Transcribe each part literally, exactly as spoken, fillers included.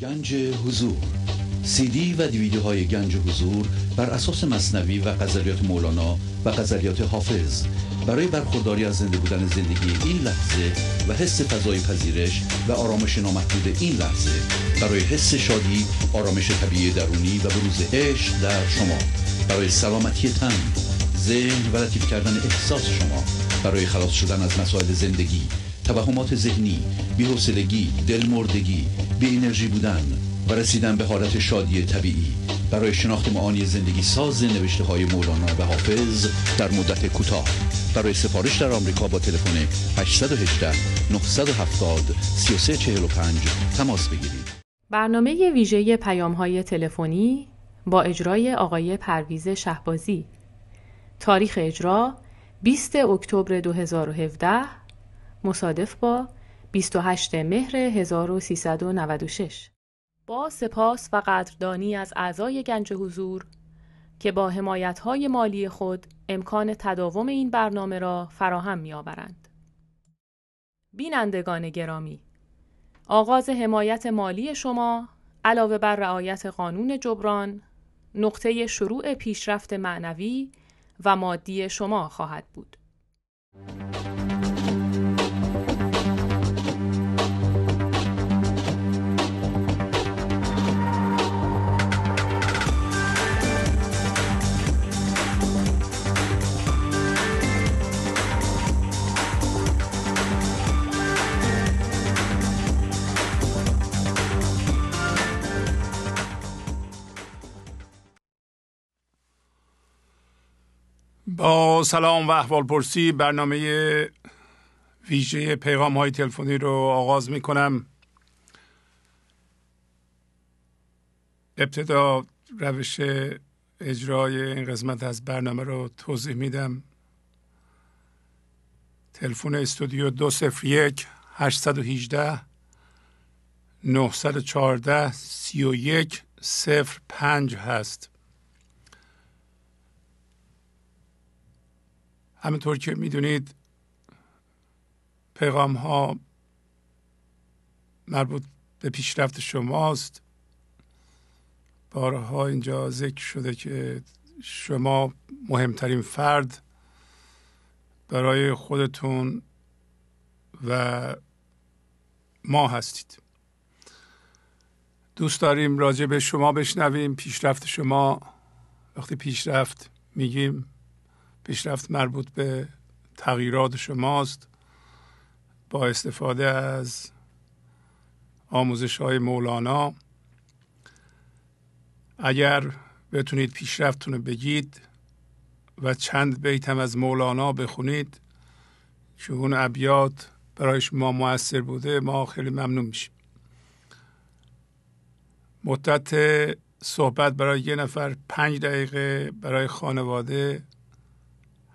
گنج حضور سی دی و دیویدیوهای گنج حضور بر اساس مثنوی و غزلیات مولانا و غزلیات حافظ برای برخورداری از زنده بودن زندگی این لحظه و حس فضای پذیرش و آرامش نامحدود این لحظه، برای حس شادی، آرامش طبیعی درونی و بروز عشق در شما، برای سلامتی تن، ذهن و لطیف کردن احساس شما، برای خلاص شدن از مسائل زندگی، توهمات ذهنی، بی‌حوصلگی، دلمردگی، بی انرژی بودن و رسیدن به حالت شادی طبیعی، برای شناخت معانی زندگی ساز نوشته های مولانا و حافظ در مدت کوتاه. برای سفارش در آمریکا با تلفن هشت یک هشت نه هفت صفر سه سه چهار پنج تماس بگیرید. برنامه ویژه پیام‌های تلفنی با اجرای آقای پرویز شهبازی. تاریخ اجرا بیست اکتبر دو هزار و هفده مصادف با بیست و هشتم مهر هزار و سیصد و نود و شش. با سپاس و قدردانی از اعضای گنج حضور که با حمایت‌های مالی خود امکان تداوم این برنامه را فراهم می‌آورند. بینندگان گرامی، آغاز حمایت مالی شما علاوه بر رعایت قانون جبران، نقطه شروع پیشرفت معنوی و مادی شما خواهد بود. با سلام و احوالپرسی برنامه ویژه پیغام های تلفنی رو آغاز می کنم. ابتدا روش اجرای این قسمت از برنامه رو توضیح میدم. تلفن استودیو دو صفر یک هشت یک هشت نه یک چهار سه یک صفر پنج هست. همینطور که میدونید پیغام ها مربوط به پیشرفت شماست. بارها اینجا ذکر شده که شما مهمترین فرد برای خودتون و ما هستید. دوست داریم راجع به شما بشنویم، پیشرفت شما. وقتی پیشرفت میگیم پیشرفت مربوط به تغییرات شماست. با استفاده از آموزش‌های مولانا اگر بتونید پیشرفتتون رو بگید و چند بیت هم از مولانا بخونید که اون ابیات برای شما مؤثر بوده، ما خیلی ممنون میشیم. مدت صحبت برای یه نفر پنج دقیقه، برای خانواده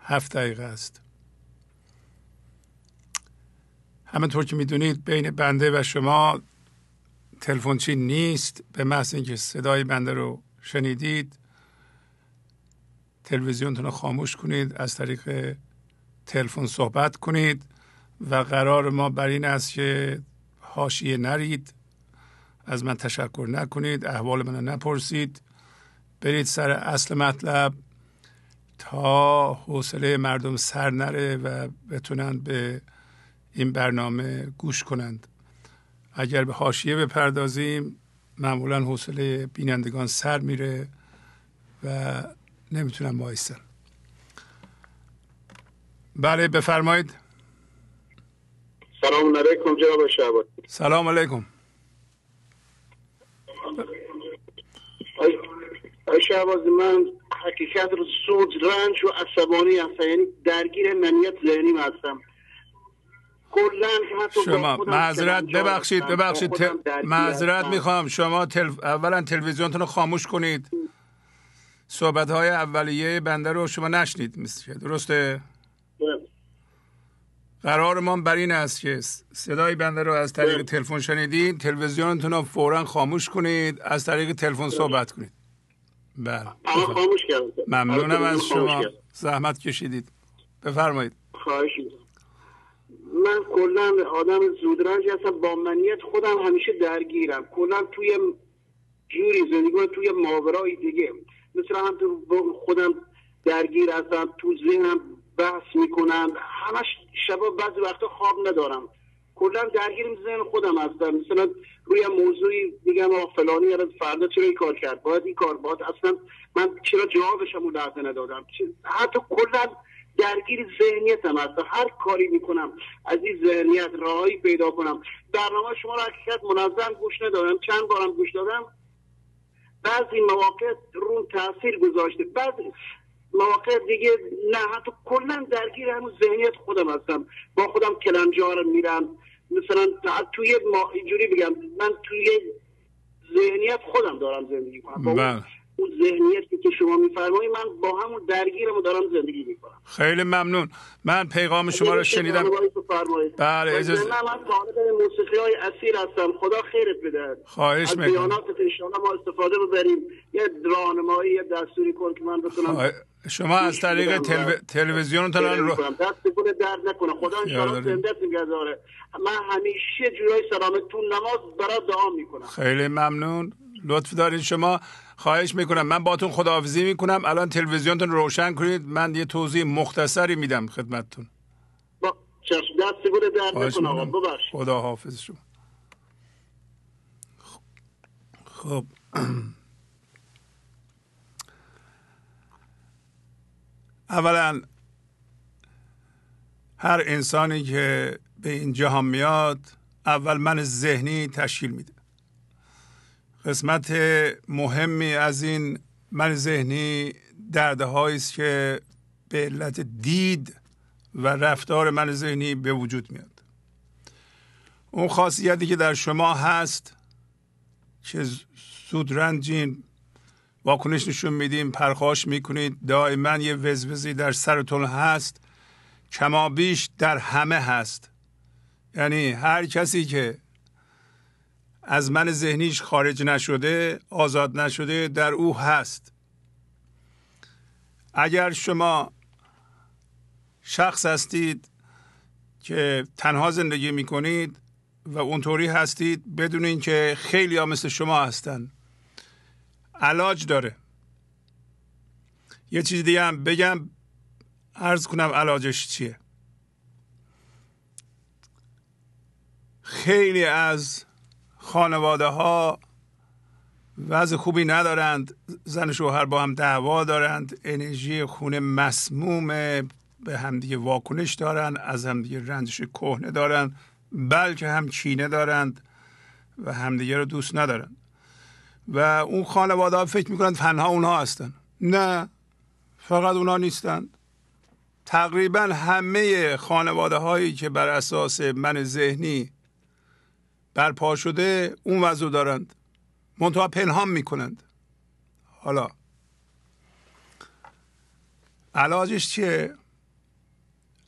هفت دقیقه است. همونطور که میدونید بین بنده و شما تلفنچین نیست. به محض اینکه صدای بنده رو شنیدید تلویزیونتون رو خاموش کنید، از طریق تلفن صحبت کنید و قرار ما بر این است که حاشیه نرید، از من تشکر نکنید، احوال من رو نپرسید، برید سر اصل مطلب تا حوصله مردم سر نره و بتونند به این برنامه گوش کنند. اگر به حاشیه بپردازیم معمولا حوصله بینندگان سر میره و نمیتونن وایسن. بله بفرمایید. سلام علیکم جناب شهبازی. سلام علیکم. آی شهبازی، من حقیقت رو سوز، رنج و عصبانی هستم، یعنی درگیر منیت ذهنی هستم کلاً. شما معذرت ببخشید ببخشید معذرت میخوام. شما تلف... اولا تلویزیونتون رو خاموش کنید. صحبت‌های اولیه بنده رو شما نشنید، میشه درسته؟ قرار ما بر این است که صدای بنده رو از طریق تلفن شنیدید، تلویزیونتون رو فوراً خاموش کنید، از طریق تلفن صحبت کنید. بله ممنونم از شما، زحمت کشیدید. بفرمایید. خواهش می‌کنم. من کلا آدم زودرنج هستم، با منیت خودم همیشه درگیرم، کلا توی جوری زندگی توی ماورای دیگه، مثلا هم تو خودم درگیر هستم، تو ذهنم بحث میکنم، همش شبا بعضی وقتا خواب ندارم، کلا درگیرم ذهن خودم هستم، مثلا روی موضوعی میگم آخ فلانی فردا چرا این کار کرد، باید این کار، باید اصلا من چرا جوابشم اون لحظه ندادم، حتی کلا درگیر ذهنیتم هستم، هر کاری میکنم از این ذهنیت راهایی پیدا کنم. برنامه شما رو حقیقت منظم گوش ندادم، چند بارم گوش دادم، بعضی مواقع رو تاثیر گذاشته، بعضی مواقع دیگه نه، حتی کلا درگیر همون ذهنیت خودم هستم، با خودم کلنجار میرم، مثلا توی ما اینجوری بگم من توی ذهنیت خودم دارم زندگی کنم، اون ذهنیتی که شما میفرمایید من با همون درگیرم و دارم زندگی میکنم. خیلی ممنون. من پیغام شما رو شنیدم. بله اجازه من طالب موسیقی های اصیل هستم، خدا خیرت بده. خواهش میکنم. بیاناتت ان شاء الله ما استفاده ببریم، یه راهنمایی یه دستوری کن که من بتونم خوا... شما از طریق تلو... تلویزیون تلان رو دستتون درد نکنه، خدا ان شاء الله زندهت میگذاره. من همیشه جورای سلامتون نماز برات دعا میکنم. خیلی ممنون. لطف دارین شما. خواهش میکنم. من باتون خداحافظی میکنم. الان تلویزیونتون روشن کنید، من یه توضیح مختصری میدم خدمتتون. با چشم، دست بوده در نکنه آقا، ببخشید. خدا حافظ شما. خب اولا هر انسانی که به این جهان میاد اول من ذهنی تشکیل میده. قسمت مهمی از این من ذهنی دردهایی است که به علت دید و رفتار من ذهنی به وجود میاد. اون خاصیتی که در شما هست که زود رنجین، واکنش نشون میدیم، پرخاش میکنید، دائما یه وزوزی در سرتون هست، کما بیش در همه هست. یعنی هر کسی که از من ذهنیش خارج نشده، آزاد نشده، در او هست. اگر شما شخص هستید که تنها زندگی می کنید و اونطوری هستید، بدونین که خیلی ها مثل شما هستن. علاج داره. یه چیز دیگه هم بگم، عرض کنم علاجش چیه. خیلی از خانواده ها وضع خوبی ندارند، زن شوهر با هم دعوا دارند، انرژی خونه مسمومه، به همدیگه واکنش دارند، از همدیگه رنجش کهنه دارند، بلکه هم کینه دارند و همدیگه رو دوست ندارند و اون خانواده ها فکر میکنند تنها اونها هستند. نه، فقط اونها نیستند. تقریبا همه خانواده هایی که بر اساس من ذهنی برپا شده اون وضع دارند، منتها پنهان میکنند. حالا علاجش چیه؟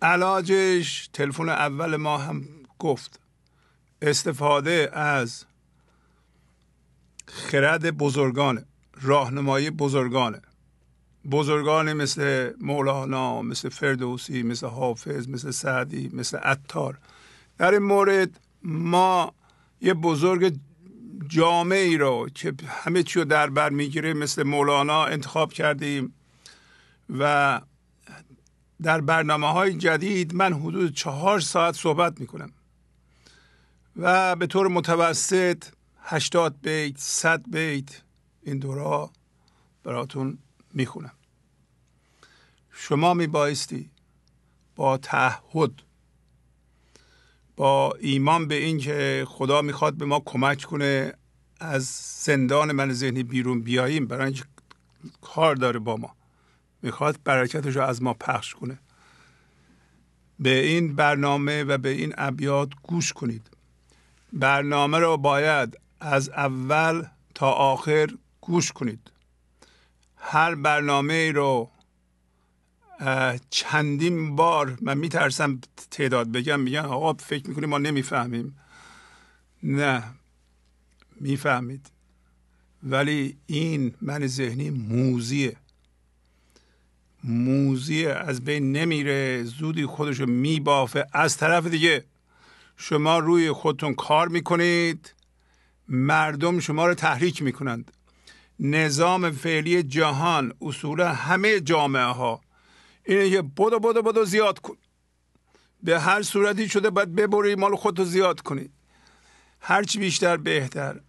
علاجش تلفن اول ما هم گفت، استفاده از خرد بزرگانه، راهنمایی بزرگانه. بزرگانه مثل مولانا، مثل فردوسی، مثل حافظ، مثل سعدی، مثل عطار. در این مورد ما یه بزرگ جامعی رو که همه چی رو در بر میگیره مثل مولانا انتخاب کردیم و در برنامه های جدید من حدود چهار ساعت صحبت میکنم و به طور متوسط هشتاد بیت، صد بیت این دورا براتون میخونم. شما میبایستی با تعهد، با ایمان به این که خدا میخواد به ما کمک کنه از زندان من ذهنی بیرون بیاییم، برای اینکه کار داره با ما، میخواد برکتش رو از ما پخش کنه، به این برنامه و به این ابیات گوش کنید. برنامه رو باید از اول تا آخر گوش کنید. هر برنامه رو چندین بار، من میترسم تعداد بگم، میگن آقا فکر میکنیم ما نمیفهمیم. نه، میفهمید، ولی این من ذهنی موذیه. موذی از بین نمیره، زودی خودشو میبافه. از طرف دیگه شما روی خودتون کار میکنید، مردم شما رو تحریک میکنند. نظام فعلی جهان اصولا همه جامعه ها اینه که بدو بدو بدو زیاد کن، به هر صورتی شده باید ببری مال خودتو زیاد کنی، هرچی بیشتر بهتر.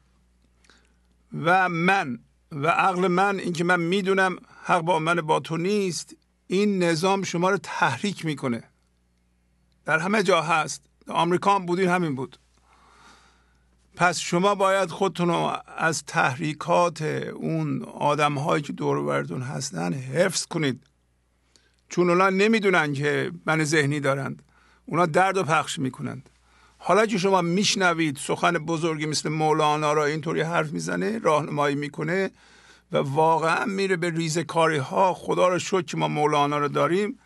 و من و عقل من، این که من میدونم حق با من با تو نیست، این نظام شما رو تحریک میکنه. در همه جا هست، آمریکا هم بود، این همین بود. پس شما باید خودتون رو از تحریکات اون آدم هایی که دور و برتون هستن حفظ کنید، چون اونا نمیدونن که من ذهنی دارند، اونا درد و پخش میکنند. حالا که شما میشنوید سخن بزرگی مثل مولانا را اینطوری حرف میزنه، راهنمایی میکنه و واقعا میره به ریزه کاری ها. خدا را شکر که ما مولانا را داریم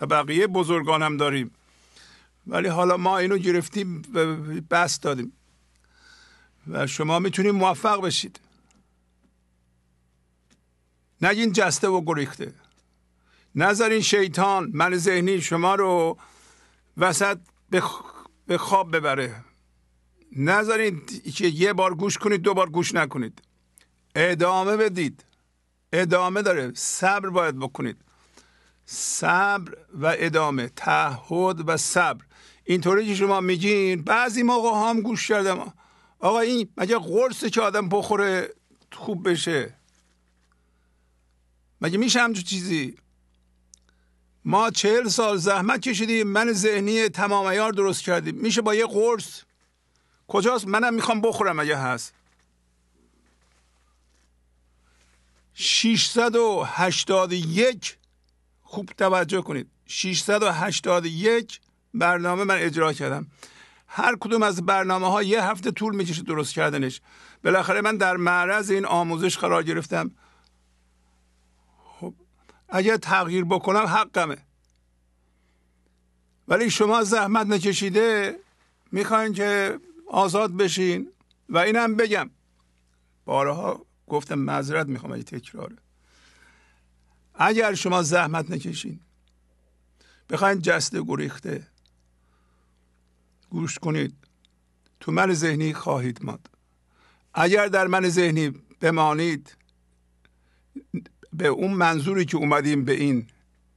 و بقیه بزرگان هم داریم، ولی حالا ما اینو گرفتیم و بس دادیم و شما میتونید موفق بشید. نگین جسته و گریخته، نذارین شیطان من ذهنی شما رو وسط به خواب ببره. نذارین که یه بار گوش کنید دو بار گوش نکنید، ادامه بدید. ادامه داره، صبر باید بکنید، صبر و ادامه، تعهد و صبر. اینطوری که شما میگین بعضی موقع هم گوش کردم، آقا این مگه قرصه که آدم بخوره خوب بشه؟ مگه میشه همچون چیزی؟ ما چهل سال زحمت کشیدیم، من ذهنی تمام عیار درست کردیم، میشه با یه قرص؟ کجاست؟ منم میخوام بخورم اگه هست. ششصد و هشتاد و یک، خوب توجه کنید، ششصد و هشتاد و یک برنامه من اجرا کردم. هر کدوم از برنامه ها یه هفته طول میکشه درست کردنش. بالاخره من در معرض این آموزش قرار گرفتم. خب اگه تغییر بکنم حقمه، ولی شما زحمت نکشیده میخواین که آزاد بشین. و اینم بگم، بارها گفتم، معذرت میخوام اگه تکراره، اگر شما زحمت نکشین بخواین جسته گریخته گوش کنید، تو من ذهنی خواهید ماند. اگر در من ذهنی بمانید، به اون منظوری که اومدیم به این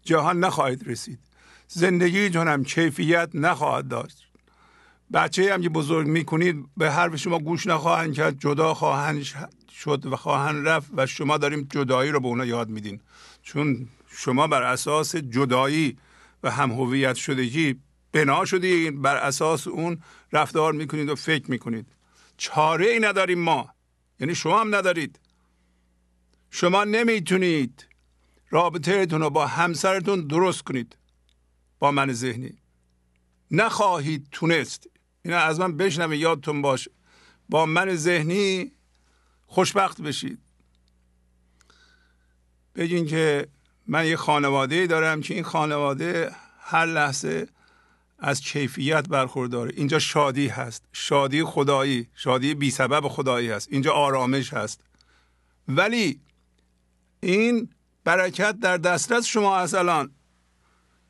جهان نخواهید رسید. زندگی جانم کیفیت نخواهد داشت. بچه هم که بزرگ میکنید به حرف شما گوش نخواهند کرد، جدا خواهند شد و خواهند رفت و شما داریم جدایی رو به اونا یاد میدین، چون شما بر اساس جدایی و هم هویت شدگی بنا شدید، بر اساس اون رفتار میکنید و فکر میکنید. چاره ای نداریم ما، یعنی شما هم ندارید. شما نمیتونید رابطهتون رو با همسرتون درست کنید با من ذهنی، نخواهید تونست. اینا از من بشنوید، یادتون باشه. با من ذهنی خوشبخت بشید، بگین که من یه خانواده دارم که این خانواده هر لحظه از کیفیت برخورداره. اینجا شادی هست، شادی خدایی، شادی بی سبب خدایی هست، اینجا آرامش هست. ولی این برکت در دسترس شما هست. الان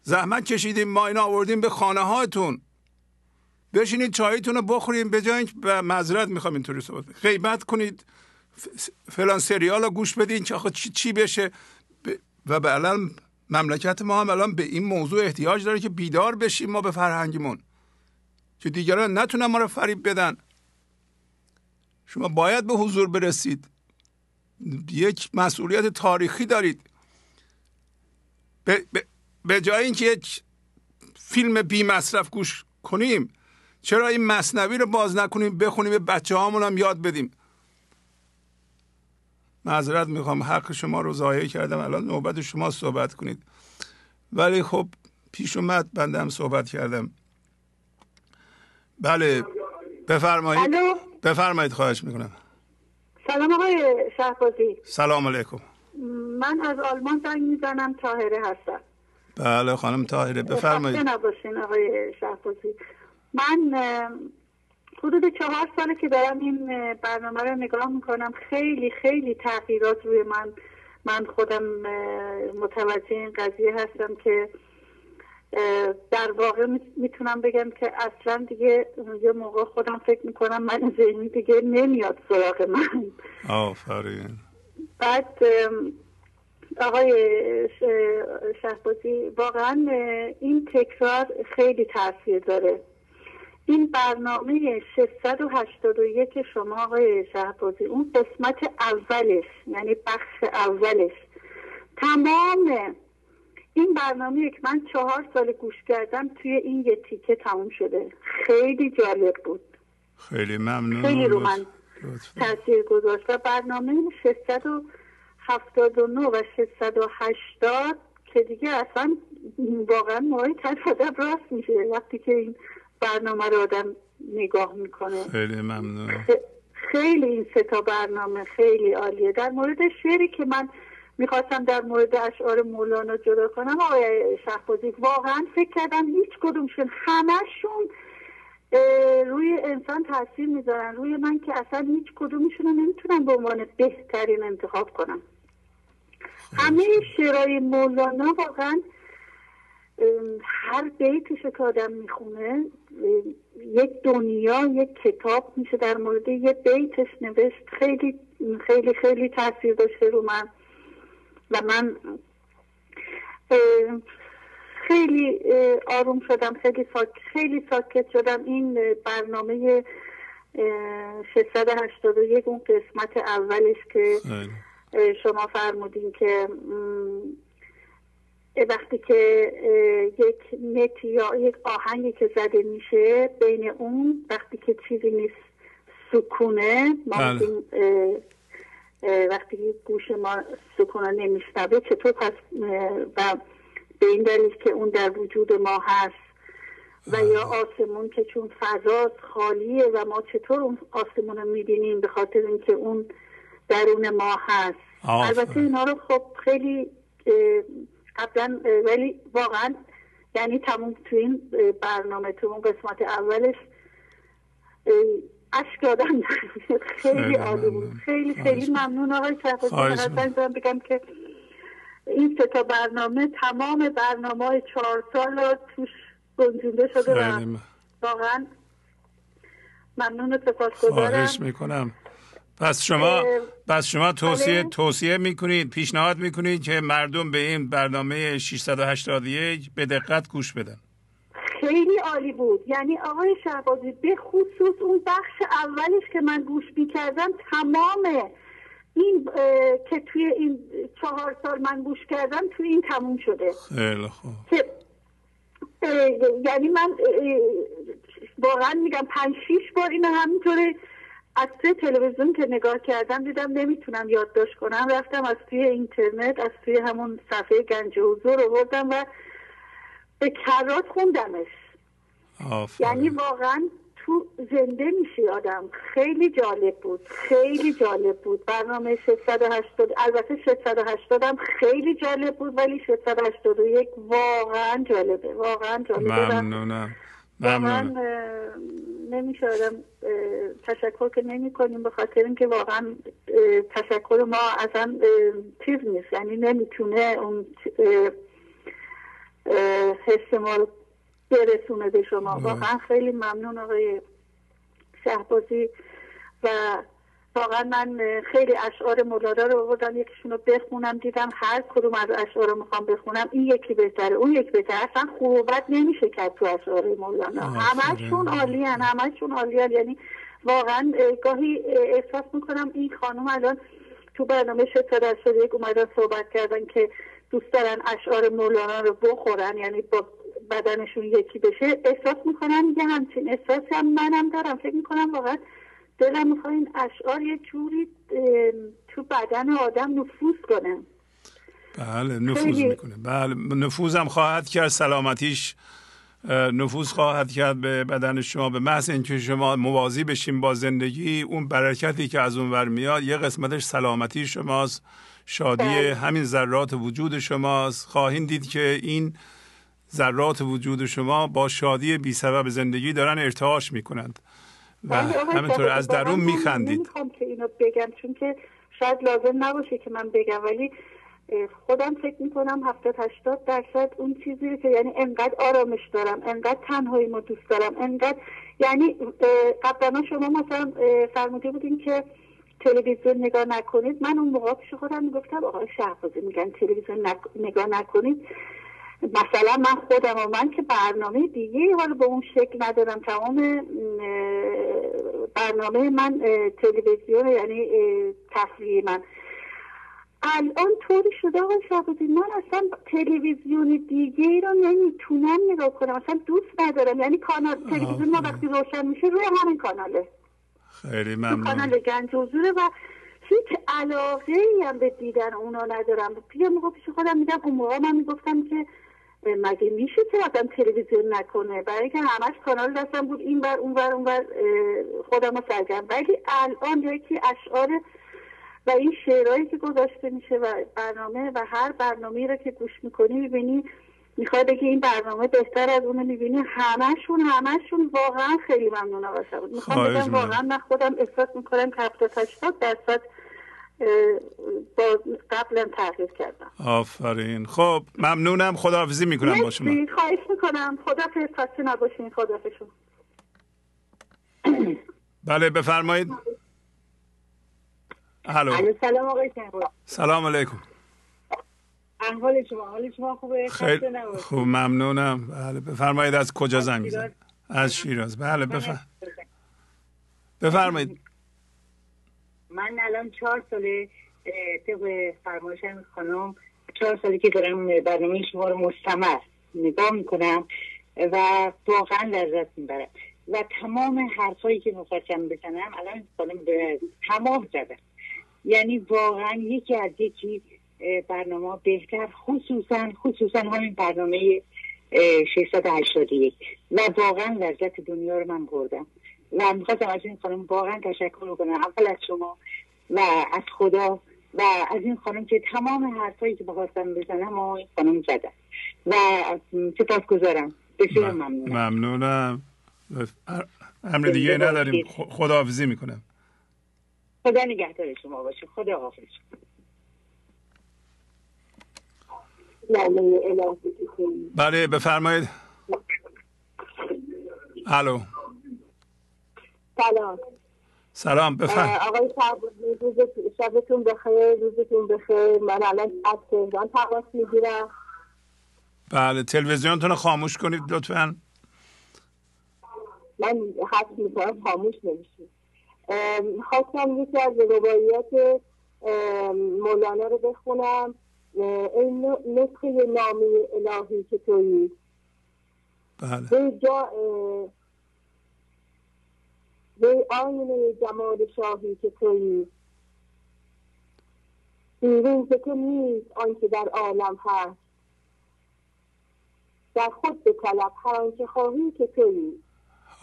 زحمت کشیدیم، ما این آوردیم به خانه هاتون، بشینید چایتون رو بخوریم، به جای اینکه معذرت میخوام اینطوری صحبت کنید، غیبت کنید، فلان سریال رو گوش بدین که آخه چی بشه. و به الان مملکت ما هم الان به این موضوع احتیاج داره که بیدار بشیم ما به فرهنگمون، که دیگران نتونن ما رو فریب بدن. شما باید به حضور برسید، یک مسئولیت تاریخی دارید. به, به،, به جای اینکه یک فیلم بی مصرف گوش کنیم، چرا این مثنوی رو باز نکنیم، بخونیم، به بچه هامون هم یاد بدیم. معذرت میخوام، حق شما رو ضایع کردم. الان نوبت شما صحبت کنید، ولی خب پیش اومد بنده هم صحبت کردم. بله بفرمایید. بفرمایید، خواهش میکنم. سلام آقای شهبازی. سلام علیکم. من از آلمان زنگ میزنم، طاهره هستم. بله خانم طاهره بفرمایید. خسته نباشین آقای شهبازی. من حدود چهار ساله که دارم این برنامه رو نگاه میکنم. خیلی خیلی تغییرات روی من من خودم متوجه این قضیه هستم که در واقع میتونم بگم که اصلا دیگه یه موقع خودم فکر میکنم من ذهنی دیگه نمیاد سراغ من. آفرین. بعد آقای شهبازی واقعا این تکرار خیلی تاثیر داره. این برنامه ششصد و هشتاد و یک که شما آقای شهبازی اون قسمت اولش، یعنی بخش اولش، تمام این برنامه که من چهار سال گوش کردم توی این یه تیکه تموم شده. خیلی جالب بود، خیلی ممنون، خیلی رو من تاثیر گذاشت. و برنامه ششصد و هفتاد و نه و ششصد و هشتاد که دیگه اصلا واقعا موهای ترف آدم راست میشه وقتی که این برنامه رو آدم نگاه میکنه. خیلی ممنون. خ... خیلی این سه تا برنامه خیلی عالیه. در مورد شعری که من میخواستم در مورد اشعار مولانا جدا کنم، آقای شهبازی واقعا فکر کردم هیچ کدومشون، همه‌شون روی انسان تاثیر میذارن روی من که اصلا هیچ کدومشون رو نمیتونم به عنوان بهترین انتخاب کنم. همه شعرهای مولانا واقعا هر بیتش که آدم میخونه یک دنیا، یک کتاب میشه. در مورد یه بیتش نوشت، خیلی خیلی خیلی تاثیر داشته رو من و من خیلی آروم شدم، خیلی ساکت, خیلی ساکت شدم. این برنامه ششصد و هشتاد و یک اون قسمت اولش که شما فرمودین که وقتی که یک نت یا یک آهنگی که زده میشه، بین اون وقتی که چیزی نیست سکونه، ما وقتی گوش ما سکونه نمیشنوه چطور پس، و به این دلیل که اون در وجود ما هست. و یا آسمون که چون فضا خالیه و ما چطور اون آسمون رو میبینیم به خاطر اینکه اون درون ما هست. البته اینا رو خب خیلی قبلا، ولی واقعا یعنی تموم تو این برنامه تو اون قسمت اولش اشک آدم دارم. خیلی عالی بود، خیلی خیلی ممنون آقای شهبازی. حتما دارم بگم که این سه تا برنامه تمام برنامه های چهار سال رو توش گنجونده شده و واقعا ممنون و سپاسگزارم. خواهش میکنم. پس شما پس شما توصیه توصیه میکنید، پیشنهاد میکنید که مردم به این برنامه ششصد و هشتاد و یک به دقت گوش بدن. خیلی عالی بود. یعنی آقای شهبازی به خصوص اون بخش اولش که من گوش میکردم، تمام این که توی این چهار سال من گوش کردم توی این تموم شده. خیلی خوب. که یعنی من واقعا میگم پنج شیش بار اینو همینطوره از توی تلویزیون که نگاه کردم دیدم نمیتونم یادداشت کنم، رفتم از توی اینترنت از توی همون صفحه گنج حضور آوردم و به کرات خوندمش. آفره. یعنی واقعا تو زنده میشی آدم. خیلی جالب بود، خیلی جالب بود برنامه ششصد و هشتاد. البته ششصد و هشتاد هم خیلی جالب بود، ولی ششصد و هشتاد و یک واقعا جالبه، واقعا جالبه. ممنونم. واقعا نمیشه آدم تشکر که نمی کنیم به خاطر اینکه واقعا تشکر ما اصلا چیز نیست، یعنی نمیتونه اون حس ما رو برسونه به شما. واقعا خیلی ممنون آقای شهبازی. و واقعا من خیلی اشعار مولانا رو آوردم یکیشون رو بخونم، دیدم هر کدوم از اشعار رو میخوام بخونم این یکی بهتره اون یکی بهتره، اصلا خوبت نمیشه کرد تو اشعار مولانا. همشون عالی هن، همشون عالی هن. یعنی واقعا گاهی احساس میکنم این خانم الان تو برنامه ششصد و هشتاد و یک اومدن صحبت کردن که دوست دارن اشعار مولانا رو بخورن، یعنی با بدنشون یکی بشه. احساس میکنم یه همچین احساسی هم منم دارم. فکر میکنم واقعا دلم میخواد این اشعار یه جوری تو بدن آدم نفوذ کنه. بله نفوذ میکنه. بله نفوذم خواهد کرد، سلامتیش نفوذ خواهد کرد به بدن شما. به محض اینکه شما موازی بشین با زندگی، اون برکتی که از اون ور میاد یه قسمتش سلامتی شماست، شادی همین ذرات وجود شماست. خواهین دید که این ذرات وجود شما با شادی بی سبب زندگی دارن ارتعاش میکنند و همینطور از درون میخندید. نمیخوام که اینو بگم چون که شاید لازم نباشه که من بگم، ولی خودم فکر میکنم هفتاد هشتاد درصد اون چیزی که یعنی انقدر آرامش دارم، انقدر تنهاییمو دوست دارم، انقدر یعنی قبلا شما مثلا فرموده بودین که تلویزیون نگاه نکنید، من اون موقع پیش خودم میگفتم آقای شهبازی میگن تلویزیون نک... نگاه نکنید، مثلا من خودم و من که برنامه دیگه حالا به اون شکل ندارم، تمام برنامه من تلویزیون یعنی تفریح من. الان طوری شده آقای شهبازی من اصلا تلویزیون دیگه ای رو نمیتونم نگاه کنم، اصلا دوست ندارم، یعنی کانال تلویزیون ما وقتی روشن میشه روی همین کاناله، خیلی ممنون، کانال گنج حضور و هیچ علاقه ای هم به دیدن اونا ندارم. پیش موقع پیش خودم میگم اون موقع من میگفتم که مگه میشه که آدم تلویزیون نکنه، برای اینکه همش کانال دستم بود این بر اون بر اون بر خودم رو سرگرم. ولی الان یکی اشعار و این شعرهایی که گذاشته میشه و برنامه و هر برنامه‌ای رو که گوش میکنی میبینی میخواد بگه این برنامه بهتر از اون، میبینی همشون همشون واقعا خیلی ممنون آقا شهبازی. میخوام بگم واقعا من خودم احساس میکنم که هفتاد هشتاد درصد قبلا تغییر کردم. آفرین. خب ممنونم، خداحافظی میکنم با شما. خواهش میکنم، خدا خسته نباشین. خداحافظشون. بله بفرمایید. الو. سلام آقای شهبازی. سلام علیکم. احوال شما؟ حال شما خوبه؟ خسته نباشید. خوب ممنونم. بله بفرمایید از کجا زنگ میزنید؟ از شیراز. بله بفرمایید. بفرمایید. من الان چهار ساله طبق فرمایش خانم چهار سالی که دارم برنامه شما رو مستمر نگاه میکنم و واقعا لذت میبرم و تمام حرفایی که مفرکم بزنم الان سالم به تمام زدم، یعنی واقعا یکی از یکی برنامه بهتر، خصوصا خصوصا همین برنامه ششصد و هشتاد و یک و واقعا لذت دنیا رو من بردم و میخواستم از این خانم واقعا تشکر کنم، اول از شما و از خدا و از این خانم که تمام حرفایی که بخواستم بزنم و این خانم زدن و سپاسگزارم. بسیار ممنونم. ممنونم. امر دیگه نداریم. خداحافظی میکنم. خدا نگهدار شما باشه. خدا حافظ. بله بفرمایید. الو. سلام. سلام بفرمایید. آقای شهبازی شبتون بخیر. روزتون بخیر. من الان از تهران تماس میگیرم. بله تلویزیونتون رو خاموش کنید لطفاً. من حتی میکنم خاموش نمیشه. خواستم یکی از رباعیات مولانا رو بخونم. این نسخه نامی الهی که تویی. بله. وی آینه جمال شاهی که تویی، بیرون که تو نیست آنچه در عالم هست، در خود بطلب هر آنچه خواهی که تویی.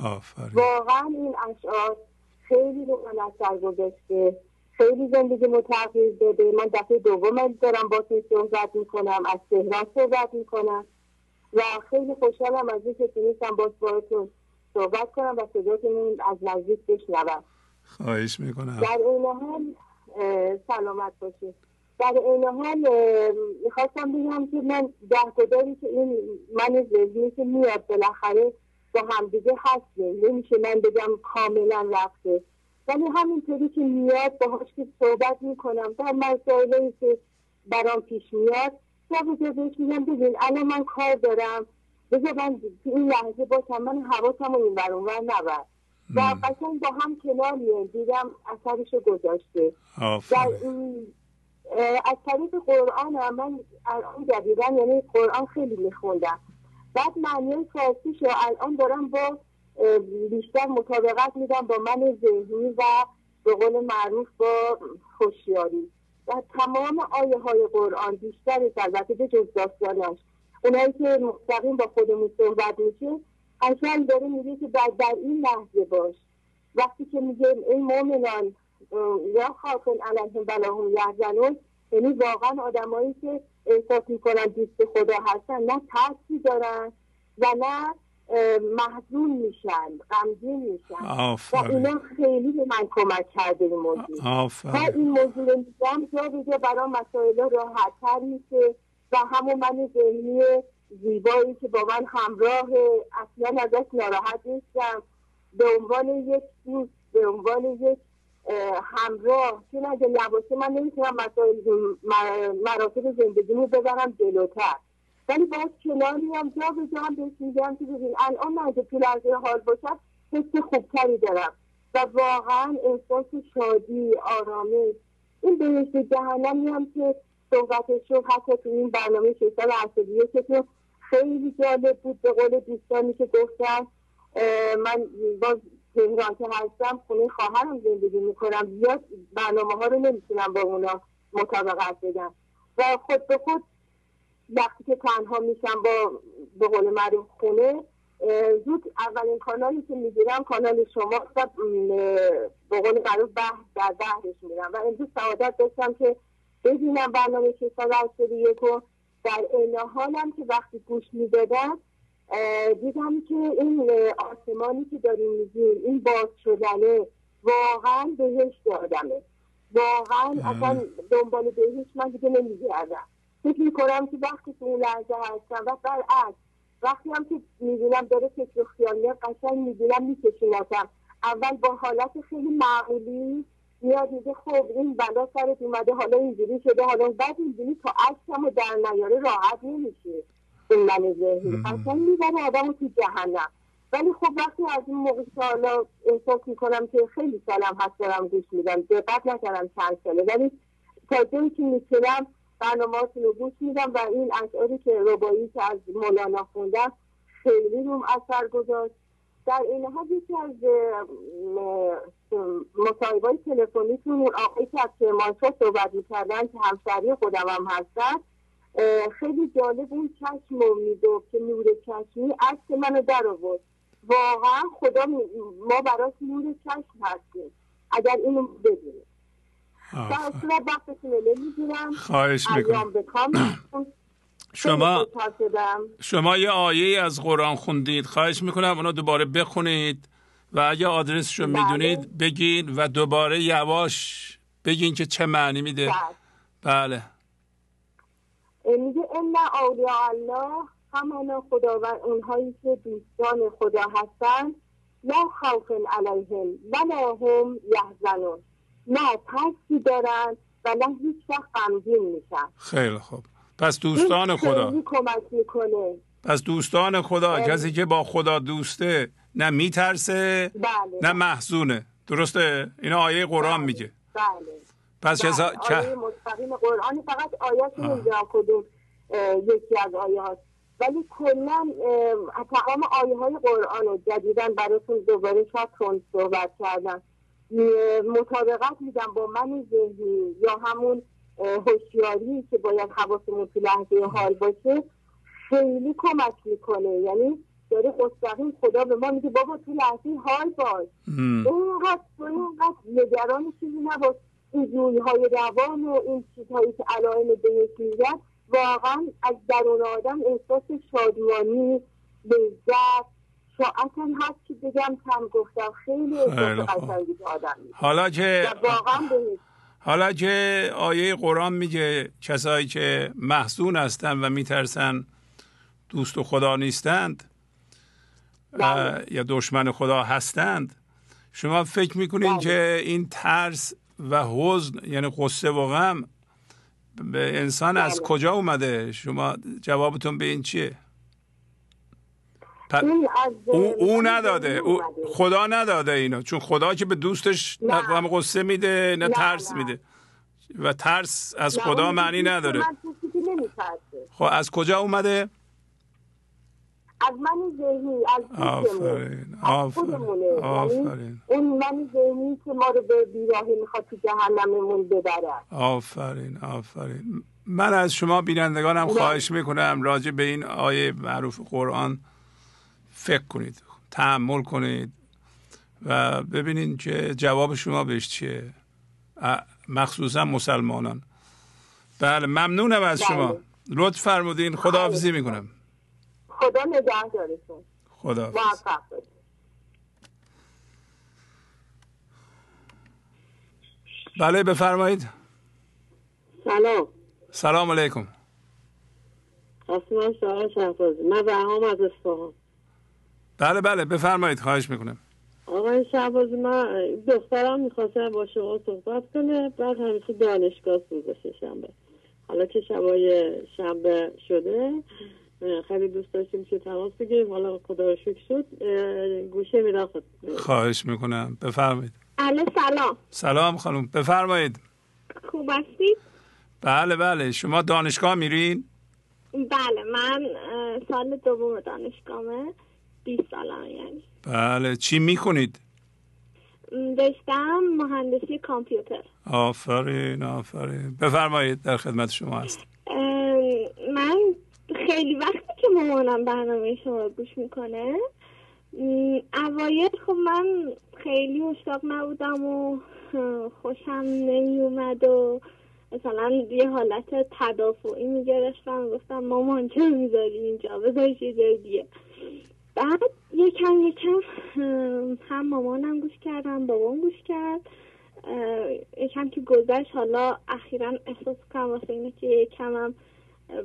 آفرین. واقعا این اشعار خیلی رو من از سر گذشته، خیلی زندگی متغیر داده. من دفعه دوم دارم با تو صحبت میکنم، از تهران صحبت میکنم و خیلی خوشحالم از اینکه تونستم باز باهاتون صحبت کنم و صداتون از نزدیک بشنوم. خواهش میکنم. در این حال سلامت باشید. در این حال میخواستم بگم که من گهگداری که این من ذهنی که میاد بالاخره با همدیگه هستیم، نمیشه من بگم کاملا رفته، ولی همینطوری که میاد باهاش که صحبت میکنم در مسائلی که برام پیش میاد یا بهش میگم ببین الان من کار دارم، بذار من این لحظه باشم، من حواسم رو این ور اون ور نبر و قشنگ با هم کنار میایم. دیدم اثرش رو گذاشته. در این از طریق قرآن هم من الان جدیدا یعنی قرآن خیلی میخوندم، بعد معنی فارسیش رو الان دارم با بیشتر مطابقت میدم با من ذهنی و به قول معروف با هوشیاری و تمام آیه های قرآن بیشتر البته به جز داستانش اونایی که مستقیم با خودمون صحبت میشه اصلا داره میگه که در, در این لحظه باش. وقتی که میگه این مومنان یا خاطن علیهم بلاهم یحزنون، یعنی واقعا آدمایی که احساس میکنن دوست خدا هستن، نه ترسی دارن و نه محزون میشن، غمگین میشن. آفرین. و اینا خیلی به من کمک کرده این موضوع. آفرین. و این موضوع میگم جا به جا برای مسائل راحت‌تر میشه و همون من ذهنی زیبایی که با من همراه، اصلا ازش ناراحت نیستم، به عنوان یک دوست، به عنوان یک همراه، چون اگه نباشه من نمیتونم مسائل مراتب زندگیمو ببرم جلوتر. ولی باید کناری هم جا به جا هم بهش میگم که ببین الان من اگه تو لحظه حال باشم حس خوبتری دارم و واقعا احساس شادی، آرامش. این بهشت جهنمی هم که صحبتش رو حتی تو این برنامه شیطان عصبیه که خیلی جالب بود، به قول دوستانی که گفتن من باز تهران که هستم خونه خواهرم زندگی میکنم، زیاد برنامه ها رو نمیتونم با اونا مطابقت بدم و خود به خود وقتی که تنها میشم با به قول معروف خونه، زود اولین کانالی که میگیرم کانال شما و به قول معروف در بحرش میرم و امروز سعادت داشتم که ببینم برنامه شیطان عصبیه رو. در این حالم که وقتی گوش میدادم دیدم که این آسمانی که داریم میگیم، این باز شدنه، واقعا بهشت آدمه، واقعا اصلا دنبال بهشت من دیگه نمیگردم. فکر میکنم که وقتی تو اون لحظه هستم و برعکس وقتی هم که میبینم داره فکر و خیاله قشنگ میبینم میکشونتم، اول با حالت خیلی معقولی میاد میگه خب این بلا سرت اومده، حالا اینجوری شده، حالا بعد اینجوری تا عکسمو در نیاره راحت نمیشه. این من ذهنی اصلا میبره آدمو تو جهنم. ولی خب وقتی از این موقع سالا احساس میکنم که خیلی سالم هست دارم گوش میدم، دقت نکردم چند ساله، ولی تا جایی که میتونم برنامهاتون رو گوش میدم و این اشعاری که ربایی که از مولانا خوندم خیلی روم اثر گذاشت. در این حال یکی از مصاحبه‌های تلفنیتون اون آقایی که از کرمانشاه صحبت میکردن که همسری خودم هم هستن، خیلی جالب اون چشم رو میگفت که نور چشمی عکس منو در آورد. واقعا خدا ما براش نور چشم هستیم اگر اینو ببینیم. خواهش میکنم. شما شما یه آیه از قرآن خوندید، خواهش میکنم اونا دوباره بخونید و اگه آدرسش رو میدونید بگین و دوباره یواش بگین که چه معنی میده. بله میگه ان اولیاء الله، همان خداوند، اونهایی که دوستان خدا هستن، لا خوف علیهم ولا هم یحزنون، نه ترسی دارن و نه هیچ وقت غمگین میشن. خیلی خوب. پس دوستان خدا کمک میکنه. پس دوستان خدا بله. کسی که با خدا دوسته نه میترسه بله. نه محزونه. درسته؟ این آیه قرآن بله. میگه. بله. پس بله. کسا... آیه مستقیم قرآن، فقط آیات اینجا کدوم یکی از آیه هاست. ولی کلا تمام آیه های قرآن رو جدیداً براتون دوباره شاید صحبت کردم. مطابقت میدم با من ذهنی یا همون هوشیاری که باید حواسمون تو لحظه حال باشه، خیلی کمک میکنه. یعنی داره مستقیم خدا به ما میگه بابا تو لحظه حال باش، اینقدر تو اینقدر نگران چیزی نباش. این جویهای روان و این چیزهایی که علائم بهش میگن واقعا از درون آدم احساس شادمانی، لذت، اصلا هست که بگم کم گفتم. خیلی قشنگی آدم میشه. حالا که حالا که آیه قرآن میگه کسایی که محزون هستن و میترسن دوست خدا نیستند یا دشمن خدا هستند، شما فکر میکنین باید. که این ترس و حزن یعنی قصه و غم به انسان باید. از کجا اومده؟ شما جوابتون به این چیه؟ او, او نداده او خدا نداده اینو، چون خدا که به دوستش نه غم قصه میده نه, نه ترس نه. میده و ترس از خدا معنی نداره. خب از کجا اومده؟ از من ذهنی، از خودمون. آفرین آفرین. اون من ذهنی که ما رو به بیراهه میخواد تو جهنممون ببره. آفرین آفرین. من از شما بینندگانم خواهش میکنم راجع به این آیه معروف قرآن فکر کنید، تأمل کنید و ببینید که جواب شما بهش چیه، مخصوصا مسلمانان. بله ممنونم از شما، لطف فرمودین. خداحافظی میکنم. خدا نگهدارتون. خداحافظ. موفق باشید. بله بفرمایید. سلام. سلام علیکم. اسمم سارا شهبازی. من بهام از اصفهان. بله بله بفرمایید، خواهش میکنم. آقای شهبازی، من دخترم میخواستم با شما صحبت کنه، بعد همیشه دانشگاه گذاشته شنبه، حالا که شبای شنبه شده خیلی دوست داشتیم که تماس بگیریم، حالا خدا رو شکر شد گوشه میدم. خواهش میکنم بفرمایید. الو سلام. سلام خانم، بفرمایید. خوب هستید؟ بله بله. شما دانشگاه میرین؟ بله من سال دوم دانشگاهمه، بیست سالم یعنی. بله چی میکنید؟ داشتم مهندسی کامپیوتر. آفرین آفرین. بفرمایید در خدمت شما هست. من خیلی وقتی که مامانم برنامه شما رو گوش میکنه، اوایل خب من خیلی مشتاق نبودم و خوشم نمیومد و مثلا یه حالت تدافعی میگرفتم، گفتم مامان چه میذاری اینجا، بذاری چیزای دیگه. بعد یکم یکم هم مامانم گوش کردم، بابام گوش کرد، یکم که گذشت حالا اخیرا احساس کنم واسه اینه که یکمم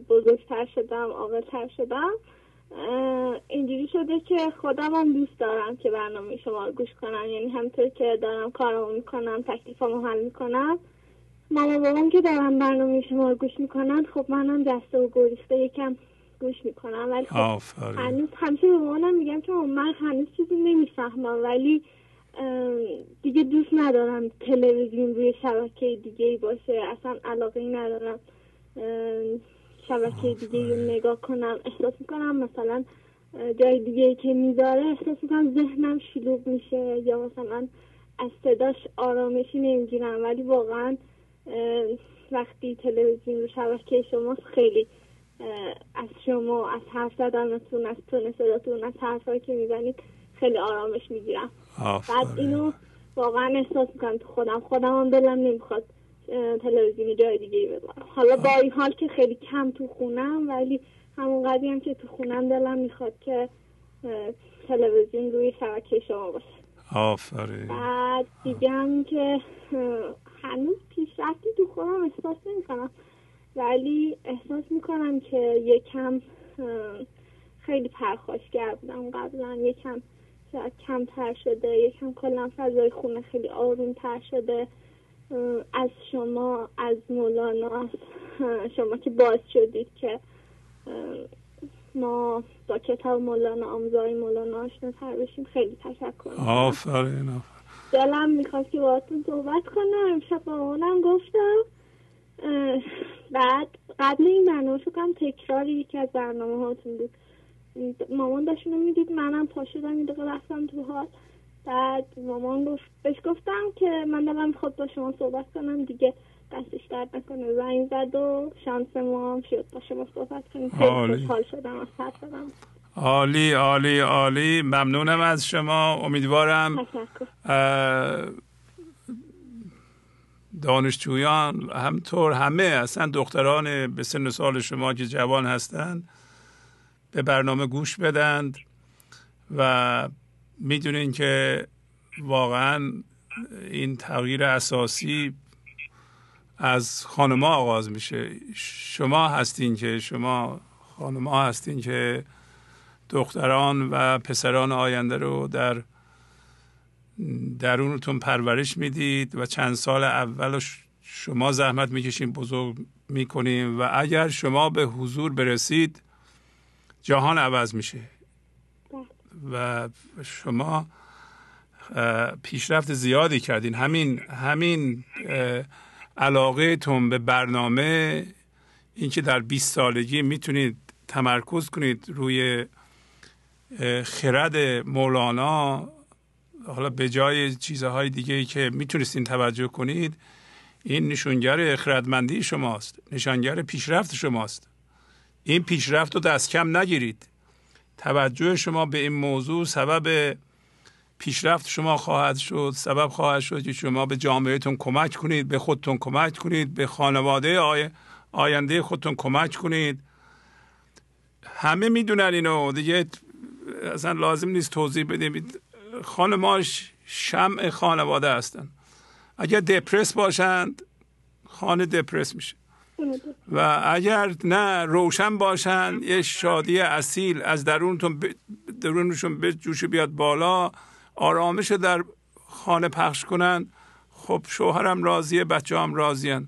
بزرگتر شدم، عاقل‌تر شدم، اینجوری شده که خودم هم دوست دارم که برنامه شما رو گوش کنم، یعنی همطور که دارم کارمو میکنم، تکلیفمو حل میکنم، مامان بابام که دارم برنامه شما رو گوش میکنن، خب منم دسته و گریخته یکم گوش میکنم، ولی خب هنوز همیشه به مامانم میگم که من هنوز چیزی نمیفهمم، ولی دیگه دوست ندارم تلویزیون روی شبکه دیگه ای باشه، اصلا علاقه ای ندارم شبکه دیگه ای رو نگاه کنم، احساس میکنم مثلا جای دیگه ای که میذاره احساس میکنم ذهنم شلوغ میشه، یا مثلا از صداش آرامشی نمیگیرم، ولی واقعا وقتی تلویزیون رو شبکه شماست خیلی از شما، از حرف زدنتون، از تون صداتون، از حرفایی که میزنید خیلی آرامش میگیرم. بعد اینو واقعا احساس میکنم تو خودم، خودم هم دلم نمیخواد تلویزیون جای دیگه بذارم، حالا با این حال که خیلی کم تو خونم، ولی همون قضیه هم که تو خونم دلم میخواد که تلویزیون روی شبکه شما باشه. آفرین. بعد دیگه هم که هنوز پیشرفتی تو خودم احساس نمیکنم، ولی احساس میکنم که یکم خیلی پرخاشگر بودم قبلا، یکم شاید کمتر شده، یکم کلا فضای خونه خیلی آرومتر شده. از شما، از مولانا، از شما که باعث شدید که ما با کتاب مولانا، آموزهای مولانا آشناتر بشیم، خیلی تشکر. آفرین آفرین. دلم میخواست که باهاتون صحبت کنم، امشب با مامانم گفتم، بعد قبل این برنامه فکر کنم تکرار یکی از برنامه هاتون بود، مامان داشت اونو میدید، منم پا شدم یه دقیقه رفتم تو حال، بعد مامان گفت، بهش گفتم که من دلم خود با شما صحبت کنم دیگه، دستش درد نکنه، زنگ زد و شانس ما هم شد با شما صحبت کنیم، خیلی خوشحال شدم از حرف زدم. عالی عالی عالی، ممنونم از شما، امیدوارم دانشجویان همطور همه اصلا دختران به سن سال شما که جوان هستند به برنامه گوش بدند و میدونین که واقعا این تغییر اساسی از خانما آغاز میشه، شما هستین که شما خانما هستین که دختران و پسران آینده رو در درونتون پرورش میدید و چند سال اول شما زحمت میکشین، بزرگ میکنیم و اگر شما به حضور برسید جهان عوض میشه و شما پیشرفت زیادی کردین. همین همین علاقهتون به برنامه، اینکه در بیست سالگی میتونید تمرکز کنید روی خرد مولانا، حالا به جای چیزهای دیگه‌ای که میتونستین توجه کنید، این نشانگر خردمندی شماست، نشانگر پیشرفت شماست. این پیشرفت رو دست کم نگیرید. توجه شما به این موضوع سبب پیشرفت شما خواهد شد، سبب خواهد شد که شما به جامعهتون کمک کنید، به خودتون کمک کنید، به خانواده آی... آینده خودتون کمک کنید. همه میدونن اینو دیگه، اصلا لازم نیست توضیح بدیم. خانم‌ها شمع خانواده هستن. اگر دپرس باشند خانه دپرس میشه، و اگر نه روشن باشند یه شادی اصیل از درونتون ب... درونشون به جوش بیاد بالا، آرامش در خانه پخش کنن. خب شوهرم راضیه، بچه هم راضیان.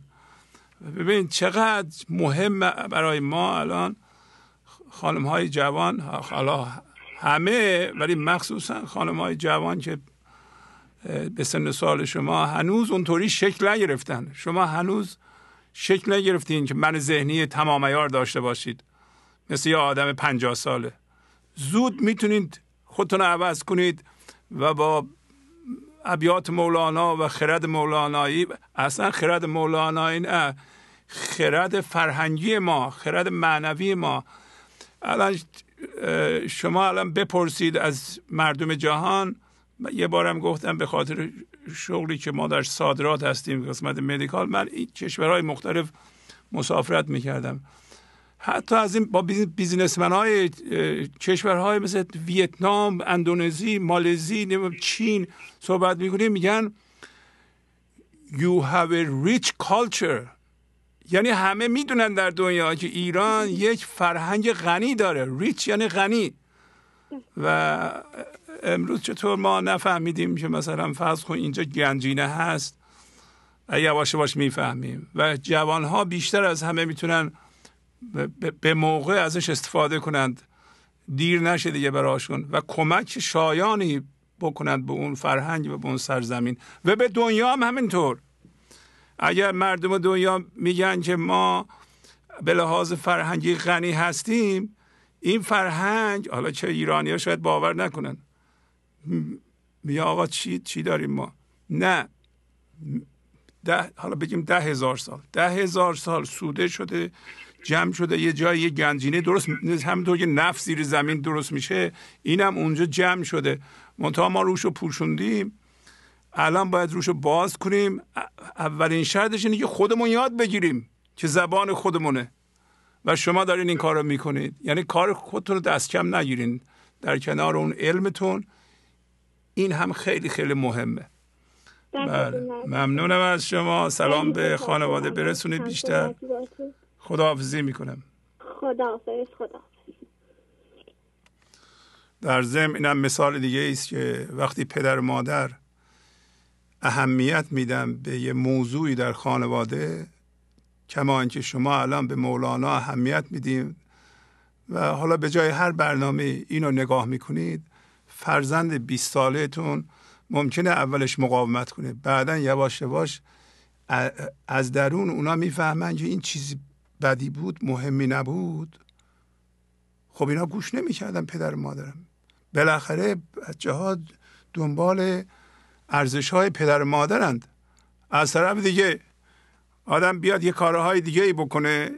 ببین چقدر مهم برای ما الان خانم های جوان، حالا همه ولی مخصوصا خانم های جوان که به سن سال شما هنوز اونطوری شکل نگرفتن. شما هنوز شکل نگرفتین که من ذهنی تمام عیار داشته باشید مثل یه آدم پنجاه ساله. زود میتونید خودتون عوض کنید و با ابیات مولانا و خرد مولانایی، اصلا خرد مولانایی نه، خرد فرهنگی ما، خرد معنوی ما. الان شما الان بپرسید از مردم جهان، یه بارم گفتم به خاطر شغلی که ما در صادرات هستیم قسمت مدیکال، من این کشورهای مختلف مسافرت میکردم، حتی از این با بیزنسمن های کشورهای مثل ویتنام، اندونزی، مالزی، چین صحبت میکنیم، میگن You have a rich culture. یعنی همه میدونن در دنیا که ایران یک فرهنگ غنی داره. ریچ یعنی غنی. و امروز چطور ما نفهمیدیم که مثلا فرض کن اینجا گنجینه هست، یواش یواش میفهمیم و جوانها بیشتر از همه میتونن به موقع ازش استفاده کنند، دیر نشه دیگه براشون، و کمک شایانی بکنند به اون فرهنگ و به اون سرزمین و به دنیا هم همینطور. اگر مردم دنیا میگن که ما به لحاظ فرهنگی غنی هستیم، این فرهنگ، حالا چه ایرانی ها شاید باور نکنن، میگه آقا چی چی داریم ما؟ نه ده، حالا بگیم ده هزار سال ده هزار سال سوده شده، جمع شده یه جایی، یه گنجینه درست، همونطور که نفت زیر زمین درست میشه، اینم اونجا جمع شده، منتها ما روش رو پوشوندیم. الان باید روش رو باز کنیم. اولین شرطش اینه که خودمون یاد بگیریم که زبان خودمونه، و شما دارین این کار رو میکنید. یعنی کار خودتون رو دست کم نگیرین، در کنار اون علمتون، این هم خیلی خیلی مهمه. بله، ممنونم از شما. سلام به خانواده برسونید بیشتر. خداحافظی میکنم. خداحافظ. خداحافظ. در ضمن اینم مثال دیگه ایست که وقتی پدر و مادر اهمیت میدم به یه موضوعی در خانواده، کما اینکه شما الان به مولانا اهمیت میدیم و حالا به جای هر برنامه اینو نگاه میکنید، فرزند بیست ساله تون ممکنه اولش مقاومت کنه، بعدا یواش یواش از درون اونا میفهمن که این چیزی بدی بود، مهمی نبود. خب اینا گوش نمیکردن پدر مادرم. بالاخره بچه ها دنبال ارزش های پدر مادرند. از طرف دیگه آدم بیاد یه کارهای دیگه ای بکنه،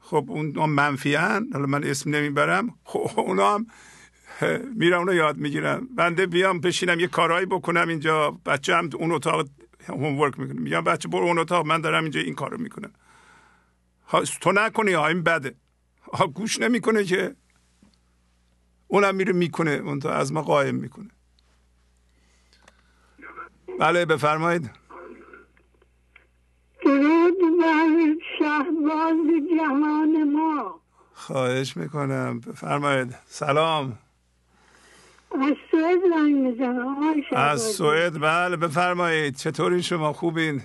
خب اونا منفی هن، حالا من اسم نمیبرم، خب اونا هم میرم اونو یاد میگیرم. بنده بیام بشینم یه کارهایی بکنم اینجا، بچه هم اون اتاق هومورک میکنه، میگم بچه برو اون اتاق، من دارم اینجا این کارو میکنم، تو نکنی ها این بده، ها گوش نمیکنه که، اونم میره میکنه، اون تا از ما قایم میکنه. بله بفرمایید. درود بر شهباز جهان ما. خواهش میکنم، بفرمایید. سلام. از سوئد زنگ میزنم. از سوئد، بله بفرمایید. چطوری شما، خوبین؟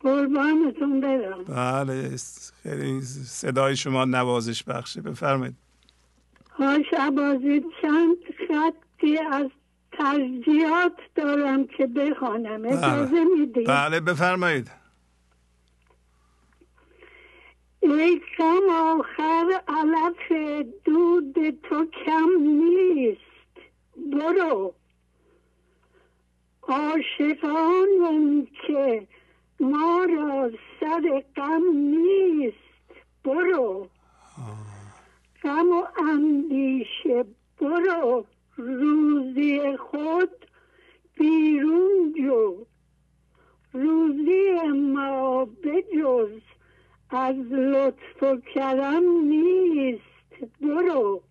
قربانتون برم. بله خیلی صدای شما نوازش بخشه، بفرمایید. ها شهبازی، چند خطی از ترجیحات دارم که بخوانم، اجازه میدید؟ بله بفرمایید. ای کم آخر علف دود تو کم نیست، برو عاشقانم که ما را سر غم نیست، برو غم و اندیشه، برو روزی خود بیرون جو، روزی ما بجز از لطف و کرم نیست، برو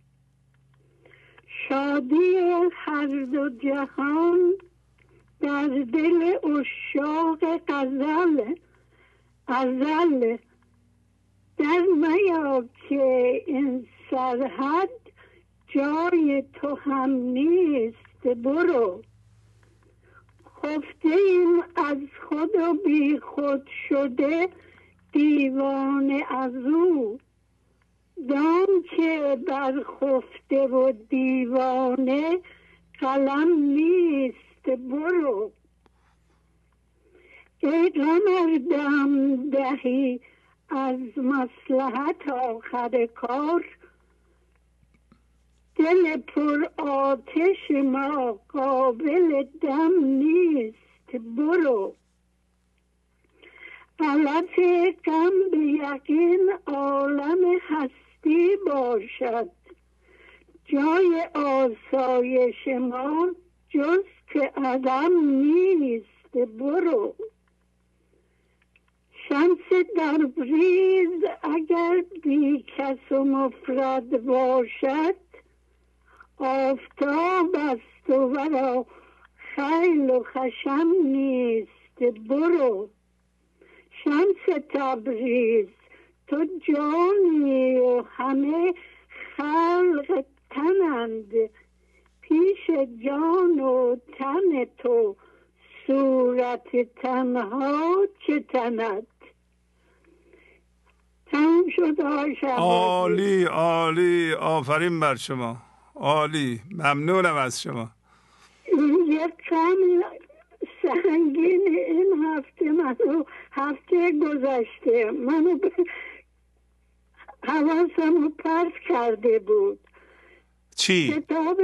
شادی هر دو جهان در دل عشاق غزل غزل در میا که این سرحد جای تو هم نیست برو. خفتیم از خود و بی خود شده دیوانه از او. دام که بر خفته و دیوانه قلم نیست برو. ای قمر دم دهی از مصلحت آخر کار، دل پر آتش ما قابل دم نیست برو. علف غم به یقین عالم هستی باشد، جای آسایش ما جز که عدم نیست برو. شمس تبریز اگر بی کس و مفرد باشد، آفتاب است و ورا خیل و خشم نیست برو. شمس تبریز تو جانی و همه خلق تنند، پیش جان و تن تو صورت تنها چه تند. تموم شد آقای شهبازی. عالی عالی، آفرین بر شما، عالی، ممنونم از شما. یک کم سنگین این هفته منو، هفته گذشته منو حواسمو پرت کرده بود. چی؟ کتاب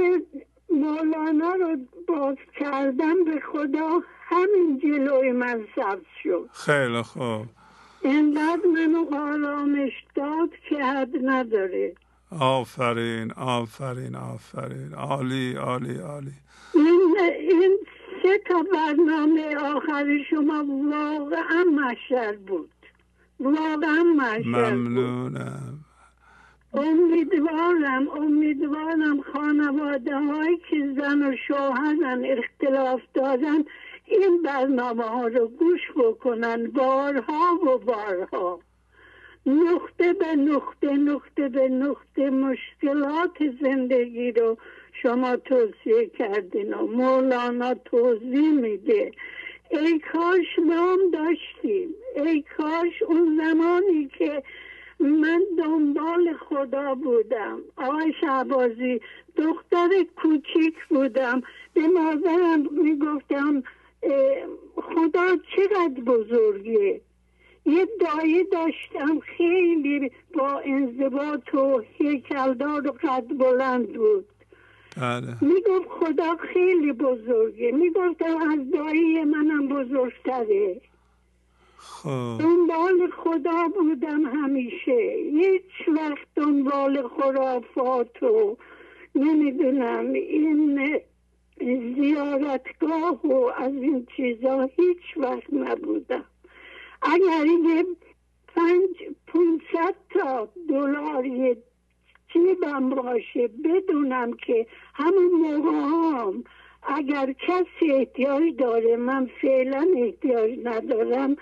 مولانا رو باز کردم، به خدا همین جلوی من ثبت شد. خیلی خوب، اینقدر منو آرامش داد که حد نداره. آفرین آفرین آفرین، عالی عالی عالی. این این سه تا برنامه آخر شما واقعا محشر بود، واقعا محشر. ممنونم. امیدوارم امیدوارم خانواده هایی که زن و شوهرن اختلاف دارن این برنامه ها رو گوش بکنن، بارها و بارها، نقطه به نقطه نقطه به نقطه مشکلات زندگی رو شما توصیه کردین و مولانا توضیح میده. ای کاش ما هم داشتیم، ای کاش اون زمانی که من دنبال خدا بودم آقای شهبازی، دختر کوچیک بودم، به مادرم میگفتم خدا چقدر بزرگه. یه دایی داشتم خیلی با انضباط و هیکلدار و قد بلند بود، میگفت خدا خیلی بزرگه، میگفتم از دایی منم بزرگتره. دنبال خدا بودم همیشه، هیچ وقت دنبال خرافات و نمیدونم این زیارتگاه و از این چیزا هیچ وقت نبودم. اگر یه پنج پونصد تا دلار یه جیبم باشه، بدونم که همون موقعام اگر کسی احتیاج داره، من فعلا احتیاج ندارم،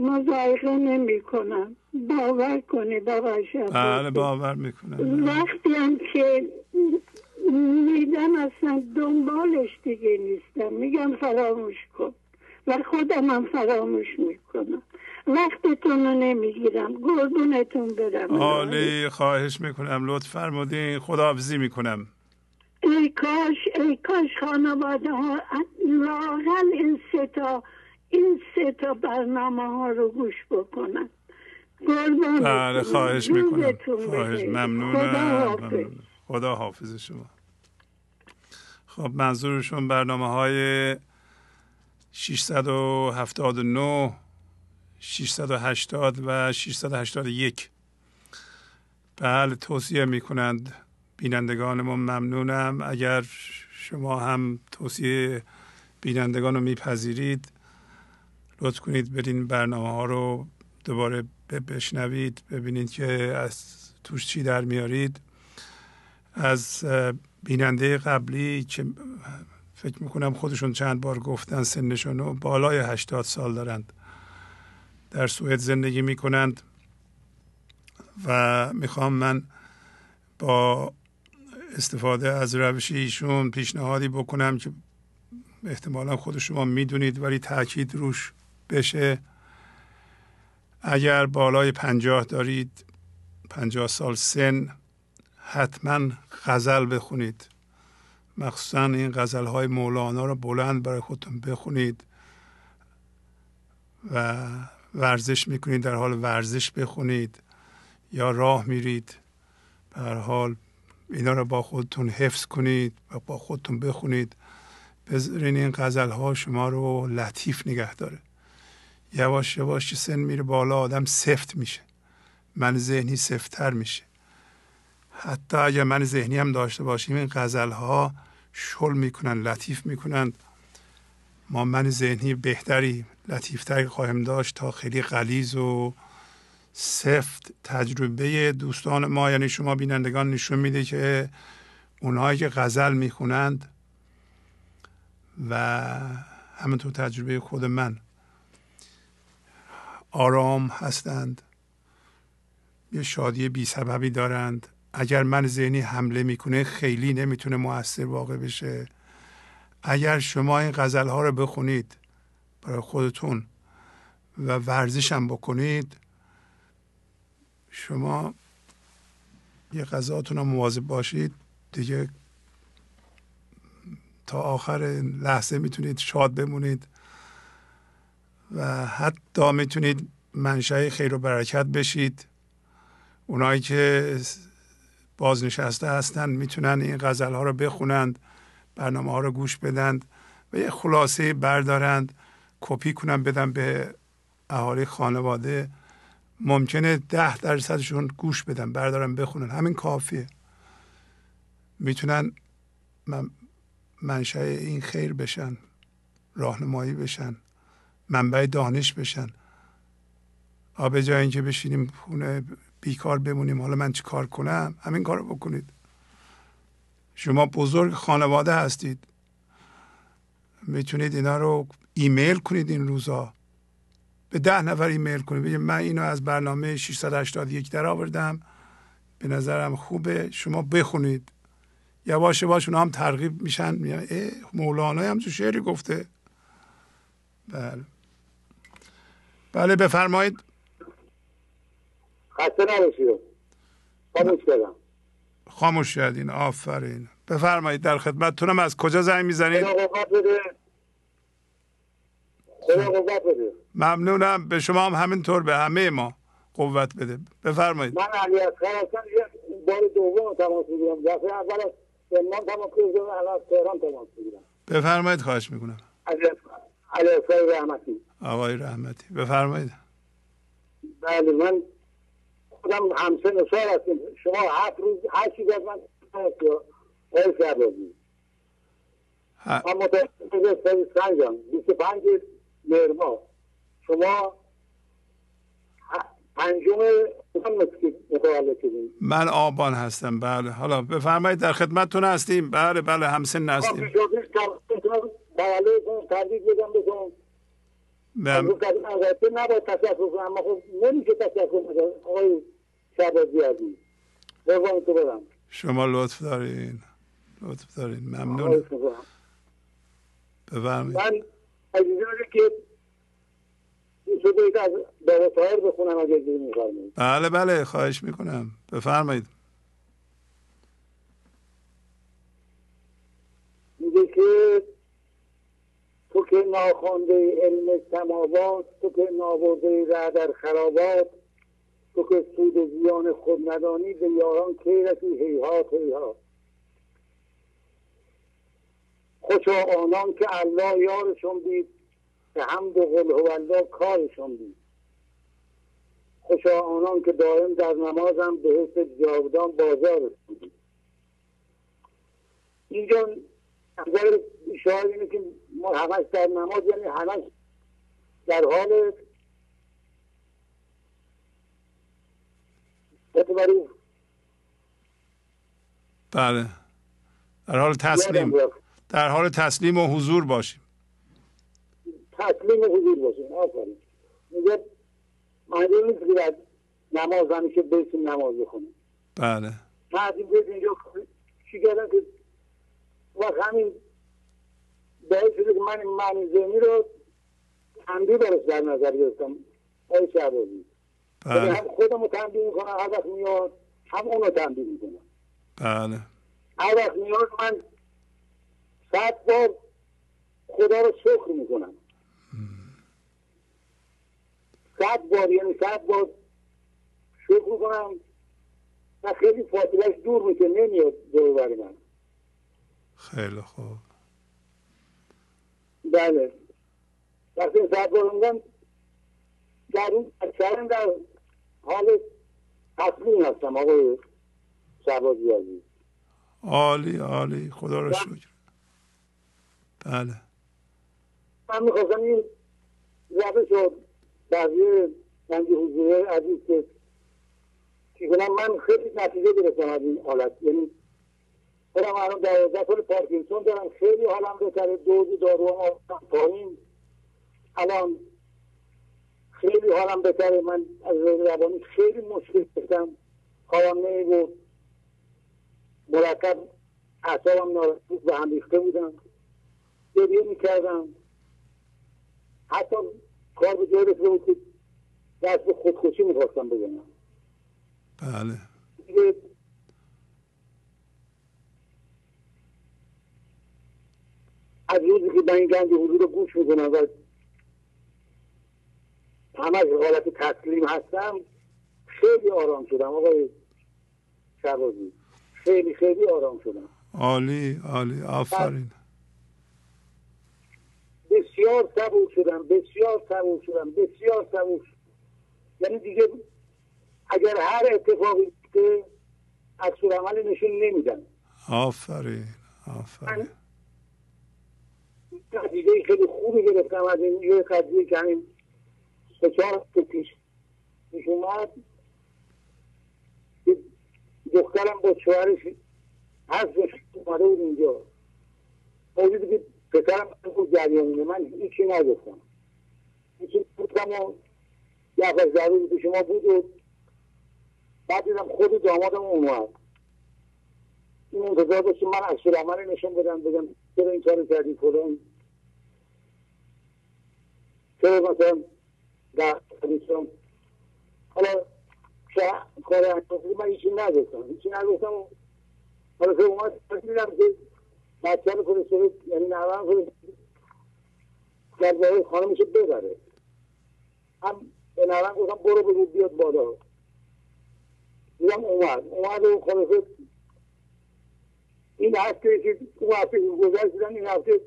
مزایقه نمی کنم. باور کنه باور شد. بله باور میکنم. وقتی هم که میدم اصلا دنبالش دیگه نیستم، میگم فراموش کن و خودم هم فراموش میکنم. وقتتون رو نمیگیرم، گردونتون برم. عالی، خواهش میکنم، لطف فرمودین، خداحافظی میکنم. ای کاش ای کاش خانواده ها لااقل این سه تا این سه تا برنامه ها رو گوش بکنن. گردونتون. بله خواهش میکنم، خواهش. ممنونم. خداحافظ. خداحافظ شما. خب منظورشون برنامه های ششصد و هفتاد و نه، ششصد و هشتاد و ششصد و هشتاد و یک. بله توصیه می کنند بینندگانمون. ممنونم. اگر شما هم توصیه بینندگان رو میپذیرید، لطف کنید برین برنامه ها رو دوباره بشنوید، ببینید که از توش چی در میارید. از بیننده قبلی که فکر میکنم خودشون چند بار گفتن سنشونو بالای هشتاد سال دارند، در سوئد زندگی میکنند و میخوام من با استفاده از روشی ایشون پیشنهادی بکنم که احتمالا خود شما میدونید ولی تاکید روش بشه. اگر بالای پنجاه دارید، پنجاه سال سن، حتما غزل بخونید، مخصوصا این غزل های مولانا رو بلند برای خودتون بخونید و ورزش میکنید، در حال ورزش بخونید یا راه میرید، به هر حال اینا رو با خودتون حفظ کنید و با خودتون بخونید. بذارین این غزل ها شما رو لطیف نگه داره. یواش یواش که سن میره بالا آدم سفت میشه، من ذهنی سفت‌تر میشه. حتی اگر من ذهنی هم داشته باشیم این غزل ها شل میکنن، لطیف میکنن. ما من ذهنی بهتری، لطیفتری خواهیم داشت تا خیلی غلیظ و سفت. تجربه دوستان ما یعنی شما بینندگان نشون میده که اونایی که غزل میخونند و همونطور تجربه خود من آرام هستند، یه شادی بی سببی دارند. اگر من ذهنی حمله میکنه خیلی نمیتونه مؤثر واقع بشه. اگر شما این غزل ها رو بخونید برای خودتون و ورزش هم بکنید، شما یه غذاتون هم مواظب باشید دیگه، تا آخر لحظه میتونید شاد بمونید و حتی میتونید منشأ خیر و برکت بشید. اونایی که بازنشسته هستند میتونن این غزل ها رو بخونند، برنامه ها رو گوش بدند و یه خلاصه بردارند، کپی کنن بدن به اهالی خانواده. ممکنه ده درصدشون گوش بدن، بردارن بخونن، همین کافیه. میتونن منشأ این خیر بشن، راهنمایی بشن، منبع دانش بشن. آب جای اینکه بشینیم خونه بیکار بمونیم حالا من چی کار کنم، همین کار رو بکنید. شما بزرگ خانواده هستید، میتونید اینا رو ایمیل کنید. این روزا به ده نفر ایمیل کنید، بگید من اینو از برنامه ششصد و هشتاد و یک در آوردم، به نظرم خوبه، شما بخونید. یواش یواش اونا هم ترغیب میشن، میگن ای مولانا هم تو شعری گفته. بله بله بفرمایید. خسته نباشید. خاموش کردم. خاموش کردین، آفرین. بفرمایید در خدمتتونم. از کجا زنگ میزنید؟ خدا قوت بده. ممنونم. به شما هم همینطور، به همه ما قوت بده. بفرمایید. من علی اصغر هستم، یک بار دوم تماس میگیرم. دفعه اول تهران تماس میگیرم، الان تهران تماس میگیرم. بفرمایید خواهش میکنم. علی اصغر، علی اصغر رحمتی. آقای رحمتی بفرمایید. بله من خودم همسن و سال هستم. شما هفت روز هر چیز از من خیلی شهر بازید. من متاسفه سری سنجم بیست و پنج مرما. شما پنجم متولد شدید. من آبان هستم. بله حالا بفرمایید در خدمتتون هستیم. بله بله همسن هستیم. بله تردید بدم بکنم من البته نباید تشکر کنم، ما خب نمیشه تشکر کنم. آقای شهبازی عزیز قربانت برم، شما لطف دارین، لطف دارین، ممنون. بفرمایید. من اجازه که شده از داوطلب بخونم اگه اجازه می‌فرمایید. بله بله خواهش میکنم. بفرمایید. میگه که تو که ناخوانده علم سماوات، تو که نابرده ره در خرابات، تو که سود و زیان خود ندانی، به یاران کی رسی هیهات هیهات. خوشا آنان که الله یارشون بید، به حمد و قل هو الله کارشون بید. خوشا آنان که دائم در نمازم، به حس جاودان بازارشون بید. اینجا نظر شاید اینه که ما همش در نماز، یعنی همش در حال اعتباری. بله در حال تسلیم در حال تسلیم و حضور باشیم. تسلیم و حضور باشیم. آفرین. میگه معلوم نیست که بعد نماز همیشه بشیم نماز بخونیم. بله. بعد اینجا چی کردن که وقت همین باید شده که من این معنی ذهنی رو تنبیه برش در نظر گرفتم. آقای شهبازی. بله. هم خودم رو تنبیه میکنم، هر وقت میاد هم اون رو تنبیه میکنم. بله. هر وقت میاد من صد بار خدا رو شکر میکنم. صد بار یعنی صد بار شکر میکنم. من خیلی فاصلهش دور میشه، نمیاد دور بر من. خیلی خوب. بله. وقتی صد بار میگم در اون اکثرا در حال تسلیم هستم آقای شهبازی عزیز. عالی عالی، خدا رو شکر. بله. من میخواستم این روش رو بقیه گنج حضور عزیز که چی کنم، من خیلی نتیجه گرفتم از این حالت، یعنی خودم الان دوازده سال پارکینسون دارم، خیلی حالم بهتره، دوز داروام آوردم پایین، الان خیلی حالم بهتره، من از روانی خیلی مشکل داشتم، خوابم نمیبرد، مرتب اعصابم ناراحت و هم ریخته بودم، گریه میکردم، حتی کار به جای رسیده بود که دست به خودکشی میخواستم بزنم. بله. از روزی که من این گنج حضور رو گوش میکنم و همش حالت تسلیم هستم، خیلی آرام شدم آقای شهبازی، خیلی خیلی آرام شدم. عالی عالی، آفرین. بسیار صبور شدم، بسیار صبور شدم، بسیار صبور شدم. یعنی دیگه اگر هر اتفاقی که عکس‌العمل نشون نمیدن. آفرین آفرین. نتیجه خیلی خوبی گرفتم از این، یه قضیه که همین سه چهار هفته پیش پیش اومد، دخترم با شوهرش حضرش اومده بود اینجا، موجود که پسرم خوب جریانینه، من هیچی نگفتم، هیچی بودم و یه افر ضروری به شما بود و بعد دیدم خود دامادم اومد، این انتظار داشتیم من عکس‌العمل نشون بدم، بگم چرا این کار کردی فلان، چرا مثلا در خلیشم، حالا چه کار انتظاری، من هیچی نگفتم، هیچی نگفتم و حالا که اومد دیدم که بچه رو کنه شده، یعنی نوان کنه در باید خانمش رو ببره، هم به نوان گفتم برو بگو بیاد بادا، دیدم اومد اومد و خانمش. این هفته که اون هفته گذشت دیدم این هفته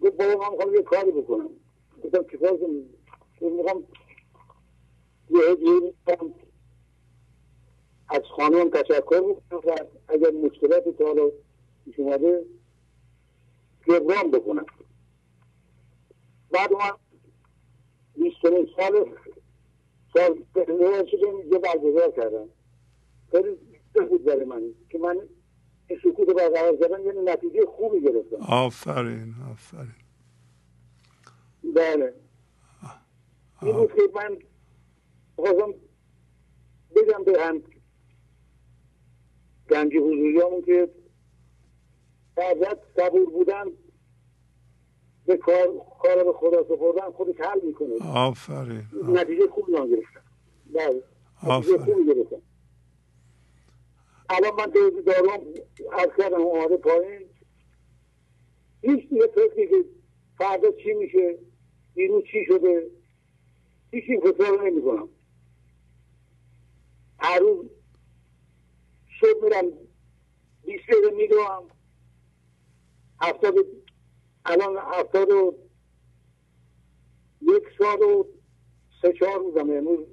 گفت بابا من میخوام یه کاری بکنم، گفتم چه کار کنم، میخوام یه هدیه بکنم از خانم تشکر میکنم و اگر مشکلاتی تا حالا پیش اومده جبران بکنم. بعد من بیست و نه سال سال تکنیکی شدم، یه برگزار کردم، خیلی خوب برای من که من این سکوت برقرار کردم، یعنی نتیجه خوبی گرفتم. آفرین آفرین. بله. این بود که من خواستم بگم به هم گنج حضوریامون که فقط صبور بودن، به کار کار به خدا سپردن خودش حل میکنه. آفرین. نتیجه خوبی گرفتم. بله. نتیجه خوبی گرفتم. الان من دارم از کردم اومده پایین، هیچ دیگه فکری که فردا چی میشه، دیروز چی شده، هیچ این فکر نمی کنم. هر روز صبح میرم بیست دقیقه میدوم، هفتاد الان هفتاد و یک سال و سه چهار روزم، امروز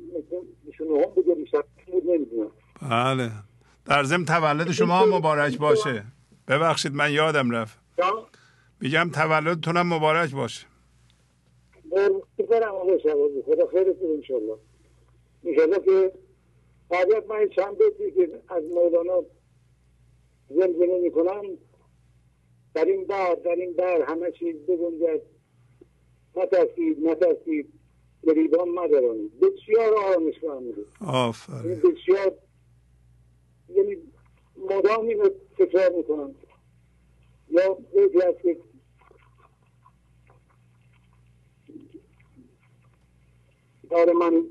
بیشون هم بگه بیشتر بود نمیدونم. بله. در ضمن تولد شما مبارک باشه. ببخشید من یادم رفت. میگم تولدتونم مبارک باشه. برم آقای شهبازی، خدا خیرتون انشالله. انشالله که بعد از من چند بیتی که از مولانا زلزله میکنم در این بار در این بار همه چیز بگنجد، نترسید نترسید گریبان مدارانید، بسیار آرامش فرمودید. آفرین. بسیار یعنی مدامی رو تکرار میکنم. یا یکی از که دار من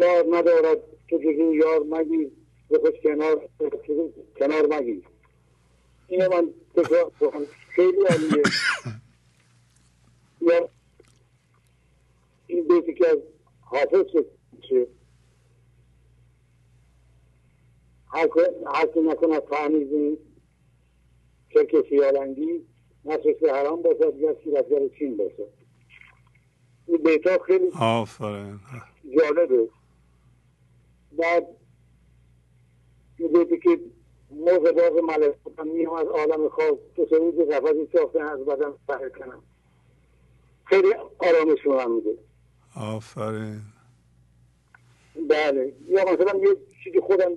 یار ندارد که جزو یار مگی به خوش کنار کنار مگی، اینه من تکرار کنم خیلی عالیه. یا این بیتی که از حافظ شد حقی نکنه تانیزی چرک سیالنگی نسوش به حرام باشد یا سیرتگر چین باشد. این بیتا خیلی آفرین جالبه. بعد این بیتی که موز باز ملک میام از عالم خواب تو سروز غفظی چاختن از بدن بحر کنم، خیلی آرامش رو هم میده. آفرین. بله. یا مثلا یه چیزی خودم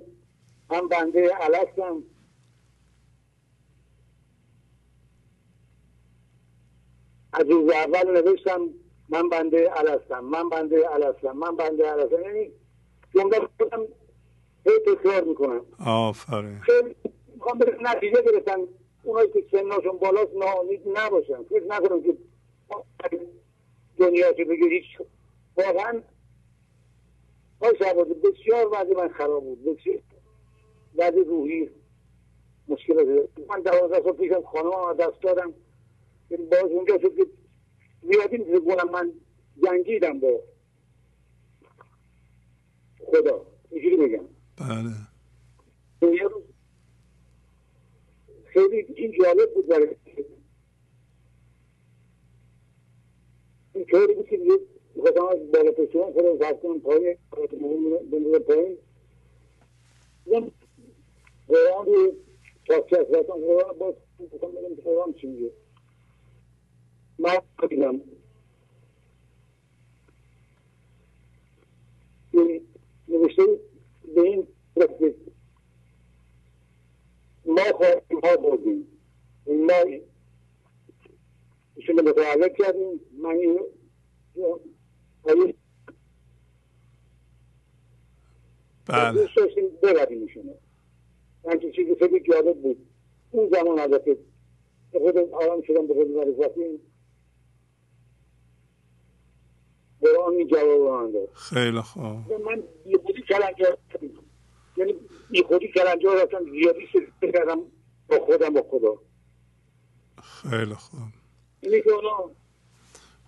هم بنده علستم، از روز اول نوشتم من بنده علستم من بنده علستم من بنده علستم، یعنی جمعه خودم هی تکرار میکنم. آفرین. خیلی میخوام به نتیجه برسن، اونایی که سناشون بالاست ناامید نباشن، فکر نکنم که دنیا که بگه هیچ. واقعا های شهبازی بسیار وضع من خراب بود، بسیار وضع روحی مشکل داره. من دوازده سال پیشم خانم هم دست دادم، یعنی باز اونجا شد که زیادی میتونه بولم من جنگیدم با خدا، اینجوری بگم. بله. دنیا رو خیلی این جالب بود برای چوری بود که دیگه میخواستم از بالا پشتیبان خود رو فرد کنم پایین بندازم پایین، دیدم قرآن رو تاکچه از رفتم قرآن باز بکنم بگم که قرآن چی میگه. من قدیدم نوشته به این رفت ما خواهیم ها بودیم، ما ایشون رو متعلق کردیم، من این رو دوست داشتیم ببریم ایشون رو. همچین چیزی خیلی جالب بود اون زمان. البته به خود آرام شدم، به خود مرزفتیم برای این جواب رو انداز. خیلی خوب. من یه خودی کلنجا رفتم، یعنی یه خودی کلنجا رفتم زیادی سرده کردم با خودم با خدا. خیلی خوب.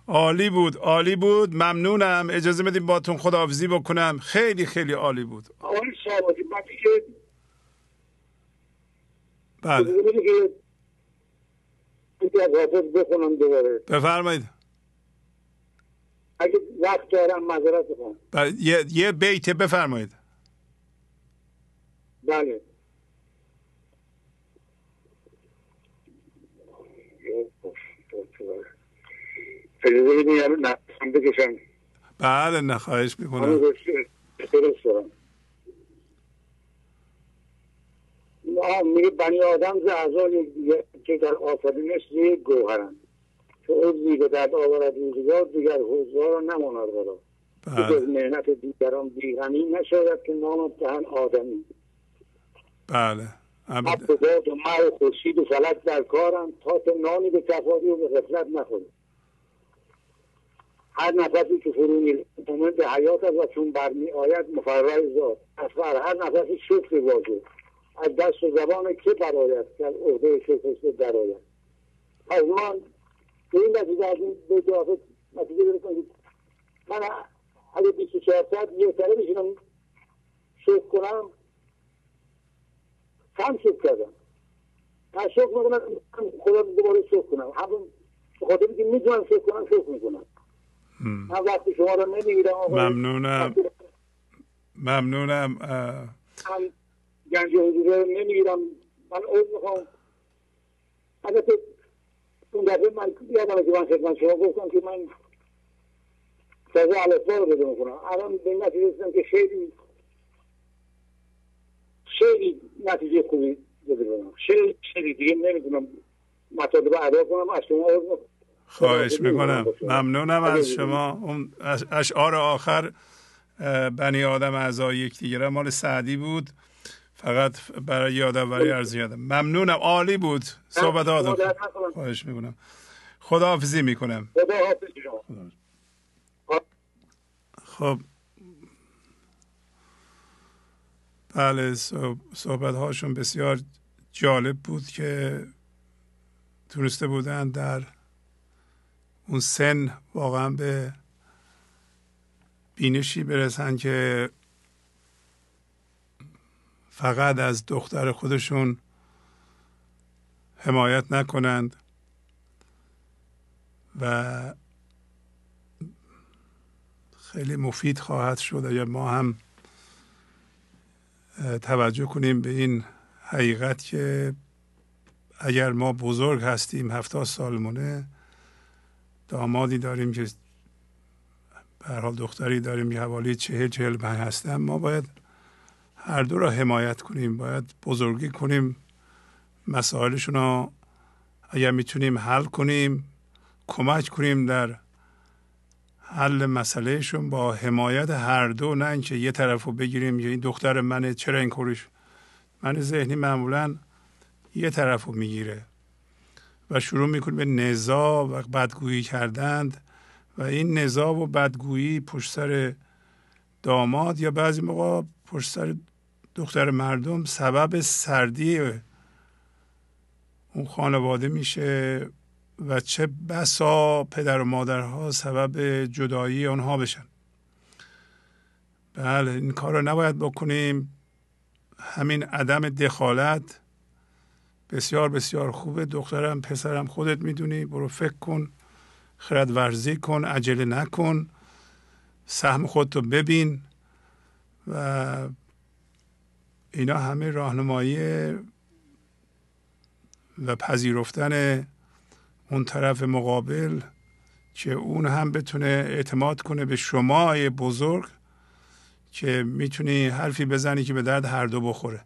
عالی بود، عالی بود. ممنونم. اجازه بدید باتون خداحافظی بکنم. خیلی خیلی عالی بود. عالی شهبازی. من دیگه بله دیگه از حافظ بخونم دوباره. بفرمایید. اگه وقت دارم معذرت میخوام. بله یه یه بیت بفرمایید. بله. اجازه بدین یارو نفسم بکشم. بله نه خواهش میکنم. میگه بنی آدم ز اعضای یکدیگر که در آفرینش ز یک گوهرند، چو عضوی به درد آورد روزگار دیگر حوزها را نماند ورا، که جز محنت دیگران بی غمی نشاید که نام دهن آدمی. بله. آب و باد و مه و خورشید و فلک در کارند، تا که نانی به کفاری و به غفلت نخوری. هر نفسی که فرو می‌رود مومن به حیات است و چون برمی آید مفرح ذات است. هر نفسی شکر واجب از دست و زبان که برآید که از عهده شکر درآید. پس من به این نتیجه از این بیت حافظ نتیجه برسم، من اگه بیست و چهار ساعت یه سره بشینم شکر کنم کم شکر کردم، تا شکر میکنم خدا دوباره شکر کنم. همون خاطری که میتونم شکر کنم شکر میکنم. ممنونم. ممنونم. من گنج حضور رو نمیگیرم. من عوض میخوام. البته اون دفعه من یادمه که من خدمت شما گفتم که من سازه الاسبا رو بده میکنم. الان به این نتیجه رسیدم که خیلی خیلی نتیجه خوبی داده بودم. خیلی خیلی دیگه نمیدونم مطالب ادا کنم. از شما خواهش میکنم، ممنونم از شما. اون اشعار آخر بنی آدم اعضای یکدیگر مال سعدی بود، فقط برای یادآوری عرض کردم. ممنونم، عالی بود صحبتاتون. خواهش میکنم، خداحافظی میکنم. خب بله، صحبت هاشون بسیار جالب بود که تونسته بودن در اون سن واقعا به بینشی برسن که فقط از دختر خودشون حمایت نکنند و خیلی مفید خواهد شد اگر ما هم توجه کنیم به این حقیقت که اگر ما بزرگ هستیم، هفتاد سالمونه، دامادی داریم که به هر حال دختری داریم که حوالی چهل چهل پنج هستن، ما باید هر دو را حمایت کنیم، باید بزرگی کنیم، مسائلشون را اگر میتونیم حل کنیم، کمک کنیم در حل مسئلهشون با حمایت هر دو، نه اینکه یه طرف رو بگیریم که این دختر منه چرا این کارش. من ذهنی معمولا یه طرف رو میگیره و شروع میکنه به نزاع و بدگویی کردن و این نزاع و بدگویی پشت سر داماد یا بعضی موقع پشت سر دختر مردم سبب سردی اون خانواده میشه و چه بسا پدر و مادرها سبب جدایی آنها بشن. بله، این کار رو نباید بکنیم. همین عدم دخالت بسیار بسیار خوبه. دخترم پسرم خودت میدونی، برو فکر کن، خرد ورزی کن، عجله نکن، سهم خودتو ببین و اینا همه راهنمایی و پذیرفتن اون طرف مقابل که اون هم بتونه اعتماد کنه به شما بزرگ که میتونی حرفی بزنی که به درد هر دو بخوره.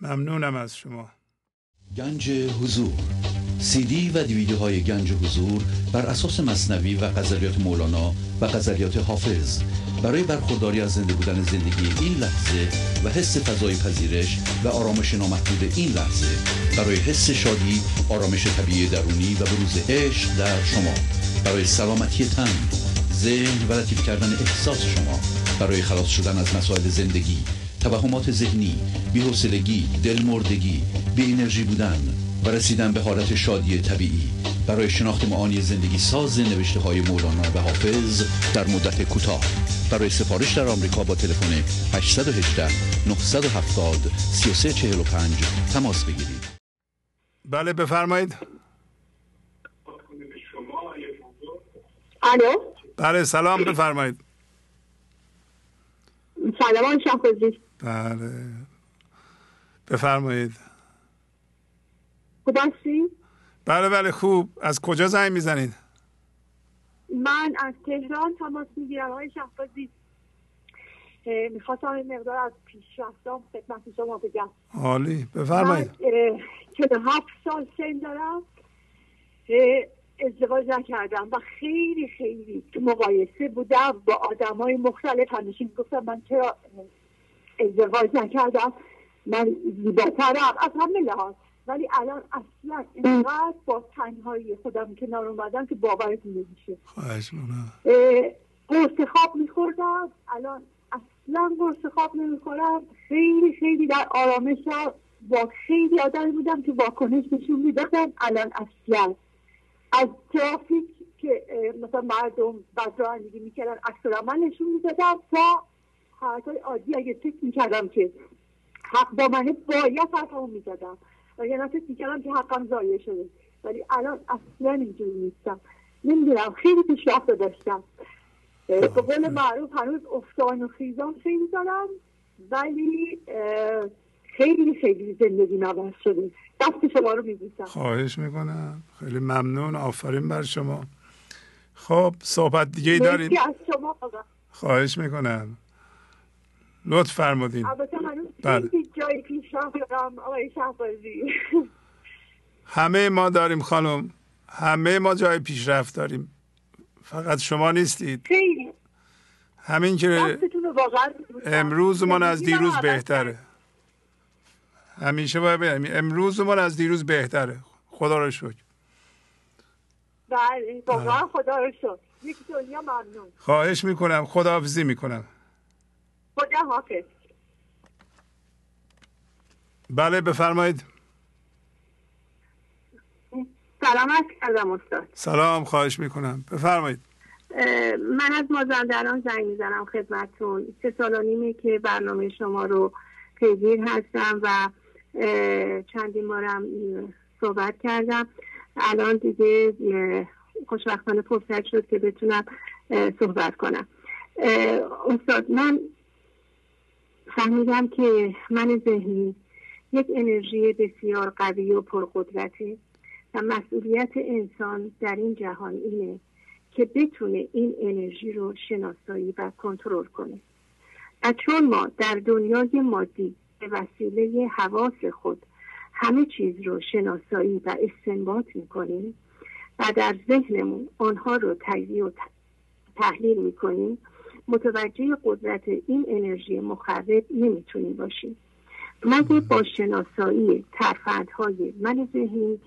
ممنونم از شما. گنج حضور، سی دی و دیویدیوهای گنج حضور بر اساس مثنوی و غزلیات مولانا و غزلیات حافظ برای برخورداری از زنده بودن زندگی این لحظه و حس فضای پذیرش و آرامش نامحدود این لحظه، برای حس شادی، آرامش طبیعی درونی و بروز عشق در شما، برای سلامتی تن، ذهن و لطیف کردن احساس شما، برای خلاص شدن از مسائل زندگی، توهمات ذهنی، بی‌حوصلگی، دلمردگی، بی انرژی بودن و رسیدن به حالت شادی طبیعی، برای شناخت معانی زندگی ساز نوشته‌های مولانا و حافظ در مدت کوتاه. برای سفارش در آمریکا با تلفن هشت یک هشت نه هفت صفر سه سه چهار پنج تماس بگیرید. بله بفرمایید. الو. بله سلام، بفرمایید. سلام شهبازی. بله بفرمایید. خوب هستی؟ بله بله خوب. از کجا زنگ میزنید؟ من از تهران تماس میگیرم آقای شهبازی. میخواستم این مقدار از پیشرفتام خدمت شما بگم. عالی، بفرمایید. من چهل و هفت سال سن دارم، ازدواج نکردم و خیلی خیلی مقایسه بودم با آدم های مختلف. همیشه میگفتم من چرا ازدواج نکردم، من زیباترم از همه لحاظ، ولی الان اصلا اینقدر با تنهایی خودم کنار اومدم که باورت نمیشه. خواهش می‌کنم. قرص خواب میخوردم، الان اصلا قرص خواب نمیخورم. خیلی خیلی در آرامشم با خیلی آدمی بودم که واکنش نشون میدادم، الان اصلا از ترافیک که مثلا مردم بدرانگی میکردن عکس من نشون میدادم تا حرکات عادی، اگه فکر میکردم که حق با منه باید حرفمو میزدم و یه نفس میکردم که حقم ضایع شده، ولی الان اصلا اینجوری نیستم. نمیدونم، خیلی پیشرفت داشتم. به قول معروف هنوز افتان و خیزان خیلی دارم، ولی خیلی خیلی زندگی نباز شده. دست شما رو میبوسم. خواهش میکنم، خیلی ممنون، آفرین بر شما. خب صحبت دیگه داریم؟ خواهش میکنم. لطف فرمودین. البته هنوز جای پیشرفت دارم آقای شهبازی. همه ما داریم خانم، همه ما جای پیشرفت داریم، فقط شما نیستید. خیلی همین که امروز من از دیروز بهتره، همیشه باید بگم امروز من از دیروز بهتره. خدا رو شکر. بله واقعا خدا رو شکر. یک دنیا ممنون. خواهش میکنم. خداحافظی میکنم. خدا حافظ. بله بفرمایید. سلام علیکم استاد. سلام، خواهش میکنم. بفرمایید. من از مازندران زنگ میزنم خدمتتون. سه سال و نیمه که برنامه شما رو پیگیر هستم و چندین بارم صحبت کردم. الان دیگه خوشبختانه فرصت شد که بتونم صحبت کنم. استاد من فهمیدم که من ذهنی یک انرژی بسیار قوی و پرقدرته و مسئولیت انسان در این جهان اینه که بتونه این انرژی رو شناسایی و کنترل کنه. و چون ما در دنیای مادی به وسیله حواس خود همه چیز رو شناسایی و استنباط میکنیم و در ذهنمون آنها رو تجزیه و تحلیل میکنیم، متوجه قدرت این انرژی مخرب نمیتونیم باشیم مگر با شناسایی ترفندهای من ذهنی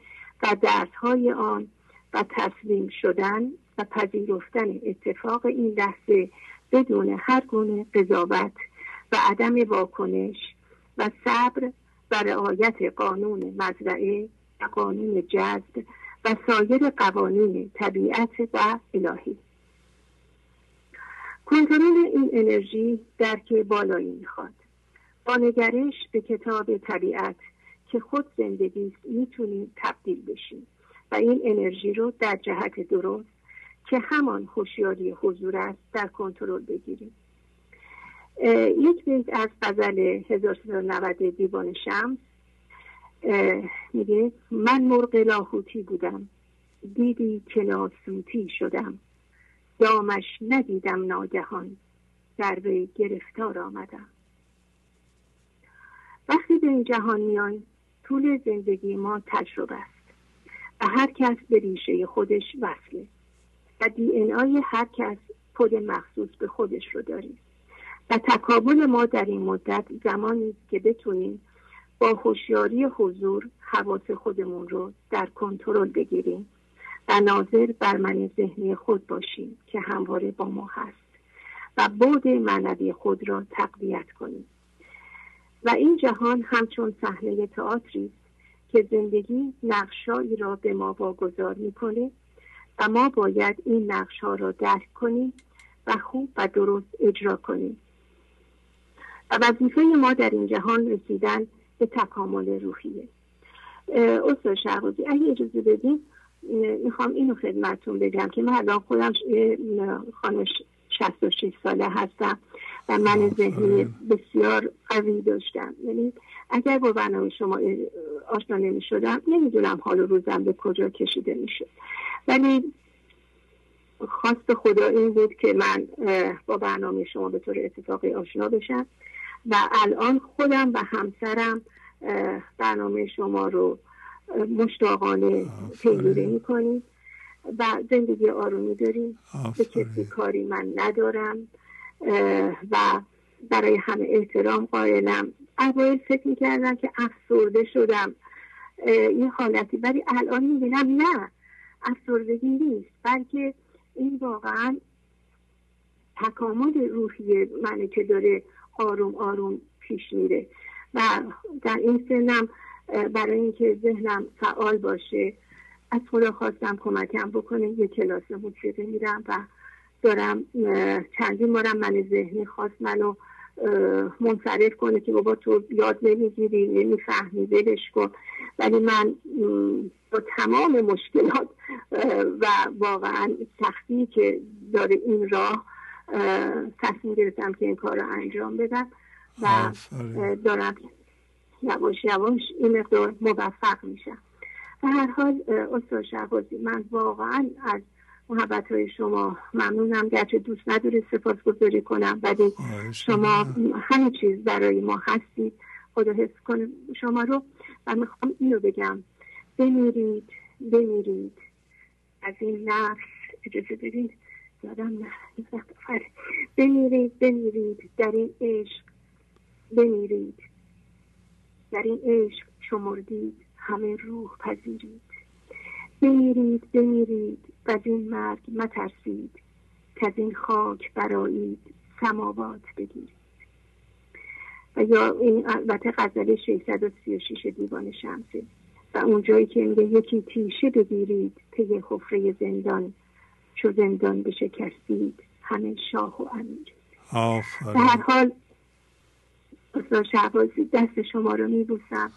و درسهای آن و تسلیم شدن و پذیرفتن اتفاق این لحظه بدون هر گونه قضاوت و عدم واکنش و صبر و رعایت قانون مزرعه و قانون جذب و سایر قوانین طبیعت و الهی. کنترل این انرژی درک بالایی میخواد. با نگرش به کتاب طبیعت که خود زندگی است میتونیم تبدیل بشیم و این انرژی رو در جهت درست که همان هوشیاری حضور است در کنترل بگیریم. یک بیت از غزل هزار و سیصد و نود دیوان شمس میگه: من مرغ لاهوتی بودم، دیدی که ناسوتی شدم، دامش ندیدم ناگهان، در وی گرفتار آمدم. وقتی به این جهان میان طول زندگی ما تجربه است و هر کس به ریشه خودش وصله و دی ان آی هر کس کد مخصوص به خودش رو داریم و تکامل ما در این مدت زمانی است که بتونیم با هوشیاری حضور حواس خودمون رو در کنترل بگیریم و ناظر بر من ذهنی خود باشیم که همواره با ما هست و بعد معنوی خود را تقویت کنیم. و این جهان همچون صحنه تئاتری است که زندگی نقشایی را به ما واگذار میکنه و ما باید این نقش ها را درک کنیم و خوب و درست اجرا کنیم و وظیفه ما در این جهان رسیدن به تکامل روحیه. استاد شهبازی اگه اجازه بدین میخوام اینو خدمتون بگم که من الان خودم خانم شصت و شش ساله هستم و من ذهنی بسیار قوی داشتم. یعنی اگر با برنامه شما آشنا نمی شدم نمیدونم حال و روزم به کجا کشیده میشد، ولی خواست خدا این بود که من با برنامه شما به طور اتفاقی آشنا بشم و الان خودم و همسرم برنامه شما رو مشتاقانه پیگیری میکنیم و زندگی آرومی داریم. به کسی کاری من ندارم و برای همه احترام قائلم. اول فکر میکردم که افسرده شدم این حالتی، ولی الان میبینم نه، افسردگی نیست، بلکه این واقعا تکامل روحی منه که داره آروم آروم پیش میره و در این سنم برای اینکه ذهنم فعال باشه از خدا خواستم کمکم بکنه. یه کلاس موسیقی میرم و دارم چندین بارم من ذهنی خواست منو منصرف کنه که بابا تو یاد نمیگیری، نمیفهمی، ولش کن، ولی من با تمام مشکلات و واقعا سختی که داره این راه تصمیم گرفتم که این کار رو انجام بدم و دارم یواش یواش این مقدار موفق میشم. به هر حال استاد شهبازی من واقعا از محبت های شما. ممنونم، گرچه دوست نداره سپاسگزاری کنم، ولی شما همه چیز برای ما هستید. خدا حفظ کنه شما رو. و میخوام اینو بگم، بمیرید بمیرید از این نفس، اجازه بدید یادم نفت آفر، بمیرید بمیرید در این عشق، بمیرید در این عشق شمردید همه روح پذیرید، بمیرید بمیرید و از این مرگ مترسید، که از این خاک برایید سماوات بگیرید. و یا این البته غزل ششصد و سی و شش دیوان شمسه و اون جایی که میگه یکی تیشه بگیرید پی حفره زندان، چو زندان بشکستید همه شاه و امیر. آفرین. در هر حال استاد شهبازی دست شما رو میبوسم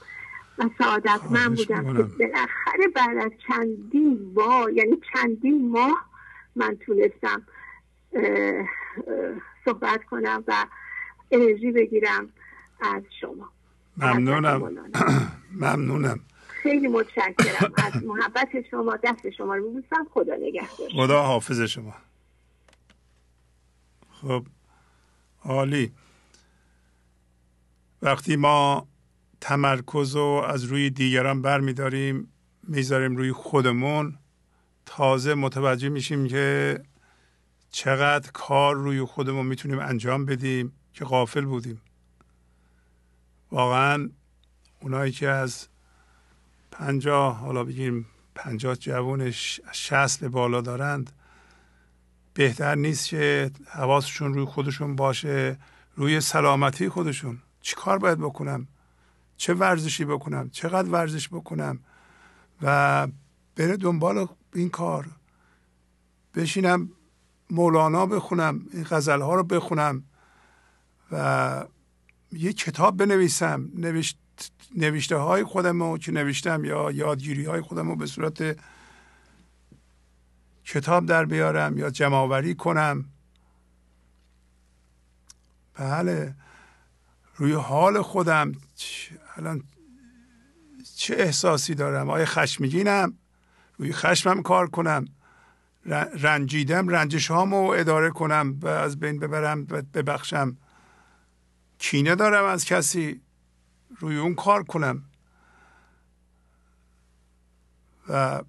و سعادت من بودم که بالاخره بعد از چندین ماه یعنی چندین ماه من تونستم اه اه صحبت کنم و انرژی بگیرم از شما. ممنونم، ممنونم، خیلی متشکرم از محبت شما. دست شما رو ببوسم. خدا نگهدار. خدا حافظ شما. خب عالی. وقتی ما تمرکز رو از روی دیگران برمی‌داریم می‌ذاریم روی خودمون، تازه متوجه میشیم که چقدر کار روی خودمون میتونیم انجام بدیم که غافل بودیم. واقعا اونایی که از پنجاه، حالا بگیم پنجاه جوان شصت به بالا دارند، بهتر نیست که حواسشون روی خودشون باشه، روی سلامتی خودشون؟ چی کار باید بکنم؟ چه ورزشی بکنم؟ چقدر ورزش بکنم؟ و بره دنبال این کار، بشینم مولانا بخونم، این غزلها رو بخونم و یه کتاب بنویسم، نوشت نوشته های خودم رو که نوشتم یا یادگیری های خودم رو به صورت کتاب در بیارم یا جمع‌آوری کنم. بله، روی حال خودم الان چه احساسی دارم؟ آیا خشمگینم؟ روی خشمم کار کنم. رنجیدم، رنجش هامو اداره کنم و از بین ببرم و ببخشم. کینه دارم از کسی، روی اون کار کنم. و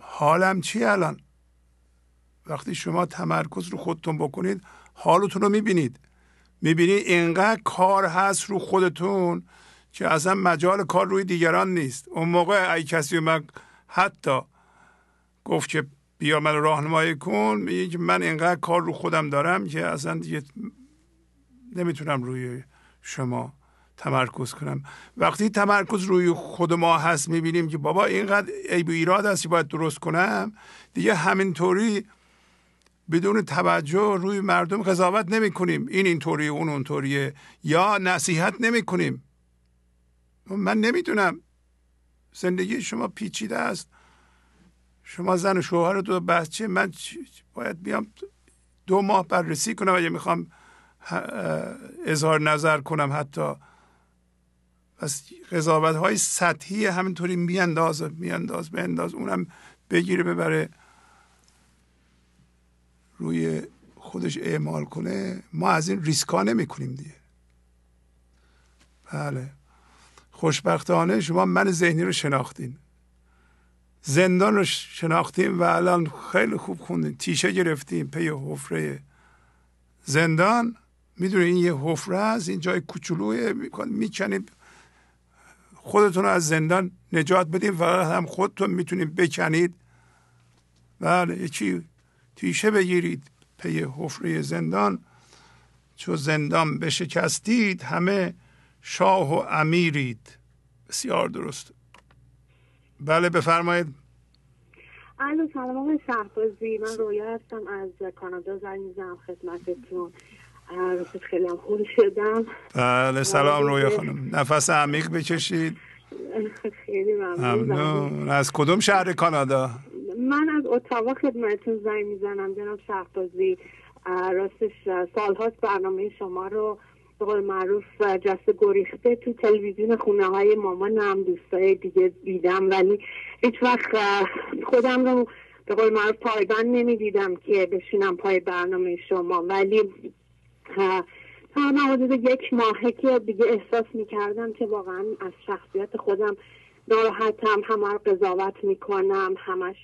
حالم چیه الان؟ وقتی شما تمرکز رو خودتون بکنید حالتون رو میبینید، میبینید اینقدر کار هست رو خودتون که اصلا مجال کار روی دیگران نیست. اون موقع ای کسی من حتی گفت که بیا من راهنمایی کن، میگه که من اینقدر کار رو خودم دارم که اصلا دیگه نمیتونم روی شما تمرکز کنم. وقتی تمرکز روی خود ما هست میبینیم که بابا اینقدر عیب و ایراد هستی باید درست کنم، دیگه همینطوری بدون توجه روی مردم قضاوت نمی کنیم، این اینطوری اون اونطوریه، یا نصیحت نمی کنیم. من نمیدونم زندگی شما پیچیده است، شما زن و شوهر و دو بچه، من باید بیام دو ماه بررسی کنم اگه میخوام اظهار نظر کنم. حتی بس قضاوت های سطحی همینطوری میانداز میانداز بنداز، اونم بگیره ببره روی خودش اعمال کنه. ما از این ریسکا نمی کنیم دیگه. بله، خوشبختانه شما من ذهنی رو شناختین، زندان رو شناختیم و الان خیلی خوب خوندیم، تیشه گرفتیم پی حفره زندان. میدونه این یه حفره است، این جای کوچولویه، میکنیم خودتون رو از زندان نجات بدیم، فقط هم خودتون میتونیم بکنید. بله، یکی تیشه بگیرید پی حفره زندان، چو زندان بشکستید همه شاه و امیرید. بسیار درست. بله بفرمایید. الو سلام آقای شهبازی، من رویا هستم از کانادا، زنگ میزنم خدمتتون. راست خیلی هم خون شدم. بله سلام رویا خانم، نفس عمیق بکشید. خیلی ممنون. از کدوم شهر کانادا؟ من از اتاوا خدمتتون زنگ میزنم جناب شهبازی. راستش سال‌هاست برنامه شما رو به قول معروف جست گریخته تو تلویزیون خونه های مامانم، دوستای دیگه دیدم، ولی هیچ وقت خودم رو به قول معروف پایبند نمیدیدم که بشینم پای برنامه شما، ولی تقریبا حدود یک ماهه که دیگه احساس میکردم که واقعا از شخصیت خودم ناراحتم، همه رو قضاوت میکنم، همش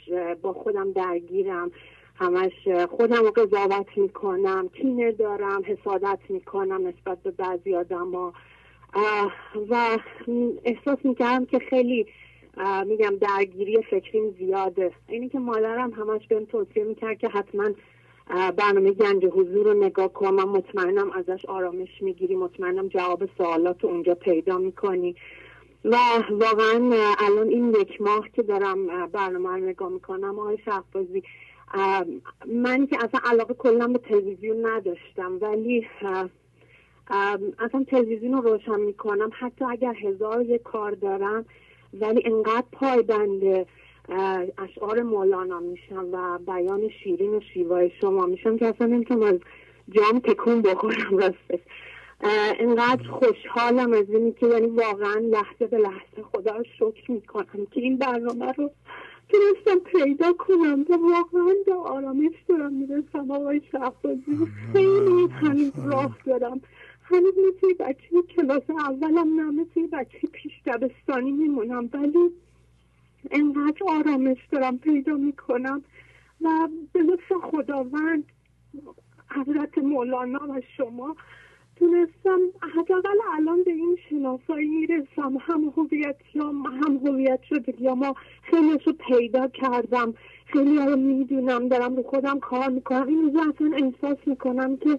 با خودم درگیرم، همش خودم رو قضاوت میکنم، کینه دارم، حسادت میکنم نسبت به بعضی آدم ها و احساس میکردم که خیلی میگم درگیری فکریم زیاده. اینی که مادرم همش بهم توصیه میکرد که حتما برنامه گنج حضور رو نگاه کن، من مطمئنم ازش آرامش میگیری، مطمئنم جواب سوالات رو اونجا پیدا میکنی. و واقعا الان این یک ماه که دارم برنامه رو نگاه میکنم آقای شهبازی، من که اصلا علاقه کلا به تلویزیون نداشتم، ولی اصلا تلویزیون رو روشن میکنم حتی اگر هزار یک کار دارم، ولی انقدر پایبند اشعار مولانا میشم و بیان شیرین و شیوای شما میشم که اصلا نمیتونم از جام تکون بخورم. راستش انقدر خوشحالم از اینی که یعنی واقعا لحظه به لحظه خدا رو شکر میکنم که این برنامه رو تونستم پیدا کنم و واقعا به آرامش دارم میرسم. آقای شهبازی خیلی هنوز راه دارم، هنوز مثل بچه کلاس اولم نه، مثل بچه پیش دبستانی میمونم، ولی انقدر آرامش دارم پیدا میکنم و به لطف خداوند حضرت مولانا و شما تونستم حداقل الان به این شناسایی میرسم، هم هویت یا هم هویت شده یا ما خیلیش رو پیدا کردم، خیلی رو میدونم، دارم رو خودم کار میکنم. این روزا اصلا احساس میکنم که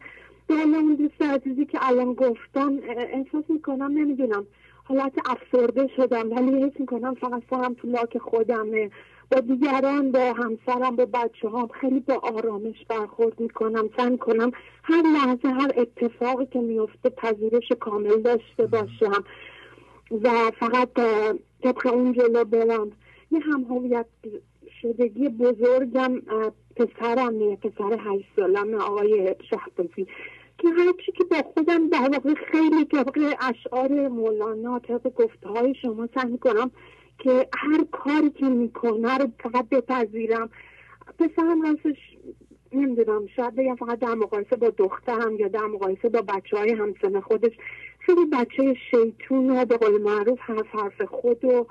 دل اون دوست عزیزی که الان گفتم احساس میکنم نمیدونم حالت افسرده شدم، ولی حس میکنم فقط سرم تو لاک خودمه، با دیگران، با همسرم، با بچه هم خیلی با آرامش برخورد میکنم، سعی کنم هر لحظه هر اتفاقی که میفته پذیرش کامل داشته باشم و فقط طبق اون جلو برم. یه هم هویت شدگی بزرگم پسرم، پسر هشت سالم آقای شهبازی، که هرچی که با خودم در واقع خیلی طبق اشعار مولانا، طبق گفته های شما سعی میکنم که هر کاری که میکنه رو فقط بپذیرم. پسرم راستش نمیدونم شاید بگم فقط در مقایسه با دخترم یا در مقایسه با بچه های همسن خودش خیلی بچه شیطون و به قول معروف حرف حرف خود و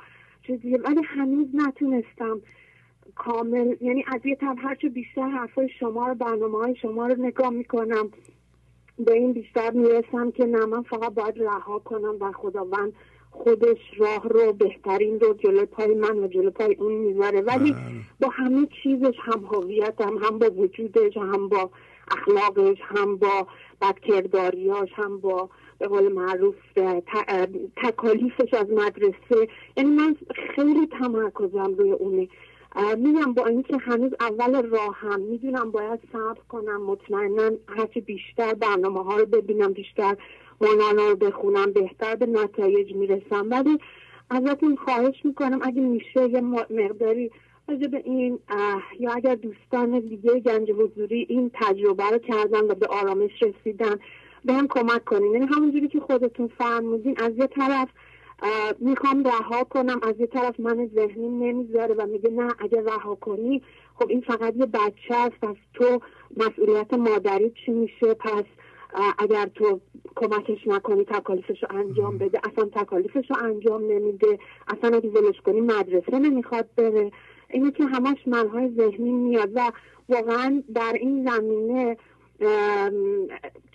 چیزیه، ولی هنوز نتونستم کامل، یعنی از یه طب هرچه بیشتر حرفای شما رو، برنامه های شما رو نگاه میکنم به این بیشتر میرسم که نه، من فقط باید رها کنم و خداوند خودش راه رو بهترین رو جلو پای من و جلو پای اون میذاره. ولی با همه چیزش، هم هویتم، هم با وجودش، هم با اخلاقش، هم با بدکرداریاش، هم با به قول معروف تکالیفش از مدرسه، یعنی من خیلی تمرکزم روی اونه. میگم با اینکه هنوز اول راه هم میدونم باید صبر کنم، مطمئنا هرچی بیشتر برنامه ها رو ببینم، بیشتر مولانا رو بخونم، بهتر به نتایج میرسم. ولی ازتون خواهش میکنم اگه میشه یه مقداری راجع به این، یا اگر دوستان دیگه گنج حضوری این تجربه رو کردن و به آرامش رسیدن به هم کمک کنین. یعنی همونجوری که خودتون فرمودین، از یه طرف میخوام رها کنم، از یه طرف من ذهنی نمیذاره و میگه نه اگه رها کنی خب این فقط یه بچه است، پس تو مسئولیت مادری چی میشه، پس اگر تو کمکش نکنی تکالیفش رو انجام بده، اصلا تکالیفش رو انجام نمیده، اصلا اگه ولش کنی مدرسه نمیخواد بره. اینه که همش منهای ذهنی میاد و واقعا در این زمینه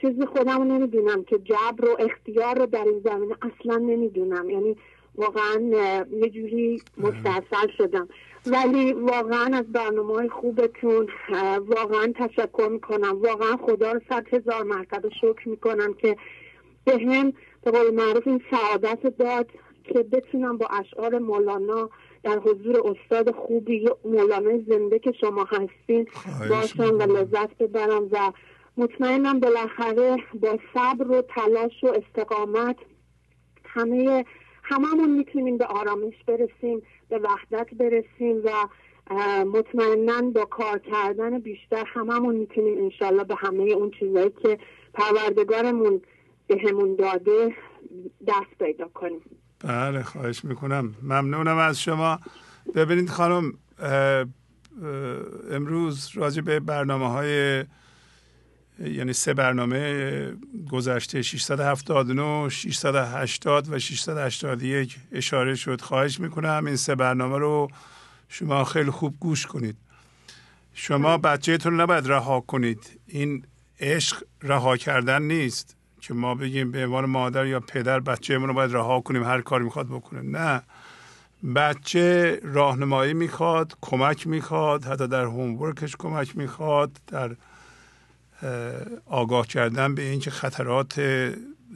چیز خودم رو نمیدونم که جبر و اختیار رو در این زمینه اصلا نمیدونم، یعنی واقعا یه جوری مستحصل شدم. ولی واقعا از برنامه های خوبتون واقعا تشکر میکنم، واقعا خدا رو صد هزار مرتبه شکر میکنم که به هم به قول معروف این سعادت داد که بتونم با اشعار مولانا در حضور استاد خوبی مولانا زنده که شما هستین باشم و لذت ببرم و مطمئنم بالاخره با صبر و تلاش و استقامت همه هممون میتونیم به آرامش برسیم، به وحدت برسیم و مطمئناً با کار کردن بیشتر هممون میتونیم انشالله به همه اون چیزایی که پروردگارمون به همون داده دست پیدا کنیم. بله خواهش میکنم، ممنونم از شما. ببینید خانم امروز راجع به برنامه های یعنی سه برنامه گذشته ششصد و هفتاد و نه، ششصد و هشتاد و ششصد و هشتاد و یک اشاره شد. خواهش میکنم این سه برنامه رو شما خیلی خوب گوش کنید. شما بچه‌تون نباید رها کنید. این عشق رها کردن نیست که ما بگیم به عنوان مادر یا پدر بچه‌مون رو باید رها کنیم هر کاری میخواد بکنه. نه، بچه راهنمایی میخواد، کمک میخواد، حتی در هومورکش کمک میخواد، در آگاه کردن به اینکه خطرات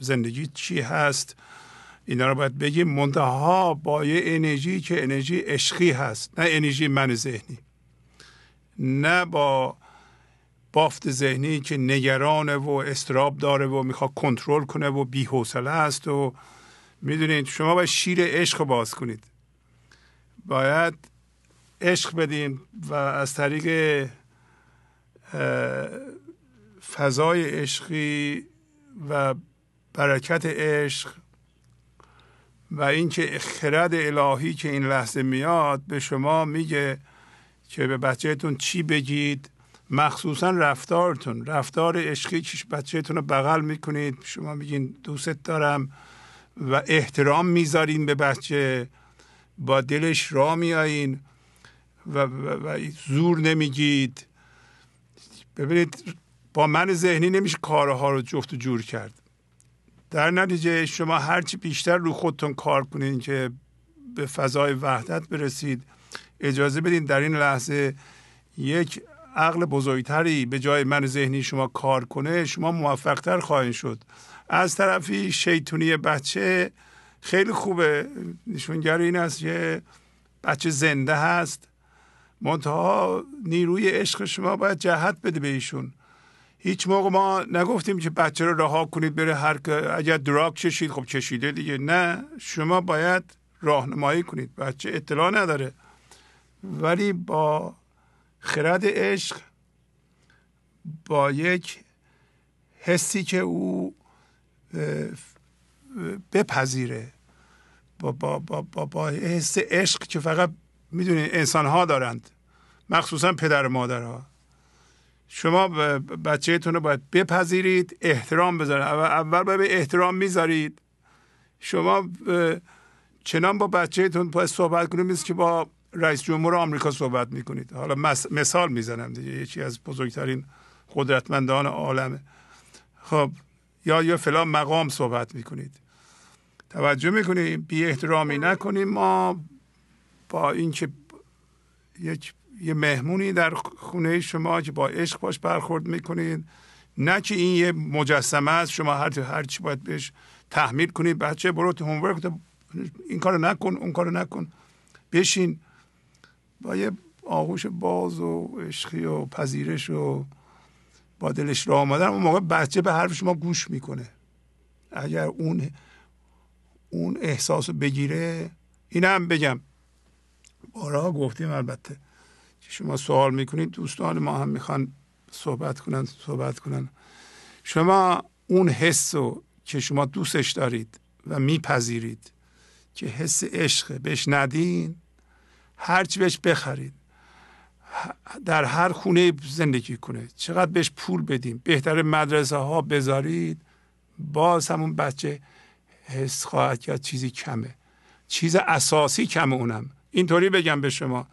زندگی چی هست. اینا رو باید بگیم، منتها با یه انرژی که انرژی عشقی هست، نه انرژی من ذهنی، نه با بافت ذهنی که نگرانه و استراب داره و میخواد کنترل کنه و بی‌حوصله است. و میدونید شما باید شیر عشق رو باز کنید، باید عشق بدیم و از طریق فضای عشقی و برکت عشق و اینکه خرد الهی که این لحظه میاد به شما میگه که به بچه‌تون چی بگید، مخصوصا رفتارتون، رفتار عشقی که بچه‌تون رو بغل میکنید، شما میگین دوست دارم و احترام میذارین به بچه، با دلش را میایین و, و, و زور نمیگید. ببینید با من ذهنی نمیشه کارها رو جفت و جور کرد. در نتیجه شما هرچی بیشتر رو خودتون کار کنین که به فضای وحدت برسید، اجازه بدین در این لحظه یک عقل بزرگتری به جای من ذهنی شما کار کنه، شما موفقتر خواهید شد. از طرفی شیطونی بچه خیلی خوبه، نشونگر این است که بچه زنده هست، منتها نیروی عشق شما باید جهت بده به ایشون. هیچ موقع ما نگفتیم که بچه رو رها کنید بره هر که اگر دراگ کشید خب کشیده دیگه، نه، شما باید راهنمایی کنید. بچه اطلاع نداره، ولی با خرد عشق، با یک حسی که او بپذیره، با با با با, با حس عشق که فقط میدونید انسان ها دارند، مخصوصا پدر و مادرها، شما بچه‌تون رو باید بپذیرید، احترام بذارید. اول باید احترام میذارید. شما چنان با بچه‌تون باید صحبت کنید که با رئیس جمهور آمریکا صحبت میکنید. حالا مثال میزنم دیگه، یکی از بزرگترین قدرتمندان عالمه. خب یا یا فلان مقام صحبت میکنید. توجه میکنید، بی احترامی نکنیم. ما با اینکه یک یه مهمونی در خونه شما که با عشق باش برخورد میکنید، نه که این یه مجسمه است شما هر هر چی باید بهش تحمیل کنید. بچه برو تو هومورک این کارو نکن، اون کارو نکن، بشین با یه آغوش باز و عشقی و پذیرش و با دلش راه آمدن. اون موقع بچه به حرف شما گوش میکنه. اگر اون اون احساسو بگیره، اینم بگم بارها گفتیم البته که شما سوال میکنید، دوستان ما هم میخوان صحبت کنن صحبت کنن شما اون حسو که شما دوستش دارید و میپذیرید که حس عشق، بهش ندین، هرچی بهش بخرید، در هر خونه زندگی کنه، چقدر بهش پول بدیم، بهتر مدرسه ها بذارید، باز همون بچه حس خواهد کرد چیزی کمه، چیز اساسی کمه. اونم اینطوری بگم به شما،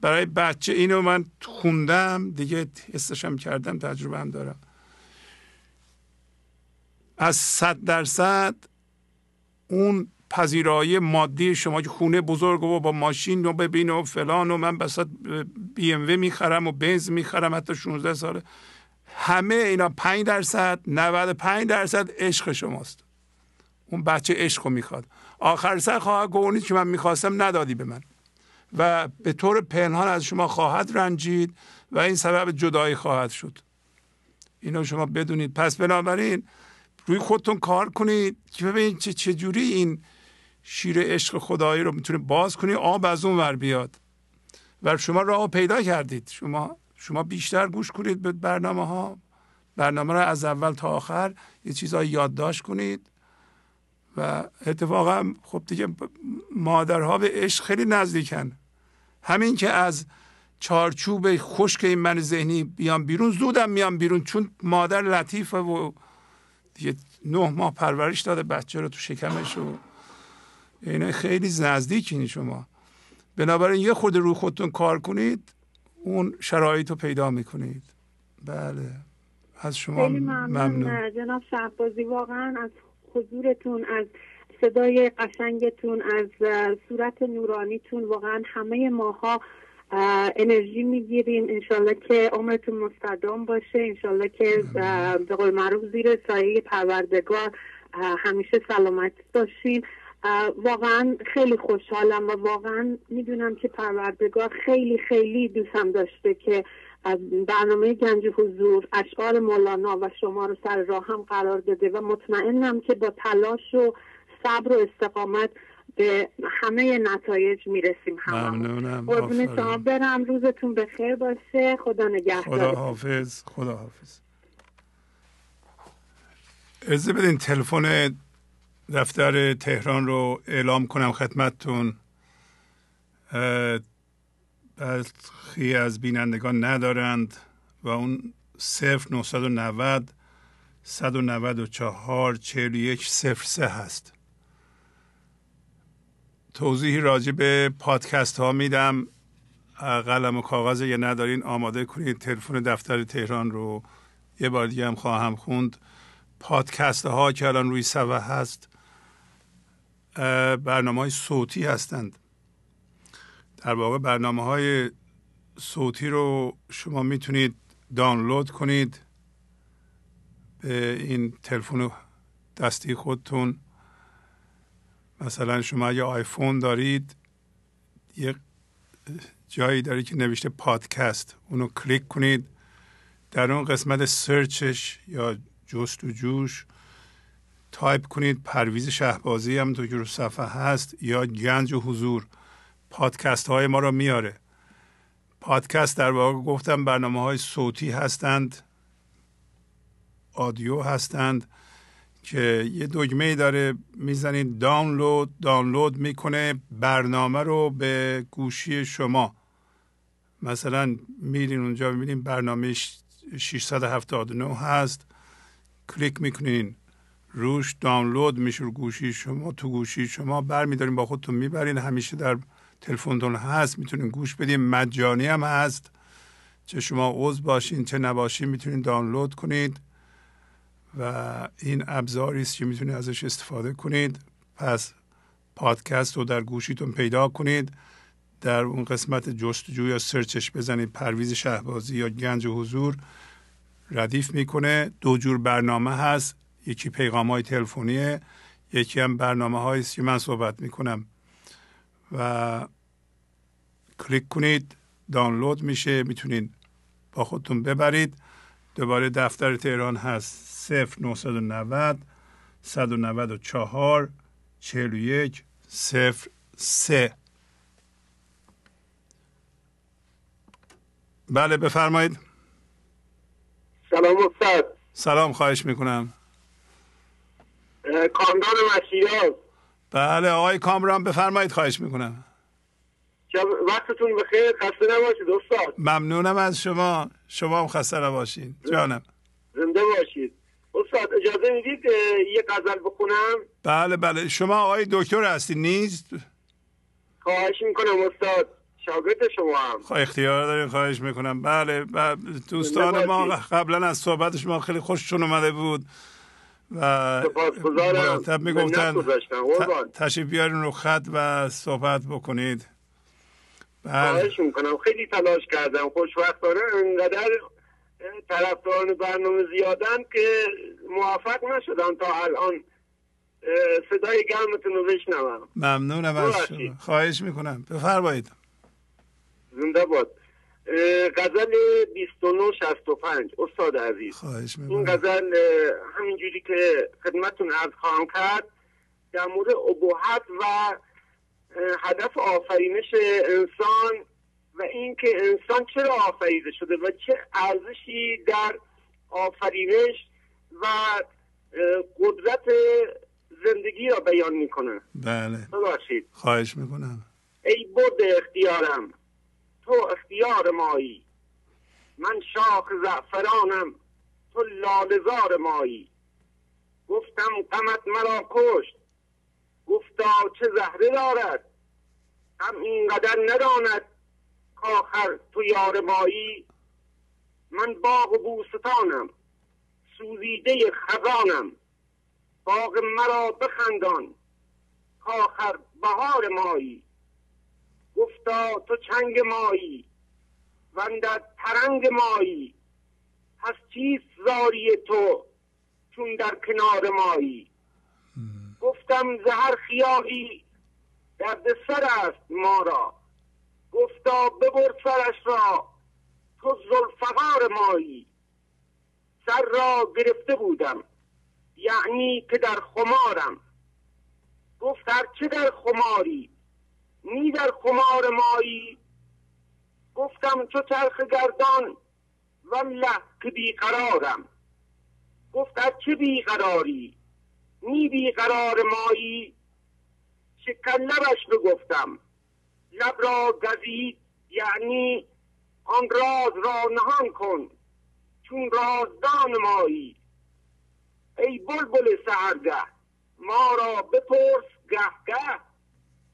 برای بچه اینو من خوندم دیگه، حسشم کردم، تجربه هم دارم، از صد درصد اون پذیرایی مادی شما که خونه بزرگ و با ماشین رو ببین و فلان و من بسات بی ام وی میخرم و بنز میخرم حتی شانزده ساله، همه اینا پنج درصد نود و پنج درصد عشق شماست. اون بچه عشق رو میخواد. آخر سر خواهد گفت که من میخواستم ندادی به من، و به طور پنهان از شما خواهد رنجید و این سبب جدایی خواهد شد. اینو شما بدونید. پس بنابراین روی خودتون کار کنید که ببینید چه چجوری این شیر عشق خدایی رو میتونه باز کنید، آب از اون ور بیاد. و شما راه پیدا کردید. شما شما بیشتر گوش کنید به برنامه ها، برنامه رو از اول تا آخر یه چیزایی یادداشت کنید. و اتفاقا خب دیگه مادرها به عشق خیلی نزدیکن. همین که از چارچوب خشک این من ذهنی بیام بیرون، زودم میام بیرون، چون مادر لطیفه و دیگه نه ماه پرورش داده بچه رو تو شکمش و اینه، خیلی نزدیکین شما. بنابراین یه خود رو خودتون کار کنید، اون شرایط رو پیدا میکنید. بله از شما ممنون, ممنون. جناب شهبازی واقعا از حضورتون، از صدای قشنگتون، از صورت نورانیتون، واقعا همه ماها انرژی میگیریم. انشالله که عمرتون مستدام باشه، انشالله که به قول معروف زیر سایه پروردگار همیشه سلامت باشیم. واقعا خیلی خوشحالم و واقعا میدونم که پروردگار خیلی خیلی دوستم داشته که برنامه گنج حضور، اشعار مولانا و شما رو سر راه هم قرار داده و مطمئنم که با تلاش و صبر و استقامت به همه نتایج میرسیم. ممنونم. قربون شما برم، روزتون بخیر باشه، خدا نگهدار. خدا حافظ. خدا حافظ. اجازه بدین تلفن دفتر تهران رو اعلام کنم خدمتتون. برخی از بینندگان ندارند و اون صفر نه نه صفر صد و نود و چهار چهل و یک صفر سه هست. توضیحی راجع به پادکست ها میدم. قلم و کاغذ اگه ندارین آماده کنید. تلفن دفتر تهران رو یه بار دیگه هم خواهم خوند. پادکست ها که الان روی صفحه هست برنامه های صوتی هستند. در واقع برنامه های صوتی رو شما میتونید دانلود کنید به این تلفن دستی خودتون. مثلا شما یه آیفون دارید، یه جایی دارید که نوشته پادکست، اونو کلیک کنید. در اون قسمت سرچش یا جستجوش تایپ کنید پرویز شهبازی، هم تو جور صفحه هست، یا گنج حضور. پادکست های ما رو میاره. پادکست در واقع گفتم برنامه های صوتی هستند، آدیو هستند که یه دکمه داره میزنید دانلود، دانلود میکنه برنامه رو به گوشی شما. مثلا میرین اونجا میبینیم برنامه ششصد و هفتاد و نه هست، کلیک میکنین روش، دانلود میشه رو گوشی شما، تو گوشی شما برمیدارین با خودتون میبرین، همیشه در تلفنتون هست، میتونین گوش بدین. مجانی هم هست، چه شما عضو باشین چه نباشین میتونین دانلود کنید و این ابزاری است که میتونید ازش استفاده کنید. پس پادکست رو در گوشیتون پیدا کنید، در اون قسمت جستجو یا سرچش بزنید پرویز شهبازی یا گنج حضور، ردیف میکنه. دو جور برنامه هست، یکی پیغام های تلفنیه، یکی هم برنامه هایی است که من صحبت میکنم. و کلیک کنید دانلود میشه، میتونید با خودتون ببرید. دوباره دفتر تهران هست، صفر نه نه صفر صد و نود و چهار چهل و یک صفر سه. بله بفرمایید. سلام استاد. سلام، خواهش میکنم. کامران مشیراز. بله آقای کامران بفرمایید، خواهش میکنم. وقتتون بخیر، خسته نباشید استاد. ممنونم از شما. شما هم خسته نباشید. جانم. زنده باشید. استاد اجازه میدید یه غزل بخونم؟ بله بله. شما آقای دکتر هستید نیست؟ خواهش میکنم استاد، شاگرد شما هم. خواهش اختیار دارین، خواهش میکنم. بله و دوستان ما قبلا از صحبت شما خیلی خوششون اومده بود و مرتب میگفتن تشریف بیارین رو خط و صحبت بکنید. بله. خواهش میکنم، خیلی تلاش کردم. خوشبختانه انقدر طرفداران برنامه زیادن که موفق نشدم تا الان صدای گرمتون رو بشنوم. ممنونم از شما، خواهش میکنم. بفرمایید. زنده باد. غزل بیست و نه شصت و پنج استاد عزیز. خواهش میکنم. این غزل همینجوری که خدمتون عرض خواهم کرد در مورد ابهت و هدف آفرینش انسان و اینکه انسان چرا آفریده شده و چه ارزشی در آفرینش و قدرت زندگی را بیان میکنه. بله. ببخشید. خواهش میکنم. ای بود اختیارم تو اختیار مایی، من شاخ زعفرانم تو لاله‌زار مایی. گفتم غمت مرا کشت، گفتا چه زهره دارد، هم اینقدر نداند کآخر تو یار مایی. من باغ و بوستانم سوزیده خزانم، باغ مرا بخندان کآخر بهار مایی. گفتا تو چنگ مایی واندر ترنگ مایی، پس چیست زاری تو چون در کنار مایی. گفتم زهر خیاهی درد سر است ما را، گفتا ببر سرش را تو ذوالفقار مایی. سر را گرفته بودم یعنی که در خمارم، گفت هرچه در خماری نی در خمار مایی. گفتم چو چرخ گردان والله که بیقرارم، گفت هرچه بیقراری نی بیقرار مایی. شکر لبش بگفتم لب را گزید یعنی آن راز را نهان کن چون رازدان مایی. ای بلبل سحرگه ما را بپرس گه گه،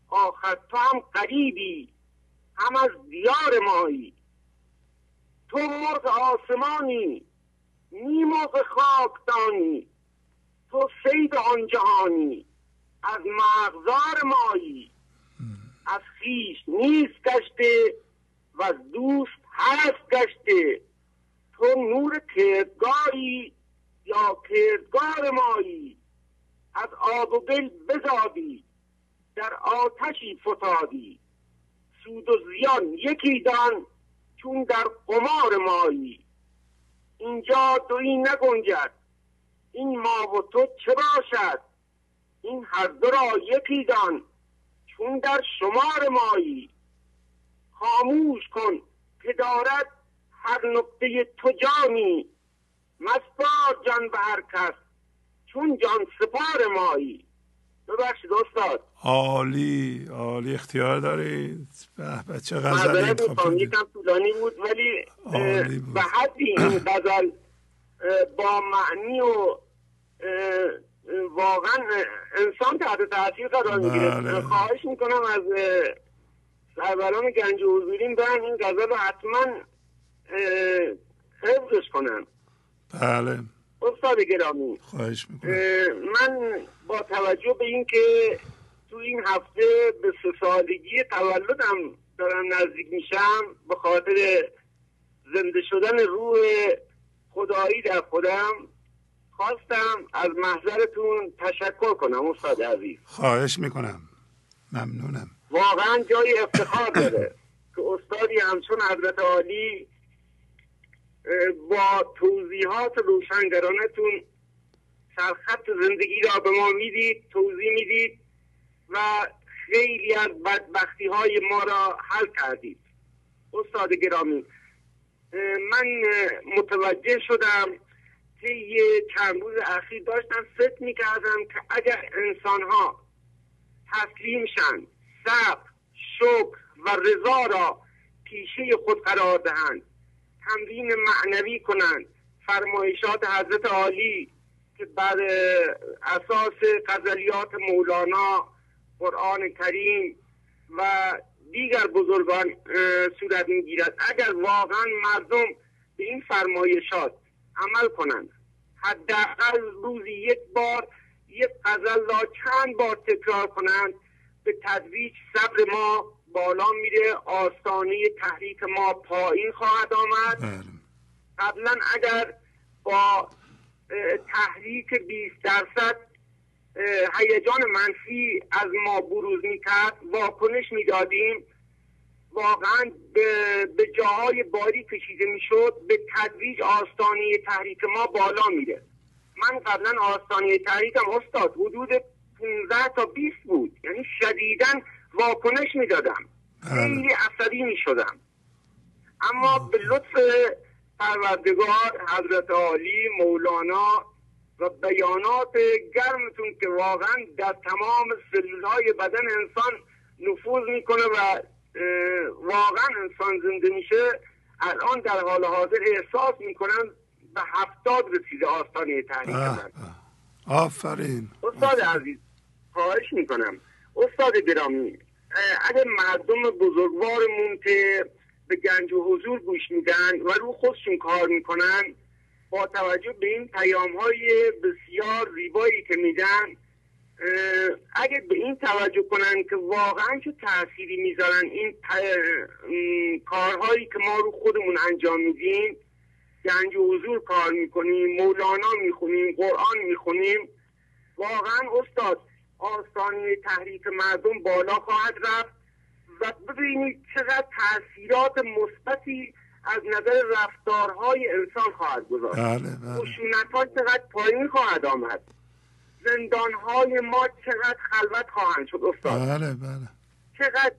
آخر تو هم غریبی هم از دیار مایی. تو مرغ آسمانی نی مرغ خاکدانی، تو صید آن جهانی از مرغزار مایی. از خویش نیست گشته و از دوست هست گشته، تو نور کردگاری یا کردگار مایی. از آب و گل بزادی در آتشی فتادی، سود و زیان یکی دان چون در قمار مایی. اینجا دویی نگنجد این ما و تو چه باشد، این هر دو را یکی دان چون در شمار مایی. خاموش کن که دارد هر نقطه تو جانی، مسپار جان به هر کس چون جان سپار مایی. ببخشید استاد. عالی عالی، اختیار دارید. به بچه غزل این خواهد یکم طولانی بود ولی بود. به حدی این غزل با معنی و واقعا انسان تحت تاثیر قرار میگیره. خواهش میکنم از سروران گنج حضوریم برن این غزل رو حتما حفظش کنم. بله استاد گرامی خواهش میکنم. من با توجه به این که تو این هفته به سه سالگی تولدم دارم نزدیک میشم، به خاطر زنده شدن روح خدایی در خودم خواستم از محضرتون تشکر کنم استاد عزیز. خواهش میکنم، ممنونم. واقعا جای افتخار داره که استادی همچون حضرت عالی با توضیحات روشنگرانتون سرخط زندگی را به ما میدید، توضیح میدید و خیلی از بدبختی های ما را حل کردید. استاد گرامی من متوجه شدم که یه چند روز اخیر داشتم فکر میکردم که اگر انسان ها تسلیم شن، صبر، شکر و رضا را پیشه خود قرار دهند، تمرین معنوی کنند، فرمایشات حضرت عالی که بر اساس غزلیات مولانا، قرآن کریم و دیگر بزرگان صورت میگیرد، اگر واقعا مردم به این فرمایشات عمل کنند، حداقل روزی یک بار یک غزل را چند بار تکرار کنند، به تدریج صبر ما بالا میره، آستانه تحریک ما پایین خواهد آمد. قبلا اگر با تحریک بیست درصد هیجان منفی از ما بروز میکرد واکنش میدادیم، واقعا به جاهای باری کشیده میشد، به تدریج آستانه تحریک ما بالا میره. من قبلا آستانه تحریکم استاد حدود پانزده تا بیست بود، یعنی شدیداً واکنش میدادم، خیلی عصبی میشدم. اما به لطف پروردگار، حضرت عالی، مولانا و بیانات گرمتون که واقعا در تمام سلولهای بدن انسان نفوذ میکنه و واقعا انسان زنده میشه. الان در حال حاضر احساس میکنم به هفتاد رسیده آستانه تحریک من. آفرین استاد عزیز، خواهش میکنم استاد گرامی، اگه مردم بزرگوارمون که به گنج و حضور گوش میدن و رو خودشون کار میکنن، با توجه به این پیام های بسیار زیبایی که میدن، اگه به این توجه کنن که واقعا چه تأثیری میذارن این کارهایی که ما رو خودمون انجام میدیم، گنج و حضور کار میکنیم، مولانا میخونیم، قرآن میخونیم، واقعا استاد آستانه تحریک مردم بالا خواهد رفت و ببینید چقدر تأثیرات مثبتی از نظر رفتارهای انسان خواهد گذاشت. خشونت‌ها چقدر پایین خواهد آمد، زندانهای ما چقدر خلوت خواهند شد استاد. بله بله. چقدر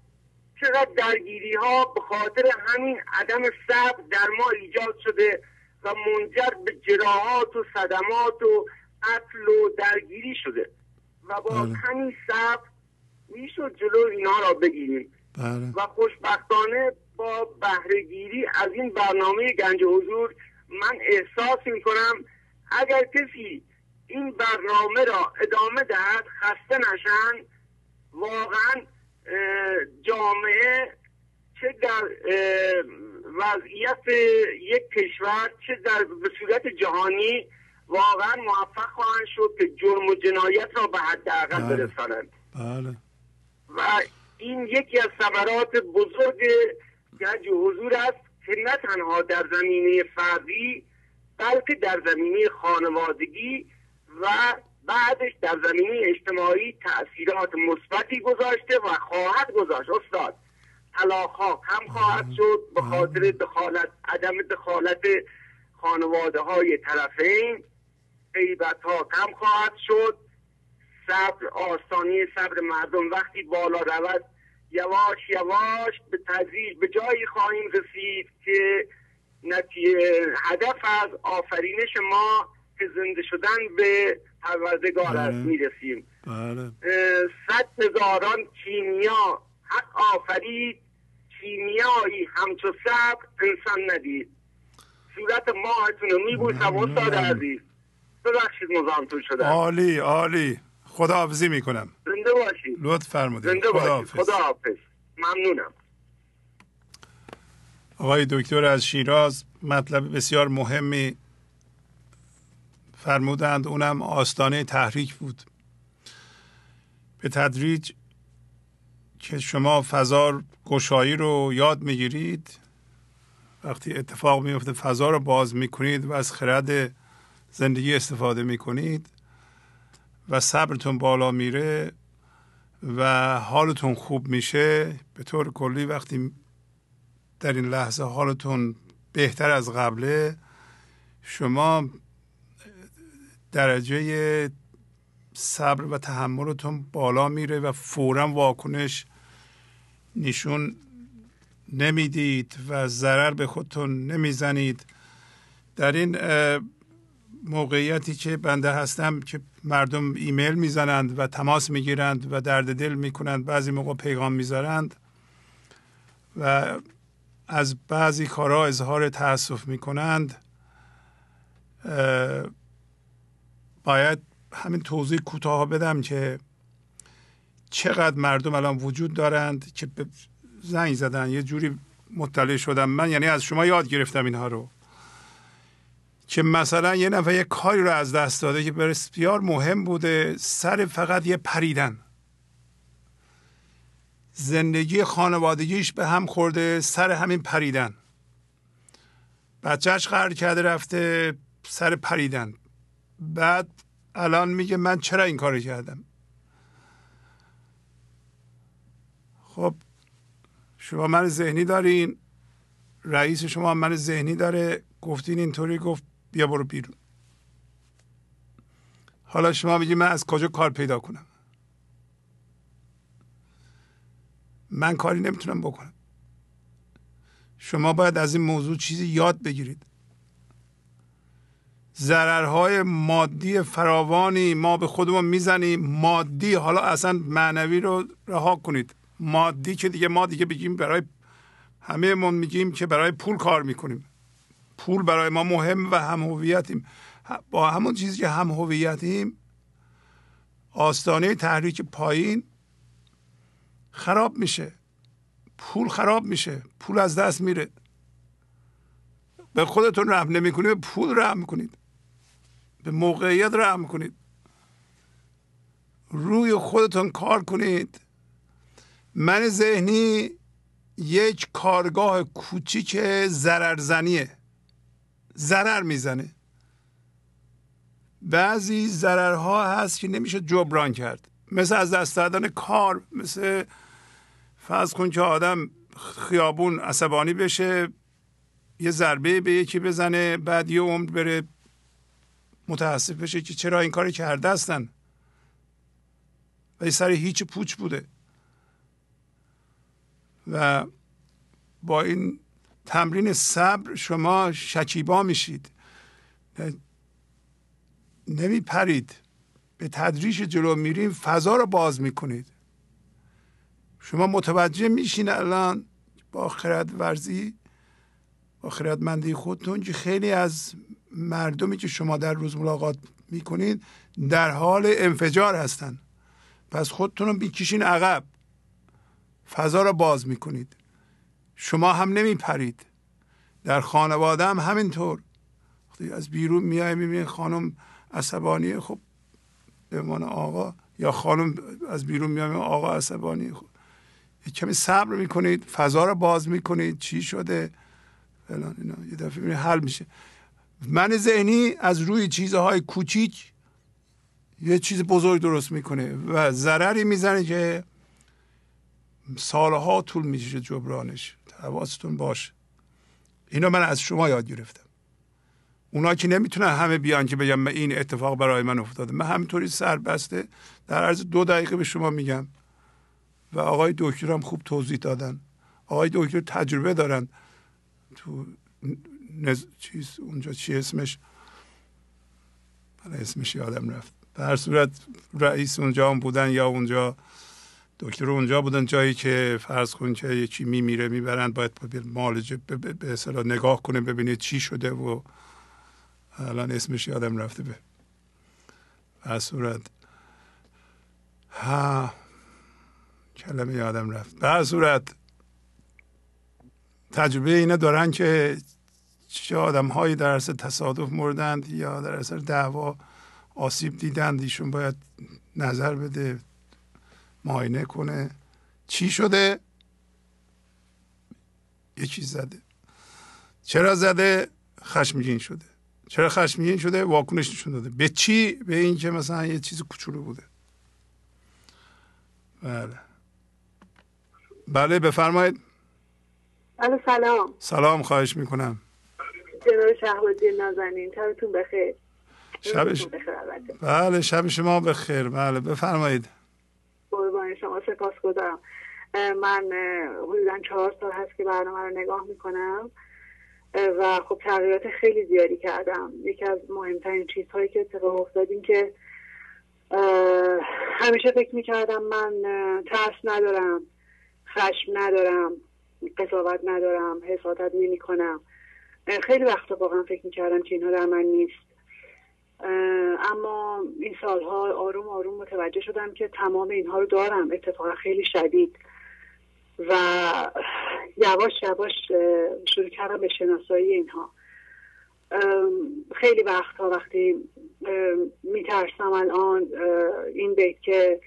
چقدر درگیری ها به خاطر همین عدم صبر در ما ایجاد شده و منجر به جراحات و صدمات و قتل و درگیری شده و با بله. همین صبر میشد جلو اینا را بگیریم. بله. و خوشبختانه با بهره‌گیری از این برنامه گنج حضور من احساس میکنم اگر کسی این برنامه را ادامه دهد، خسته نشن، واقعا جامعه چه در وضعیت یک کشور چه در به صورت جهانی واقعا موفق خواهند شد که جرم و جنایت را به حداقل برسانند. بله. و این یکی از ثمرات بزرگ گنج حضور است که نه تنها در زمینه فردی بلکه در زمینه خانوادگی و بعدش در زمینه اجتماعی تأثیرات مثبتی گذاشته و خواهد گذاشت استاد. طلاق‌ها هم خواهد شد به خاطر دخالت، عدم دخالت خانواده‌های طرفین. غیبت‌ها هم خواهد شد. صبر، آستانه صبر مردم وقتی بالا رود یواش یواش به تدریج به جایی خواهیم رسید که نتیجه هدف از آفرینش ما که زنده شدن به پروردگار است میرسیم. صد هزاران کیمیا حق آفرید، کیمیایی همچو صبر انسان ندید. صورت ماهتون رو میبوسم استاد عزیز. ببخشید مزاحمتون شدم. عالی عالی، خداحافظی میکنم. زنده باشید، لطف فرمودید. زنده باشید، خداحافظ. ممنونم. آقای دکتر از شیراز مطلب بسیار مهمی فرمودند، اونم آستانه تحریک بود. به تدریج که شما فضا گشایی رو یاد میگیرید، وقتی اتفاق میفته فضا رو باز میکنید و از خرد زندگی استفاده میکنید و صبرتون بالا میره و حالتون خوب میشه. به طور کلی وقتی در این لحظه حالتون بهتر از قبله، شما درجه صبر و تحملتون بالا میره و فوراً واکنش نشون نمیدید و ضرر به خودتون نمیزنید. در این موقعیتی که بنده هستم که مردم ایمیل میزنند و تماس میگیرند و درد دل میکنند، بعضی موقع پیغام میذارند و از بعضی کارها اظهار تأسف میکنند، باید همین توضیح کوتاه بدم که چقدر مردم الان وجود دارند که زنگ زدن، یه جوری مطلع شدم من، یعنی از شما یاد گرفتم اینها رو، که مثلا یه نفر یه کاری رو از دست داده که بسیار مهم بوده، سر فقط یه پریدن زندگی خانوادگیش به هم خورده، سر همین پریدن بچهش قرار کرده رفته سر پریدن. بعد الان میگه من چرا این کارو کردم. خب شما من ذهنی دارین، رئیس شما من ذهنی داره، گفتین اینطوری، گفت بیا برو بیرون. حالا شما میگی من از کجا کار پیدا کنم، من کاری نمیتونم بکنم. شما باید از این موضوع چیزی یاد بگیرید. ضررهای مادی فراوانی ما به خودمون میزنیم، مادی، حالا اصلا معنوی رو رها کنید، مادی که دیگه ما دیگه بگیم برای همه ما میگیم که برای پول کار میکنیم. پول برای ما مهم و هم هویتیم. با همون چیزی که هم هویتیم آستانه تحریک پایین خراب میشه. پول خراب میشه. پول از دست میره. به خودتون رحم نمیکنید، به پول رحم میکنید. به موقعیت رحم میکنید. روی خودتون کار کنید. من ذهنی یک کارگاه کوچیک ضررزنیه. ضرر میزنه. بعضی ضررها هست که نمیشه جبران کرد. مثل از دست دادن کار، مثل فرض کن که آدم خیابون عصبانی بشه، یه ضربه به یکی بزنه، بعد یه عمر بره متاسف بشه که چرا این کاری کرده هستن و یه سر هیچ پوچ بوده. و با این تمرین صبر شما شکیبا میشید، نمی پرید، به تدریج جلو میریم، فضا رو باز میکنید. شما متوجه میشین الان با خرد ورزی، با خردمندی خودتون، که خیلی از مردمی که شما در روز ملاقات میکنید در حال انفجار هستن. پس خودتون رو بیکشین عقب، فضا رو باز میکنید. شما هم نمی پرید. در خانواده هم همینطور. وقتی از بیرون میایم میبینید خانم عصبانیه، خب به عنوان آقا، یا خانم از بیرون میایم آقا عصبانیه، خب کمی صبر میکنید، فضا رو باز میکنید، چی شده فلان اینا، یه دفعه میبینید حل میشه. من ذهنی از روی چیزهای کوچیک یه چیز بزرگ درست میکنه و ضرری میزنه که سالها طول میشه جبرانش. حواستون باشه. اینو من از شما یاد گرفتم. اونا که نمیتونن همه بیان که بگم من این اتفاق برای من افتاده. من همینطوری سربسته در عرض دو دقیقه به شما میگم و آقای دکتر هم خوب توضیح دادن. آقای دکتر تجربه دارن تو نز... چیز اونجا چی اسمش؟ من اسمش یادم رفت. به هر صورت رئیس اونجا هم بودن، یا اونجا دکتر اونجا بودن، جایی که فرض کن که یکی میمیره میبرن، باید معالجه به اصطلاح نگاه کنه ببینه چی شده. و الان اسمش یادم رفته. به هر صورت ها کلمه یادم رفت. به هر صورت تجربه اینا دارن که چه آدم هایی در اثر تصادف مردند یا در اثر دعوا آسیب دیدند، ایشون باید نظر بده، معاینه کنه چی شده، یه چیز زده، چرا زده، خشمگین شده، چرا خشمگین شده، واکنش نشون داده به چی، به این که مثلا یه چیز کوچولو بوده. بله بله بفرمایید. بله سلام. سلام، خواهش میکنم جناب شهبازی نازنین، شبتون بخیر. شبش... بله شب شما بخیر. بله بفرمایید. قربان شما، سپاسگزارم. من حدوداً چهار سال هست که برنامه رو نگاه میکنم و خب تغییرات خیلی زیادی کردم. یکی از مهمترین چیزهایی که اتفاق افتاد این که همیشه فکر میکردم من ترس ندارم، خشم ندارم، قضاوت ندارم، حسادت نمی کنم. خیلی وقتا واقعا فکر میکردم که اینها در من نیست. اما این سالها آروم آروم متوجه شدم که تمام اینها رو دارم، اتفاقا خیلی شدید. و یواش یواش شروع کردم به شناسایی اینها. خیلی وقتها وقتی میترسم الان این بیت که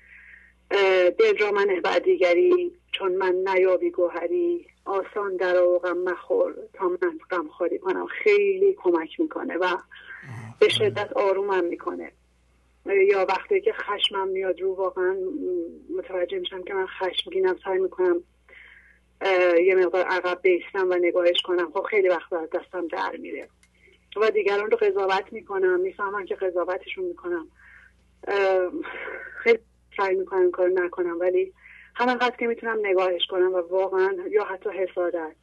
دل را منه بر دیگری چون من نیابی گوهری، آسان در آغم مخور تا من غمخواری کنم، خیلی کمک میکنه و به شدت آرومم میکنه. یا وقتی که خشمم میاد رو، واقعا متوجه میشم که من خشمگینم، سعی میکنم یه مقدار عقب بیستم و نگاهش کنم، خب خیلی وقت از دستم در میره و دیگران رو قضاوت میکنم، میفهمم که قضاوتشون میکنم، خیلی سعی میکنم کار نکنم، ولی همینقدر که میتونم نگاهش کنم و واقعا، یا حتی حسادت،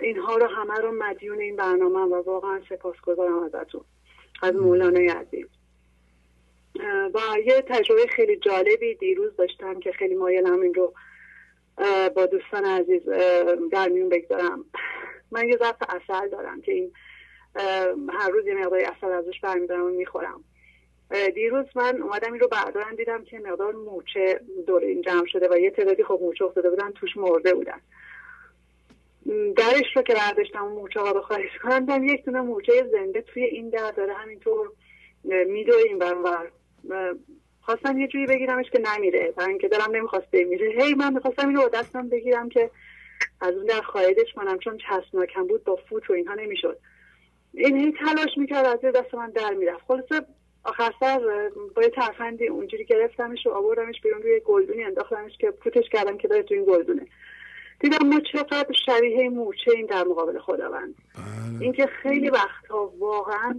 اینها رو همه رو مدیون این برنامه و واقعا سپاسگزارم ازتون، از مولانای عظیم. و یه تجربه خیلی جالبی دیروز داشتم که خیلی مایلم این رو با دوستان عزیز در میون بگذارم. من یه ظرف عسل دارم که این هر روز یه مقداری عسل ازش برمیدارم و میخورم. دیروز من اومدم این رو بردارم، دیدم که مقدار موچه دور این جمع شده و یه تعدادی خب موچه افتاده بودن توش، مرده بودن. درش رو که برداشتم موچه ها رو خارج کنم، یک دونه موچه زنده توی این در داره همینطور میدوه این برور. خواستم یه جوری بگیرمش که نمیره، برای اینکه دلم نمیخواست بمیره. هی من میخواستم این رو دستم بگیرم که از اون در خارجش کنم، چون چسبناکم بود با فوت و اینها نمیشد. این هی تلاش میکرد از دست من در میرفت. خلاصه آخر سر با یه ترفندی اونجوری گرفتمش و آوردمش بیرون، روی گلدونی انداختمش که فوتش کردم که داره تو این گلدونه. دیدم ما چقدر شبیه مورچه این در مقابل خداوند. اینکه خیلی وقتها واقعا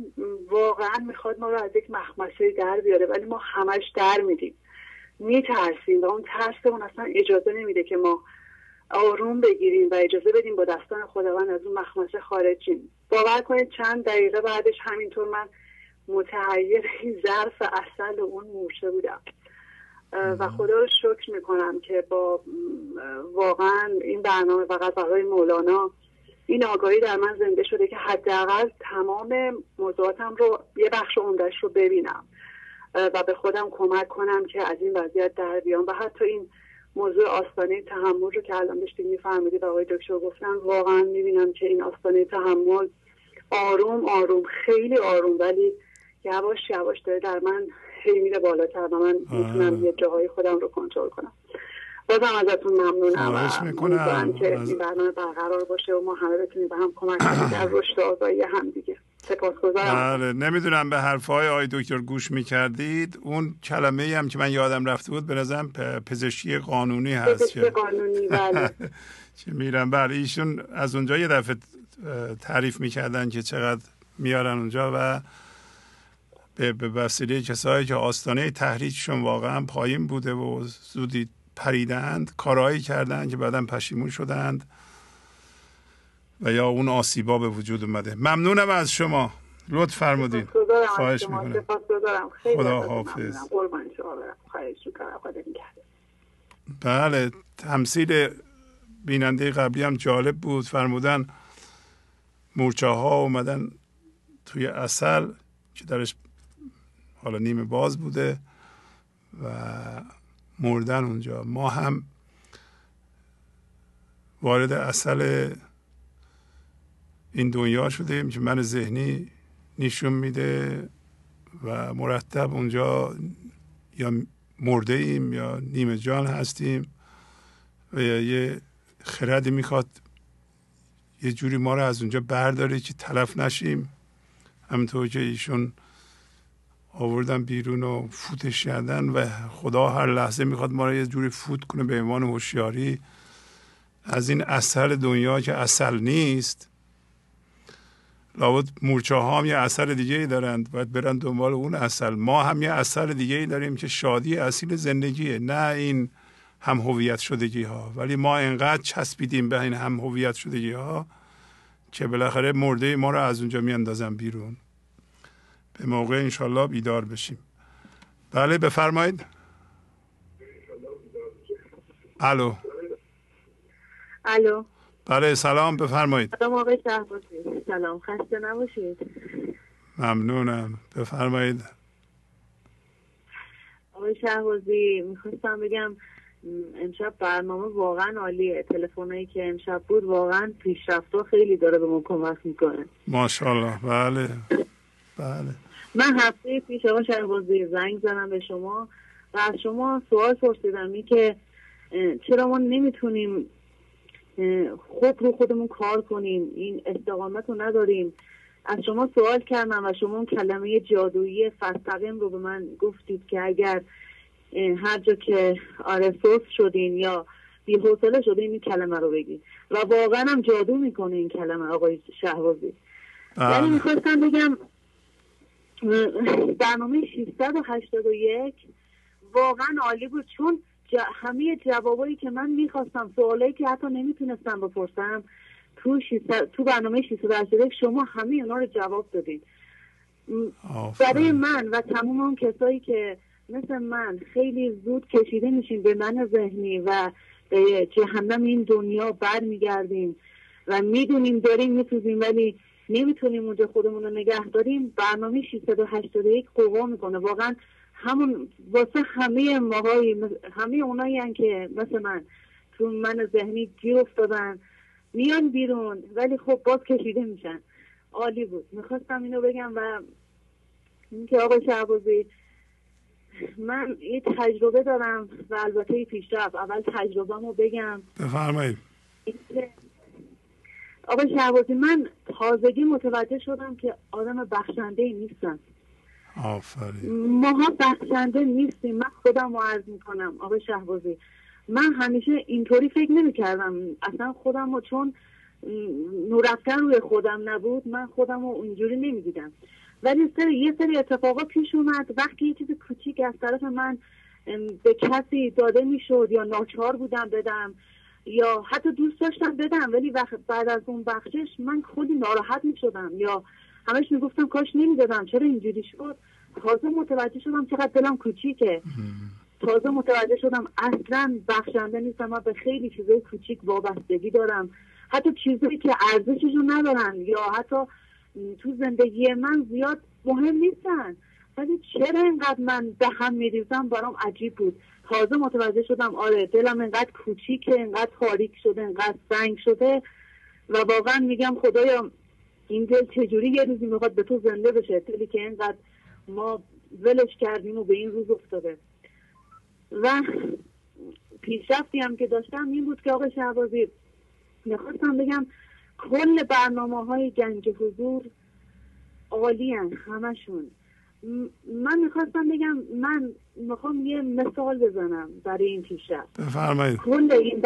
واقعا میخواد ما رو از یک مخمسه در بیاره، ولی ما همش در میدیم، میترسیم و اون ترسمون اصلا اجازه نمیده که ما آروم بگیریم و اجازه بدیم با دستان خداوند از اون مخمسه خارجیم. باور کنید چند دقیقه بعدش همینطور من متحیر این ظرف عسل اون مورچه بودم و خدا رو شکر میکنم که با واقعا این برنامه فقط برای مولانا این آگاهی در من زنده شده که حداقل تمام موضوعاتم رو یه بخش عمده‌اش رو ببینم و به خودم کمک کنم که از این وضعیت در بیام. و حتی این موضوع آستانه تحمل رو که الان داشتید میفهمیدید و آقای دکتر گفتن، واقعا میبینم که این آستانه تحمل آروم آروم، خیلی آروم ولی یواش یواش داره در من هی میره بالاتر و من میتونم یه جاهای خودم رو کنترل کنم. بازم ازتون ممنونم و میکنم که این برنامه برقرار باشه و ما همه بتونیم به هم کمک کنیم در رشد آزایی هم دیگه. سپاسگزارم. بله، نمیدونم به حرفهای آقای دکتر گوش میکردید. اون کلمه‌ای هم که من یادم رفته بود، به نظرم پزشکی قانونی هست. پزشکی قانونی، بله. چه میرم، بله ایشون از اونجا یه دفعه تعریف میکردن که چقدر میارن اونجا و به وسیله کسایی که آستانه تحریکشون واقعا پایین بوده و زودی پریدند، کارهایی کردند که بعداً پشیمون شدند و یا اون آسیبا به وجود اومده. ممنونم از شما، لطف فرمودین. خواهش میکنم. خدا حافظ. بله، تمثیل بیننده قبلی هم جالب بود. فرمودن مورچه ها اومدن توی عسل که درش حالا نیمه باز بوده و مردن اونجا. ما هم وارد عسل این دنیا شدیم که من ذهنی نشون میده و مرتب اونجا یا مرده ایم یا نیمه جان هستیم و یه خردی میخواد یه جوری ما رو از اونجا برداره که تلف نشیم. همینطور که ایشون آوردن بیرون و فوتش کردن و خدا هر لحظه میخواد ما رو یه جوری فوت کنه به عنوان هوشیاری از این عسل دنیا که عسل نیست. لابد مورچه ها هم یه عسل دیگه ای دارند، باید برن دنبال اون عسل. ما هم یه عسل دیگه ای داریم که شادی اصیل زندگیه، نه این هم هویت شدگی ها. ولی ما انقدر چسبیدیم به این هم هویت شدگی ها که بالاخره مرده ما رو از اونجا میاندازن بیرون. به موقع انشالله بیدار بشیم. بله بفرمایید. الو. الو. بله سلام، بفرمایید. سلام آقای شهبازی. سلام، خسته نباشید. ممنونم، بفرمایید. آقای شهبازی میخواستم بگم امشب برنامه واقعا عالیه. تلفنایی که امشب بود واقعا پیشرفتا خیلی داره به ما کمک میکنه. ماشاءالله. بله بله. من هفته پیش آقای شهبازی زنگ زدم به شما و از شما سوال پرسیدم این که چرا ما نمیتونیم خود رو خودمون کار کنیم، این استقامت رو نداریم. از شما سوال کردم و شما اون کلمه جادویی فستقیم رو به من گفتید که اگر هر جا که آره سوس شدین یا بی‌حوصله شدین این کلمه رو بگید و واقعا هم جادو میکنه این کلمه آقای شهبازی. یعنی میخواستم بگم برنامه ششصد و هشتاد و یک واقعا عالی بود، چون همه جوابایی که من میخواستم، سوالایی که حتی نمیتونستم بپرسم تو تو برنامه ششصد و هشتاد و یک شما همه اونا رو جواب دادید. برای من و تمام اون کسایی که مثل من خیلی زود کشیده میشیم به من ذهنی و که همدم این دنیا بر میگردیم و میدونیم داریم میتوزیم ولی نمیتونیم اونجا خودمون رو نگه داریم. برنامه ششصد و هشتاد و یک قوا میکنه واقعا همون واسه همه ماهایی، همه اونایی هم که مثل من تو من ذهنی گیر افتادن میان بیرون ولی خب باز کشیده میشن. عالی بود، میخواستم اینو بگم. و اینکه آقای شهبازی، من یه تجربه دارم و البته یه پیشرفت. اول تجربه‌مو بگم. بفرمایید. آقای شهبازی، من تازگی متوجه شدم که آدم بخشنده‌ای نیستم. آفرین. ما بخشنده نیستیم. من خودم عرض میکنم آقای شهبازی، من همیشه اینطوری فکر نمیکردم اصلا خودم رو، چون نورفتن روی خودم نبود من خودم رو اونجوری نمیدیدم. ولی سر یه سری اتفاقا پیش اومد وقتی یه چیز کوچیک از طرف من به کسی داده میشد یا ناچار بودم بدم یا حتی دوست داشتم بدم، ولی بعد از اون بخشش من خودی ناراحت میشدم یا همش میگفتم کاش نمیدادم چرا اینجوری شد. تازه متوجه شدم چقدر دلم کوچیکه. تازه متوجه شدم اصلا بخشنده نیستم. من به خیلی چیزای کوچیک وابستگی دارم، حتی چیزایی که ارزششون ندارن یا حتی تو زندگی من زیاد مهم نیستن، ولی چرا اینقدر من به هم میریزم برام عجیب بود. تازه متوجه شدم آره دلم اینقدر کوچیکه، اینقدر تاریک شده، اینقدر سنگ شده و واقعا میگم خدایا این دل چجوری یه روزی میخواد به تو زنده بشه، دلی که اینقدر ما ولش کردیم و به این روز افتاده. و پیشرفتی هم که داشتم این بود که آقای شهبازی، میخواستم بگم کل برنامه های گنج حضور عالی هن همشون. من میخواستم بگم من میخوام یه مثال بزنم برای این پیشرفت. بفرمایید. کل این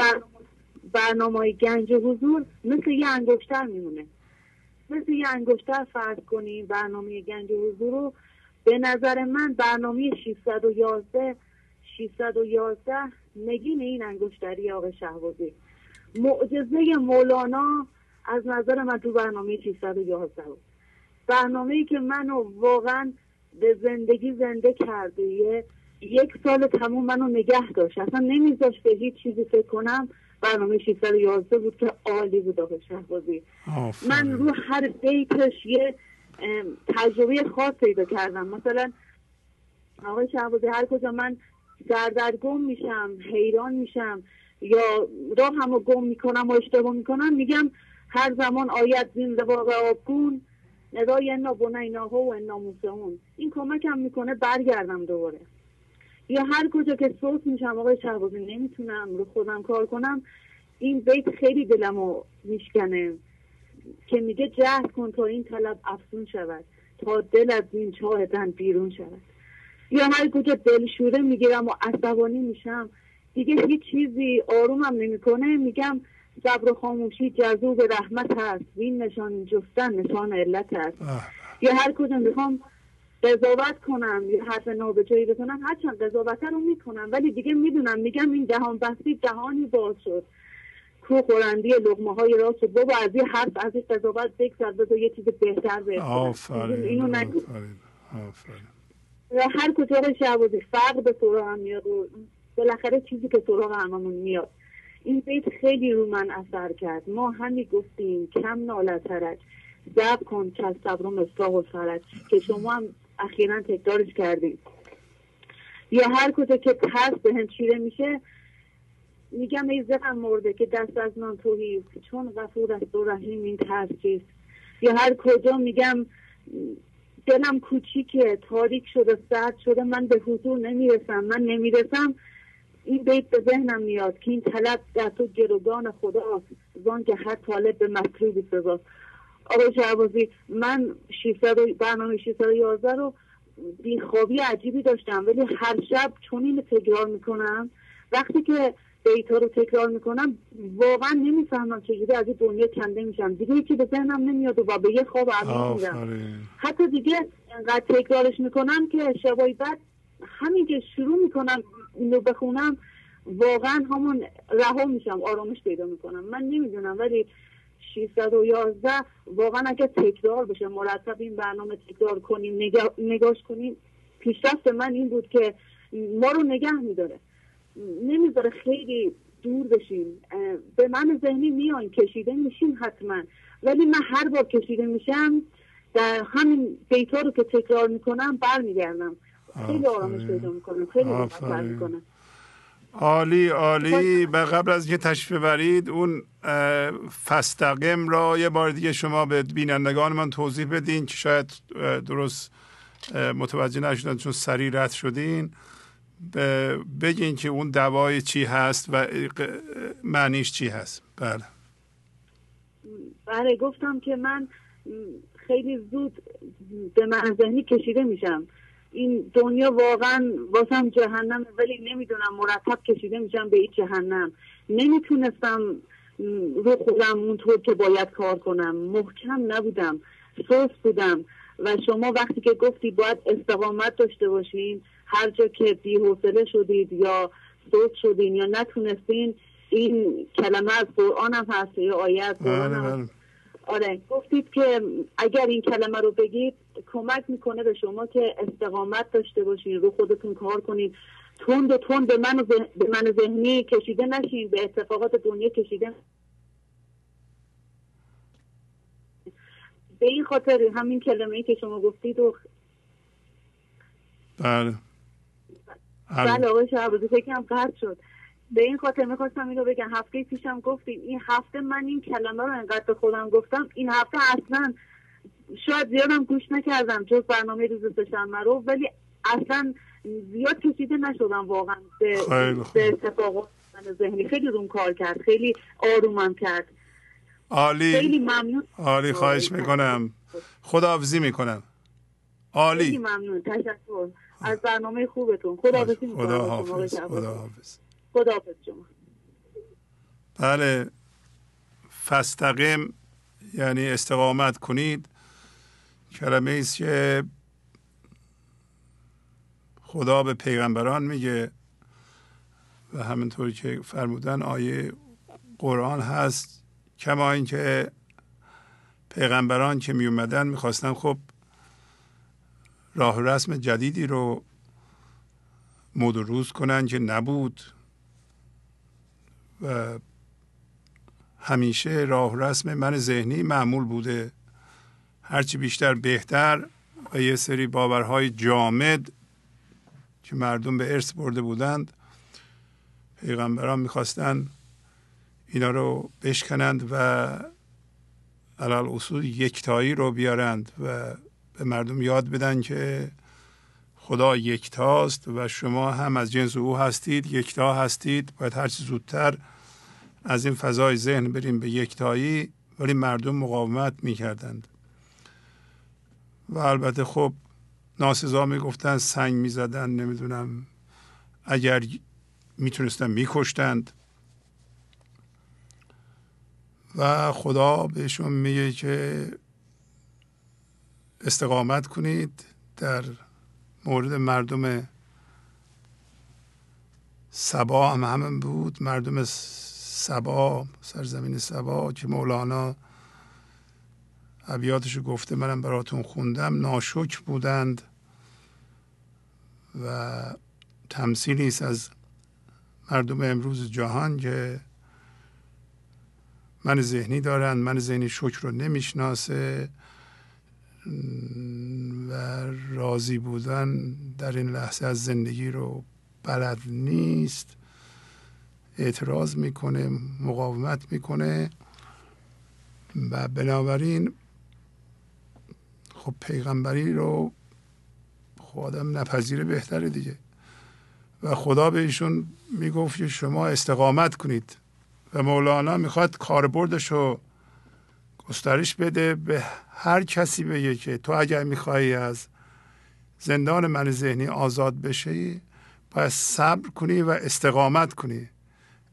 برنامه های گنج حضور مثل یه انگشتر میمونه. مثل یه انگشتر فرض کنیم برنامه گنج حضور رو. به نظر من برنامه ششصد و یازده نگین این انگشتری آقای شهبازی، معجزه مولانا از نظر من تو برنامه ششصد و یازده بود. برنامه‌ای که منو واقعا به زندگی زنده کرده، یک سال تموم منو نگه داشت، اصلا نمیذاشت به هیچ چیزی فکر کنم. برنامه ششصد و یازده بود که عالی بود آقای شهبازی. من رو هر بیتش یه تجربه خاص پیدا کردم. مثلا آقای شهبازی، هر کجا من سردرگم میشم، حیران میشم یا راه همو گم میکنم و اشتباه میکنم، میگم هر زمان آید زنده باقی آبگون ندای انا بنیناها و انا موسعون. این کمکم میکنه برگردم دوباره. یا هر کجا که سوس میشم آقای شهبازی، نمیتونم رو خودم کار کنم، این بیت خیلی دلمو میشکنه که میگه جهد کن تا این طلب افزون شود، تا دل از این چاه تن بیرون شود. یا هر کجا دلشوره میگیرم و عصبانی میشم دیگه هیچ چیزی آرومم نمیکنه، میگم صبر و خاموشی جذوب رحمت هست، این نشان جفتن نشان علت هست. یا هر کجا میخوام قضاوت کنم یا حرف نابجایی بزنم، هرچند قضاوت رو میکنم ولی دیگه میدونم، میگم این دهان بستی دهانی باز شد، کو خورندی لقمه های راست شد، بابا از این حرف از این قضاوت بگذر، بذار یه چیز بهتر بهت کنم. آفرین اینو نگو. و هر کجا رو شهبازی، فرق به سراغ هم میاد، بالاخره چیزی که سراغ هممون میاد. این بیت خیلی رو من اثر کرد. ما همی گفتیم کم ناله ترک ضبط کن که از صبرم اصلاح و فرج، که شما هم اخیرا تکرارش کردیم. یا هر کجا که ترس به هم چیره میشه، میگم ای زخم مرده که دست از نان توهی، چون غفور است و رحیم این ترس چیست. یا هر کجا میگم دلم کوچیکه، تاریک شده، سرد شده، من به حضور نمیرسم، من نمیرسم، این بیت به ذهنم میاد که این طلب در تو گروگان خداست، زان که هر طالب به مطلوبی سزاست. آقای شهبازی، من برنامه ششصد و یازده رو بیخوابی عجیبی داشتم ولی هر شب چون این تکرار میکنم، وقتی که بیتا رو تکرار میکنم واقعا نمیفهمم چجوری از این دنیا کنده میشم، دیگه یکی به ذهنم نمیاد و به یه خواب عمیق میرم. حتی دیگه انقدر تکرارش میکنم که شبای بعد همین که شروع میکنم اینو بخونم واقعا همون رها میشم، آرامش پیدا میکنم. من نمیدونم ولی ششصد و یازده واقعا اگه تکرار بشه، مرتب این برنامه تکرار کنیم، نگاه، نگاش کنیم، پیشرفت من این بود که ما رو نگه میداره، نمیذاره خیلی دور بشیم، به من ذهنی میان کشیده میشیم حتما، ولی من هر بار کشیده میشم در همین بیتا رو که تکرار میکنم برمیگردم، خیلی آرامش پیدا میکنم، خیلی آرامش پیدا میکنم. عالی عالی. و قبل از که تشریف برید اون فستقم را یه بار دیگه شما به بینندگان من توضیح بدین که شاید درست متوجه نشدن چون سریع رد شدین، بگین که اون دوای چی هست و معنیش چی هست. بله بله، گفتم که من خیلی زود به من ذهنی کشیده میشم، این دنیا واقعا واسم جهنم، ولی نمیدونم مرتب کشیده میشم به این جهنم، نمیتونستم رو خودم اونطور که باید کار کنم، محکم نبودم، سوس بودم. و شما وقتی که گفتی باید استقامت داشته باشین، هر جا که بی‌حوصله شدید یا سوس شدین یا نتونستین، این کلمه از قرآن هم هست، یا آیه از قرآن هم. آره، گفتید که اگر این کلمه رو بگید کمک میکنه به شما که استقامت داشته باشین، رو خودتون کار کنین، تند و تند به من به من ذهنی کشیده نشین، به اتفاقات دنیا کشیده. به این خاطر همین کلمه‌ای که شما گفتید و بله بله آقای شهبازی فکرم قطع شد، به این خاطر میخواستم اینو بگم، هفته پیشم گفتیم، این هفته من این کلمه رو انقدر به خودم گفتم، این هفته اصلا شاید زیادم گوش نکردم جز برنامه روز سه‌شنبه رو، ولی اصلا زیاد کشیده نشدم واقعا به اتفاقات ذهنی، خیلی روم کار کرد، خیلی آرومم کرد. عالی، خیلی ممنون. عالی، خواهش میکنم، خداحافظی میکنم. عالی، خیلی ممنون، تشکر از برنامه خوبتون، خداحافظی میکنم. خداحافظ، خداحافظ. خداحافظ شما. بله، فاستقم یعنی استقامت کنید، کلمه ایست که خدا به پیغمبران میگه و همینطور که فرمودن آیه قرآن هست، کما این که پیغمبران که می اومدن میخواستن خب راه رسم جدیدی رو مدروز کنن که نبود و همیشه راه رسم من ذهنی معمول بوده، هرچی بیشتر بهتر، و یه سری باورهای جامد که مردم به ارث برده بودند پیغمبران میخواستن اینا رو بشکنند و علال اصول یکتایی رو بیارند و به مردم یاد بدن که خدا یکتاست و شما هم از جنس او هستید، یکتا هستید، باید هرچی زودتر از این فضای ذهن بریم به یکتایی، ولی مردم مقاومت میکردند و البته خب ناسزا میگفتن، سنگ میزدن، نمیدونم اگر میتونستن میکشتند و خدا بهشون میگه که استقامت کنید در مورد مردم سبا هم همین بود، مردم سبا، سرزمین سبا که مولانا ابیاتشو گفته، منم براتون خوندم، ناشکر بودند و تمثیلی است از مردم امروز جهان که من ذهنی دارند، من ذهنی شکر رو نمیشناسه و راضی بودن در این لحظه از زندگی رو بلد نیست، اعتراض میکنه، مقاومت میکنه و بنابراین خب پیغمبری رو خب آدم نپذیره بهتره دیگه. و خدا بهشون میگفت که شما استقامت کنید و مولانا میخواد کاربردش رو گسترش بده، به هر کسی بگه که تو اگر میخوایی از زندان من ذهنی آزاد بشی باید صبر کنی و استقامت کنی،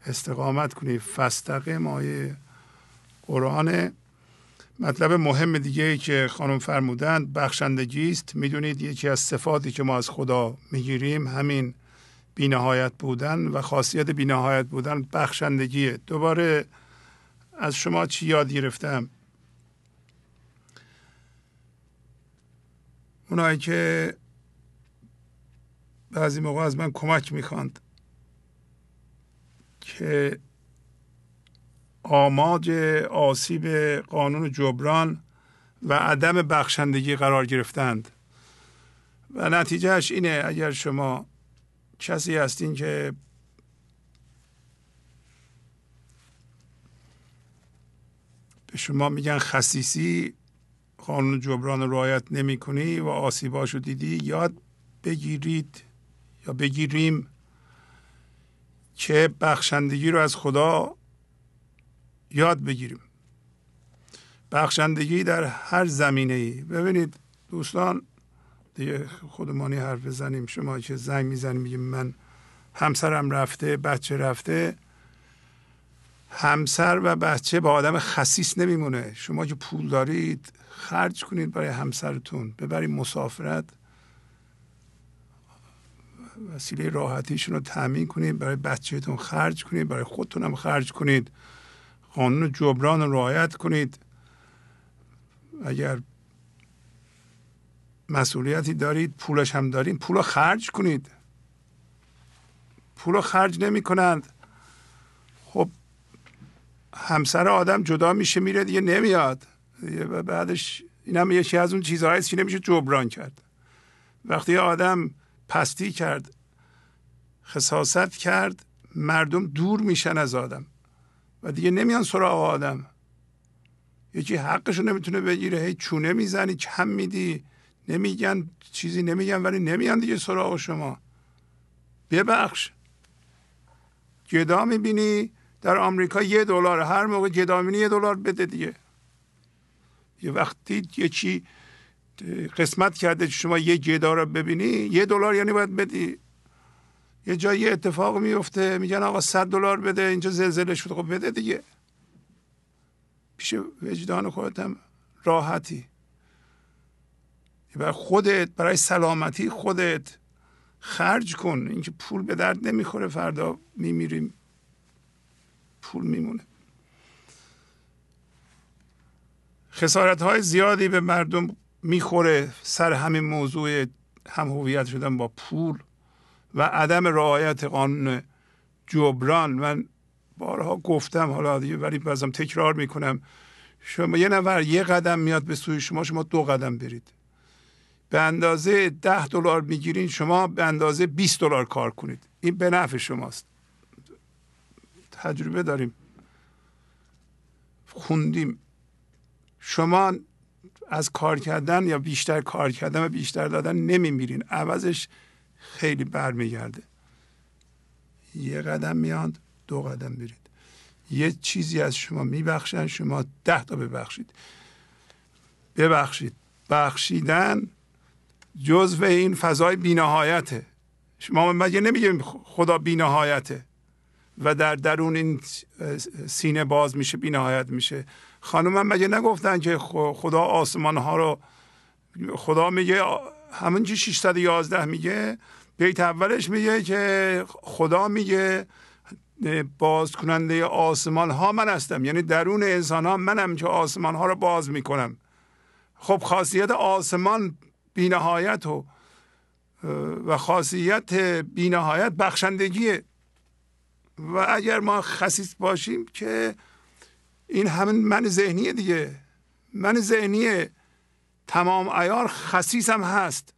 استقامت کنی. فاستقم آیه قرآن. مطلب مهم دیگه ای که خانم فرمودند بخشندگی است. میدونید یکی از صفاتی که ما از خدا میگیریم همین بی‌نهایت بودن و خاصیت بی‌نهایت بودن بخشندگیه. دوباره از شما چی یاد گرفتم؟ اونایی که بعضی موقع از من کمک میخواند که آماج آسیب قانون جبران و عدم بخشندگی قرار گرفتند و نتیجهش اینه اگر شما کسی هستین که به شما میگن خسیسی قانون جبران رو رعایت نمی کنی و آسیباشو دیدی یاد بگیرید یا بگیریم که بخشندگی رو از خدا یاد بگیریم. بخشندگی در هر زمینه‌ای. ببینید دوستان دیگه خودمانی حرف بزنیم. شما که زنگ میزنیم میگیم من همسرم رفته بچه رفته، همسر و بچه با آدم خسیس نمیمونه. شما که پول دارید خرج کنید برای همسرتون، ببرید مسافرت، وسیله راحتیشون رو تامین کنید، برای بچهتون خرج کنید، برای خودتون هم خرج کنید، قانون جبران رو رعایت کنید. اگر مسئولیتی دارید پولش هم دارید پول رو خرج کنید. پول رو خرج نمی کنند خب همسر آدم جدا میشه میره دیگه نمیاد و بعدش این هم یکی از اون چیزهایی است که نمیشه جبران کرد. وقتی آدم پستی کرد خساست کرد مردم دور میشن از آدم و دیگه نمیان سراغ آدم. یکی حقشو نمیتونه بگیره، هی چونه میزنی کم میدی، نمیگن چیزی نمیگن ولی نمیان دیگه سراغ شما. ببخش گدا میبینی در آمریکا یه دلار، هر موقع گدا میبینی یه دلار بده دیگه. یه وقتی یکی قسمت کرده شما یه گدا رو ببینی یه دلار یعنی باید بدی. یه جایی اتفاق میفته میگن آقا صد دلار بده، اینجا زلزله شد، خب بده دیگه. پیش وجدان خودتم راحتی. برای خودت، برای سلامتی خودت خرج کن. اینکه پول به درد نمیخوره، فردا میمیریم پول میمونه. خسارت های زیادی به مردم میخوره سر همین موضوع هم هویت شدن با پول و عدم رعایت قانون جبران. من بارها گفتم، حالا دیگه ولی بازم تکرار میکنم، شما یه نفر یه قدم میاد به سوی شما، شما دو قدم برید. به اندازه ده دلار میگیرین، شما به اندازه بیست دلار کار کنید، این به نفع شماست. تجربه داریم، خوندیم. شما از کار کردن یا بیشتر کار کردن و بیشتر دادن نمیمیرین، عوضش خیلی برمیگرده. یه قدم میاند دو قدم برید. یه چیزی از شما میبخشن، شما ده تا ببخشید. ببخشید. بخشیدن جزو این فضای بینهایته. شما مگه نمیگیم خدا بینهایته و در درون این سینه باز میشه بینهایت میشه؟ خانومم مگه نگفتن که خدا آسمان ها رو، خدا میگه همون که ششصد و یازده میگه، بیت اولش میگه که خدا میگه باز کننده آسمان ها من هستم، یعنی درون انسان ها منم که آسمان ها رو باز میکنم. خب خاصیت آسمان بینهایت و و خاصیت بینهایت بخشندگیه. و اگر ما خسیس باشیم که این همین من ذهنیه دیگه، من ذهنیه تمام عیار. خسیسم هست،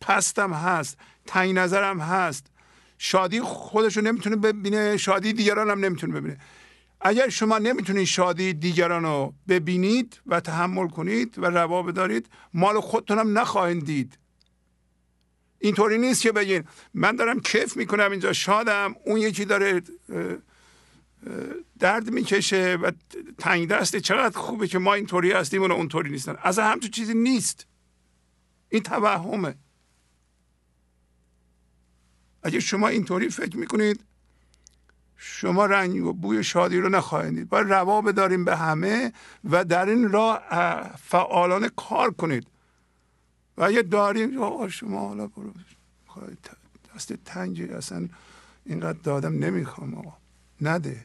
پستم هست، تنگ نظرم هست، شادی خودشو نمیتونه ببینه، شادی دیگران هم نمیتونه ببینه. اگر شما نمیتونید شادی دیگران رو ببینید و تحمل کنید و روا بدارید، مال خودتون هم نخواهید دید. اینطوری نیست که بگین من دارم کیف میکنم اینجا شادم، اون یکی داره درد میکشه و تنگ دسته، چقدر خوبه که ما اینطوری هستیم و اونطوری نیستن. اصلا همچون چیزی نیست، این توهمه. اگر شما اینطوری فکر میکنید شما رنگ و بوی شادی رو نخواهید. باید روا بداریم به همه و در این راه فعالانه کار کنید. و اگه داریم آقا شما حالا برو دست تنگی، اصلا اینقدر دادم نمیخوام آقا نده.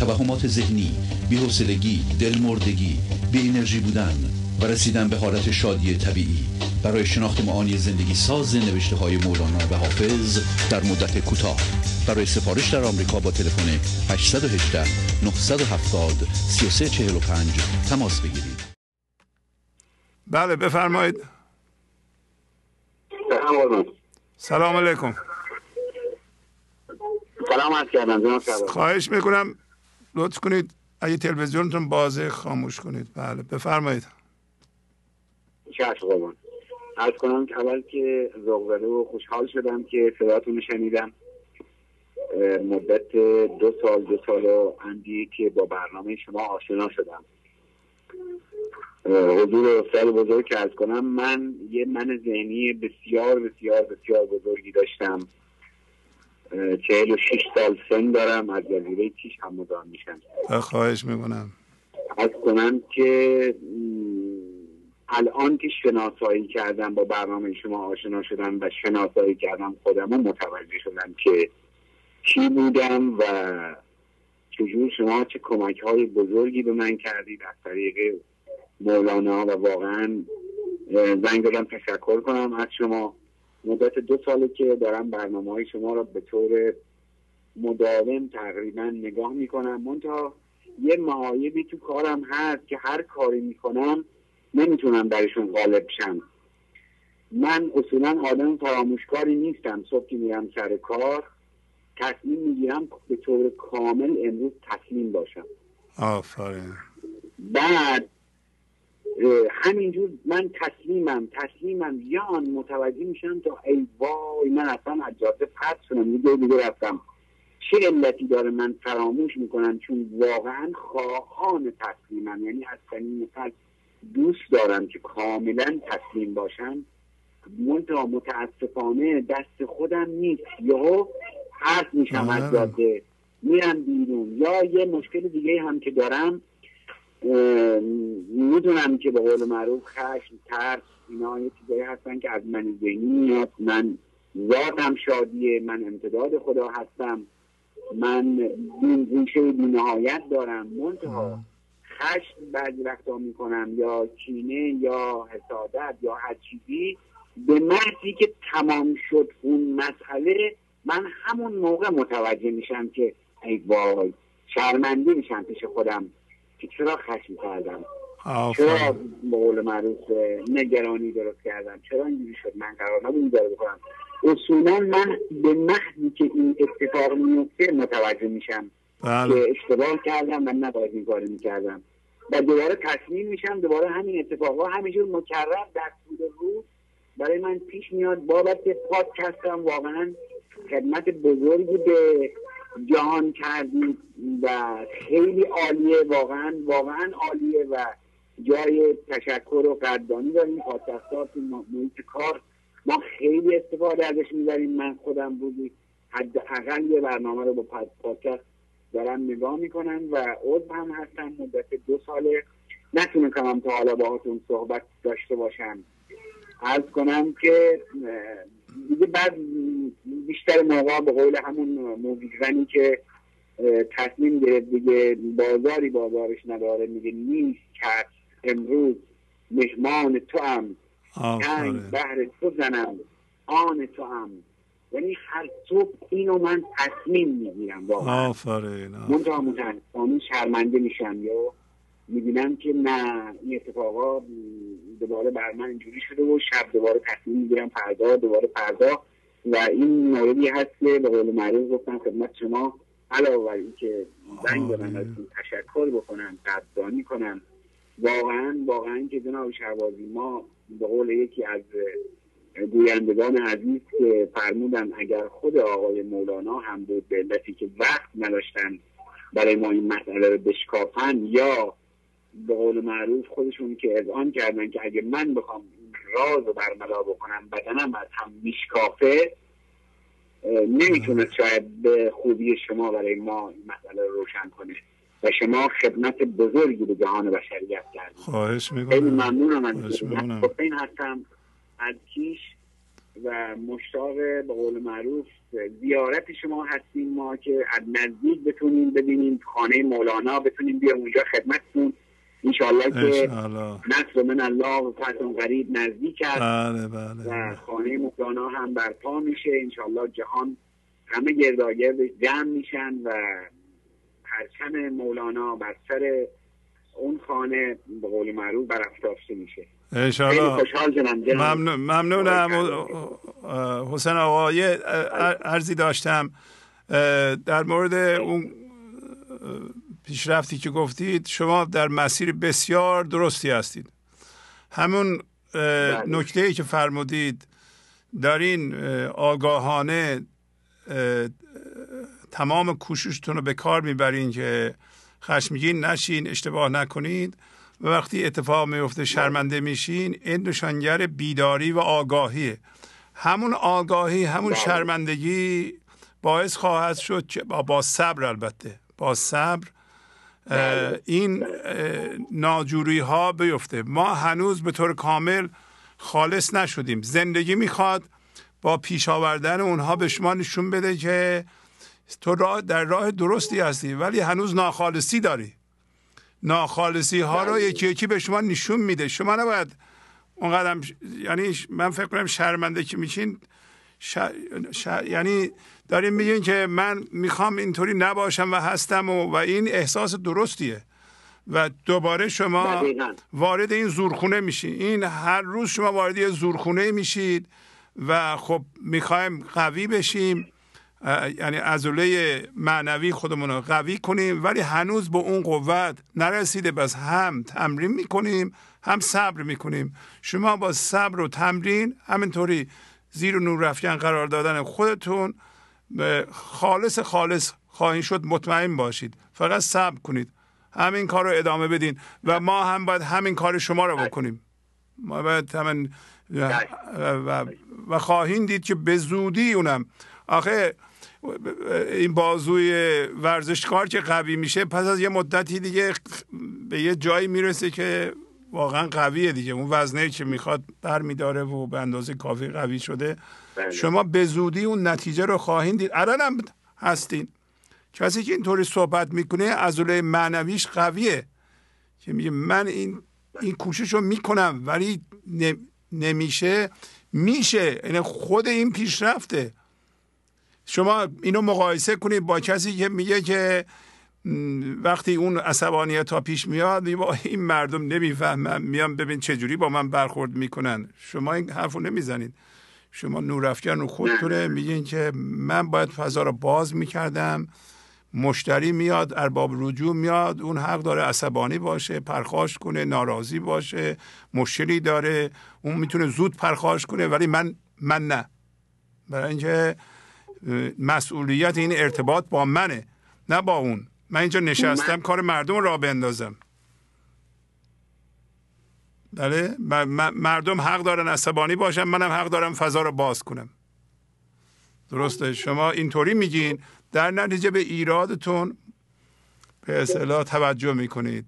توهمات ذهنی، بی‌حوصلگی، دلمردگی، بی انرژی بودن و رسیدن به حالت شادی طبیعی، برای شناخت معانی زندگی ساز نوشته های مولانا و حافظ در مدت کوتاه. برای سفارش در آمریکا با تلفن هشت یک هشت نه هفت صفر سه سه چهار پنج تماس بگیرید. بله بفرمایید. سلام علیکم. سلام عرض کردم. خواهش میکنم لطف کنید اگه تلویزیونتون بازه خاموش کنید. بله بفرمایید. چشم قربان. عرض کنم که اول که ذوق‌زده و خوشحال شدم که صداتون شنیدم. مدت دو سال دو سال و اندی که با برنامه شما آشنا شدم. حضور استاد بزرگ که عرض کنم، من یه من ذهنی بسیار بسیار بسیار بزرگی داشتم. چهل و شیش سال سن دارم، از جزیره کیش همدان میشم. خواهش میکنم. عرض کنم که الان که شناسایی کردم، با برنامه شما آشنا شدم و شناسایی کردم خودم رو، متوجه شدم که کی بودم و چجور شما چه کمک های بزرگی به من کردید از طریق مولانا و واقعا زنگ دادم تشکر کنم از شما. مدت دو ساله که دارم برنامه های شما را به طور مداوم تقریبا نگاه میکنم، منتها یه معایبی تو کارم هست که هر کاری میکنم نمیتونم درشون غالب شم. من اصولا آدم فراموشکاری نیستم. صبح که میرم سر کار تصمیم میگیرم به طور کامل امروز تصمیم باشم. آفرین. بعد همینجور من تصمیمم تصمیمم یان متوجه میشم تا ای وای من اصلا از جاده پرت شدم، یه دیگه رفتم. چه علتی داره من فراموش میکنم؟ چون واقعا خواهان تصمیمم، یعنی از صمیم قلب دوست دارم که کاملا تصمیم باشم، منتها متاسفانه دست خودم نیست. یهو حرف میشم از جاده، میرم بیرون. یا یه مشکل دیگه هم که دارم، میدونم که به قول معروف خشم، ترس، اینا یه چیزایی هستن که از من ذهنی، من ذاتم شادیه، من امتداد خدا هستم، من ریشه بی‌نهایت دارم، منتها خشم بعضی وقتا میکنم یا کینه یا حسادت یا هر چیزی، به محضی که تمام شد اون مسئله من همون موقع متوجه میشم که ای وای، شرمنده میشم پیش خودم که چرا خشم کردم، چرا به قول معروف نگرانی درست کردم، چرا اینجوری شد، من قرار نبود این کارو بکنم. اصولا من به محضی که این اتفاق میفته متوجه میشم که اشتباه کردم و نباید این کارو میکردم و دوباره تصمیم میشم. دوباره همین اتفاقها همینجور مکرر در طول روز برای من پیش میاد. بابت پادکستم واقعا خدمت بزرگی به جهان کردید و خیلی عالیه، واقعا واقعا عالیه و جای تشکر و قدردانی داریم. پادکست‌ها تو محیط کار ما خیلی استفاده ازش میبریم. من خودم بودی حداقل یه برنامه رو با پادکست دارم نگاه میکنم و عضو هم هستم. مدت دو ساله نتونم تا حالا باهاتون صحبت داشته باشم. عرض کنم که دیگه بعد بیشتر موقع به قول همون موزیکزنی که تصمیم گرفت دیگه بازاری بازارش نداره، میگه نیست کس امروز مهمان تو هم، تنگ بهر تو زنم آن تو هم. یعنی هر صبح اینو من تصمیم میگیرم واقعا. آفرین. منتها متاسفانه شرمنده میشم یا میبینم که نه این اتفاقا دوباره بر من اینجوری شده و شب دوباره تصمیم میگیرم فردا دوباره فردا و این موردی هست که به قول معروف گفتم خدمت شما علاوه بر اینکه زنگ دارم ازتون تشکر بکنم، قدردانی کنم، واقعا واقعا که جناب شهبازی ما به قول یکی از گویندگان عزیز که فرمودن اگر خود آقای مولانا هم بود به علتی که وقت نداشتن برای ما این مسئله رو بشکافن یا به قول معروف خودشون که اذعان کردن که اگه من بخوام رازو برملا بکنم بدنم از هم میشکافه، نمیتونه شاید به خوبی شما برای ما این مسئله روشن کنه و شما خدمت بزرگی به جهان بشریت کردید. خواهش میکنم. خیلی ممنونم از این هستم از کیش و مشتاق به قول معروف زیارت شما هستیم ما که از نزدیک بتونیم ببینیم خانه مولانا، بتونیم بیام اونجا خدمتتون انشاءالله که نصر من الله و فتح قریب نزدیک است. بله بله و خانه مولانا هم برپا میشه انشاءالله، جهان همه گرداگرد جمع میشن و پرچم مولانا بر سر اون خانه به قول معروف برافراشته میشه انشاءالله. ممنون. ممنونم حسین آقا. یه عرضی داشتم در مورد اون پیشرفتی که گفتید، شما در مسیر بسیار درستی هستید. همون نکته‌ای که فرمودید دارین آگاهانه تمام کوششتون رو به کار میبرین که خشمگین نشین، اشتباه نکنید و وقتی اتفاق میفته شرمنده میشین، این نشانگر بیداری و آگاهیه. همون آگاهی، همون شرمندگی باعث خواهد شد که با صبر، البته با صبر، این ناجوری ها بیفته. ما هنوز به طور کامل خالص نشدیم. زندگی میخواد با پیش آوردن اونها به شما نشون بده که تو راه در راه درستی هستی، ولی هنوز ناخالصی داری. ناخالصی ها رو یکی یکی به شما نشون میده. شما نباید اونقدر، یعنی من فکر کنم شرمنده که میشین ش... ش... یعنی داریم میگین که من میخوام اینطوری نباشم و هستم و, و این احساس درستیه و دوباره شما وارد این زورخونه میشید. این هر روز شما وارد یه زورخونه میشید و خب میخوایم قوی بشیم، یعنی عضله معنوی خودمون رو قوی کنیم، ولی هنوز به اون قوت نرسیده. بس هم تمرین میکنیم هم صبر میکنیم. شما با صبر و تمرین همینطوری زیر نور رفتن قرار دادن خودتون خالص خالص خواهید شد. مطمئن باشید، فقط صبر کنید، همین کار رو ادامه بدین و ما هم باید همین کار شما رو بکنیم. ما باید همین و خواهید دید که به زودی اونم، آخه این بازوی ورزشکار که قوی میشه پس از یه مدتی دیگه به یه جایی میرسه که واقعا قویه دیگه، اون وزنه که میخواد بر میداره و به اندازه کافی قوی شده. بله. شما به زودی اون نتیجه رو خواهید دید. الان هم هستین. کسی که اینطوری صحبت میکنه عضله معنویش قویه که میگه من این این کوشش رو میکنم ولی نمیشه. میشه، یعنی خود این پیشرفته. شما اینو مقایسه کنید با کسی که میگه که وقتی اون عصبانیت ها پیش میاد این مردم نمیفهمن، میان ببین چجوری با من برخورد میکنن. شما این حرفو نمیزنید. شما نورافکن رو خودتونه، میگین که من باید فضا رو باز میکردم، مشتری میاد، ارباب رجوع میاد، اون حق داره عصبانی باشه، پرخاش کنه، ناراضی باشه، مشکلی داره، اون میتونه زود پرخاش کنه ولی من من نه، برای اینکه مسئولیت این ارتباط با منه نه با اون. من اینجا نشستم من... کار مردم را بندازم. بله، مردم حق دارن عصبانی باشن، منم حق دارم فضا رو باز کنم. درسته؟ شما اینطوری میگین، در نتیجه به ایرادتون به اصطلاح توجه میکنید.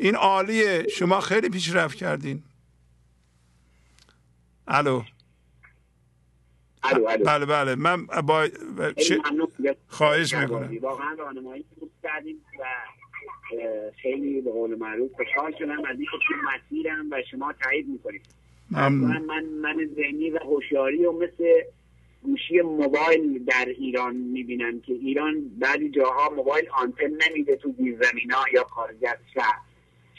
این عالیه، شما خیلی پیشرفت کردین. الو الو الو بله بله من با خواهش میکنم. واقعا راهنمایی خوب کردیم و خیلی به قول معروف خوشحال شدم از اینکه تو مسیرم و شما تایید میکنید. من من ذهنی و هوشیاری و مثل گوشی موبایل در ایران میبینم که ایران بعضی جاها موبایل آنتن نمیده تو زیرزمینا یا خارج از شهر.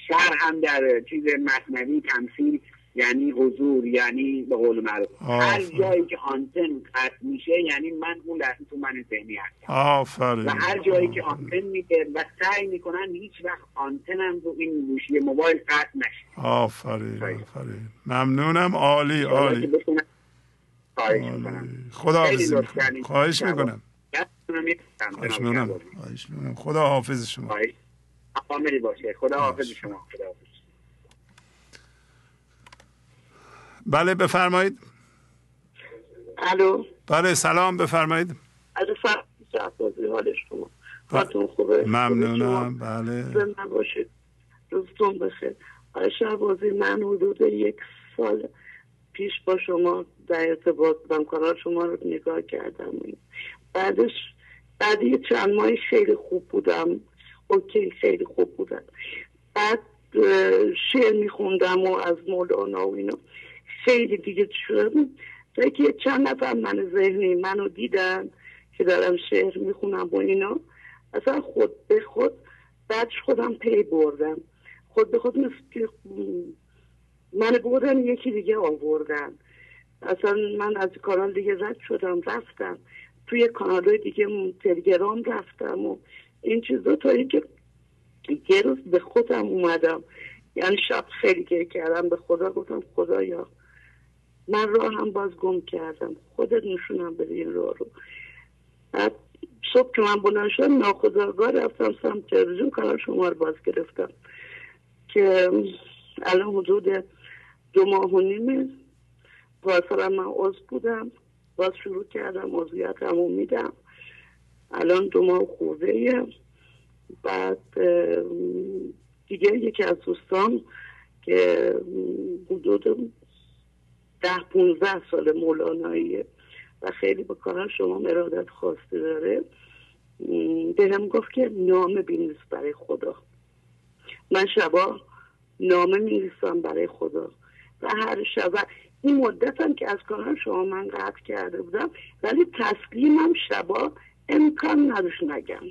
شهر هم در چیز مثنوی تمثیل یعنی حضور، یعنی به قول معروف هر جایی که آنتن قطع میشه یعنی من اون لحظه تو من ذهنی هستم. آفرین. و هر جایی که آنتن میده و سعی میکنن هیچ وقت آنتنم رو این گوشی موبایل قطع نشه. آفرین آفرین ممنونم. عالی عالی. خدا حافظ. خواهش میکنم. خواهش میکنم. خدا حافظ شما. کاملی باشه. خدا حافظ شما. خدا حافظ. بله بفرمایید. الو. بله سلام بفرمایید. الو سلام حال شما. حالتون خوبه؟ ممنونم. بله. زنده باشید. روزتون بخیر. آقای شهبازی من حدود یک سال پیش با شما در ارتباط بودم، کانال شما رو نگاه کردم. بعدش بعد یه چند ماهی خیلی خوب بودم، اوکی خیلی خوب بودم. بعد شعر میخوندم و از مولانا و اینا خیلی دیگه شدم، تا که چند نفر من ذهنی منو دیدن که دارم شعر میخونم و اینا، اصلا خود به خود بعدش خودم پی بردم، خود به خود مثل که من بردن یکی دیگه آوردن. اصلا من از کانال دیگه رد شدم، رفتم توی کانال های دیگه، تلگرام رفتم و این چیزا، تا اینکه یه روز به خودم اومدم. یعنی شب خیلی گریه کردم، به خدا گفتم خدایا من راه هم باز گم کردم، خودت نشونم بده این راه رو. بعد صبح که من بلند شدم ناخودآگاه رفتم سمت تلویزیون، کانال شما رو باز گرفتم که الان حدود دو ماه و نیمه واسه من عضو بودم، باز شروع کردم عضویتم رو میدم، الان دو ماه خورده. بعد دیگه یکی از دوستان که حدود ده پونزده سال مولاناییه و خیلی به کانال شما ارادت خواسته داره، بهم گفت که نامه بنویس برای خدا. من شبا نامه می‌نویسم برای خدا و هر شب. این مدتم که از کانال شما من قطع کرده بودم، ولی تسلیمم شبا امکان نداشت نگم،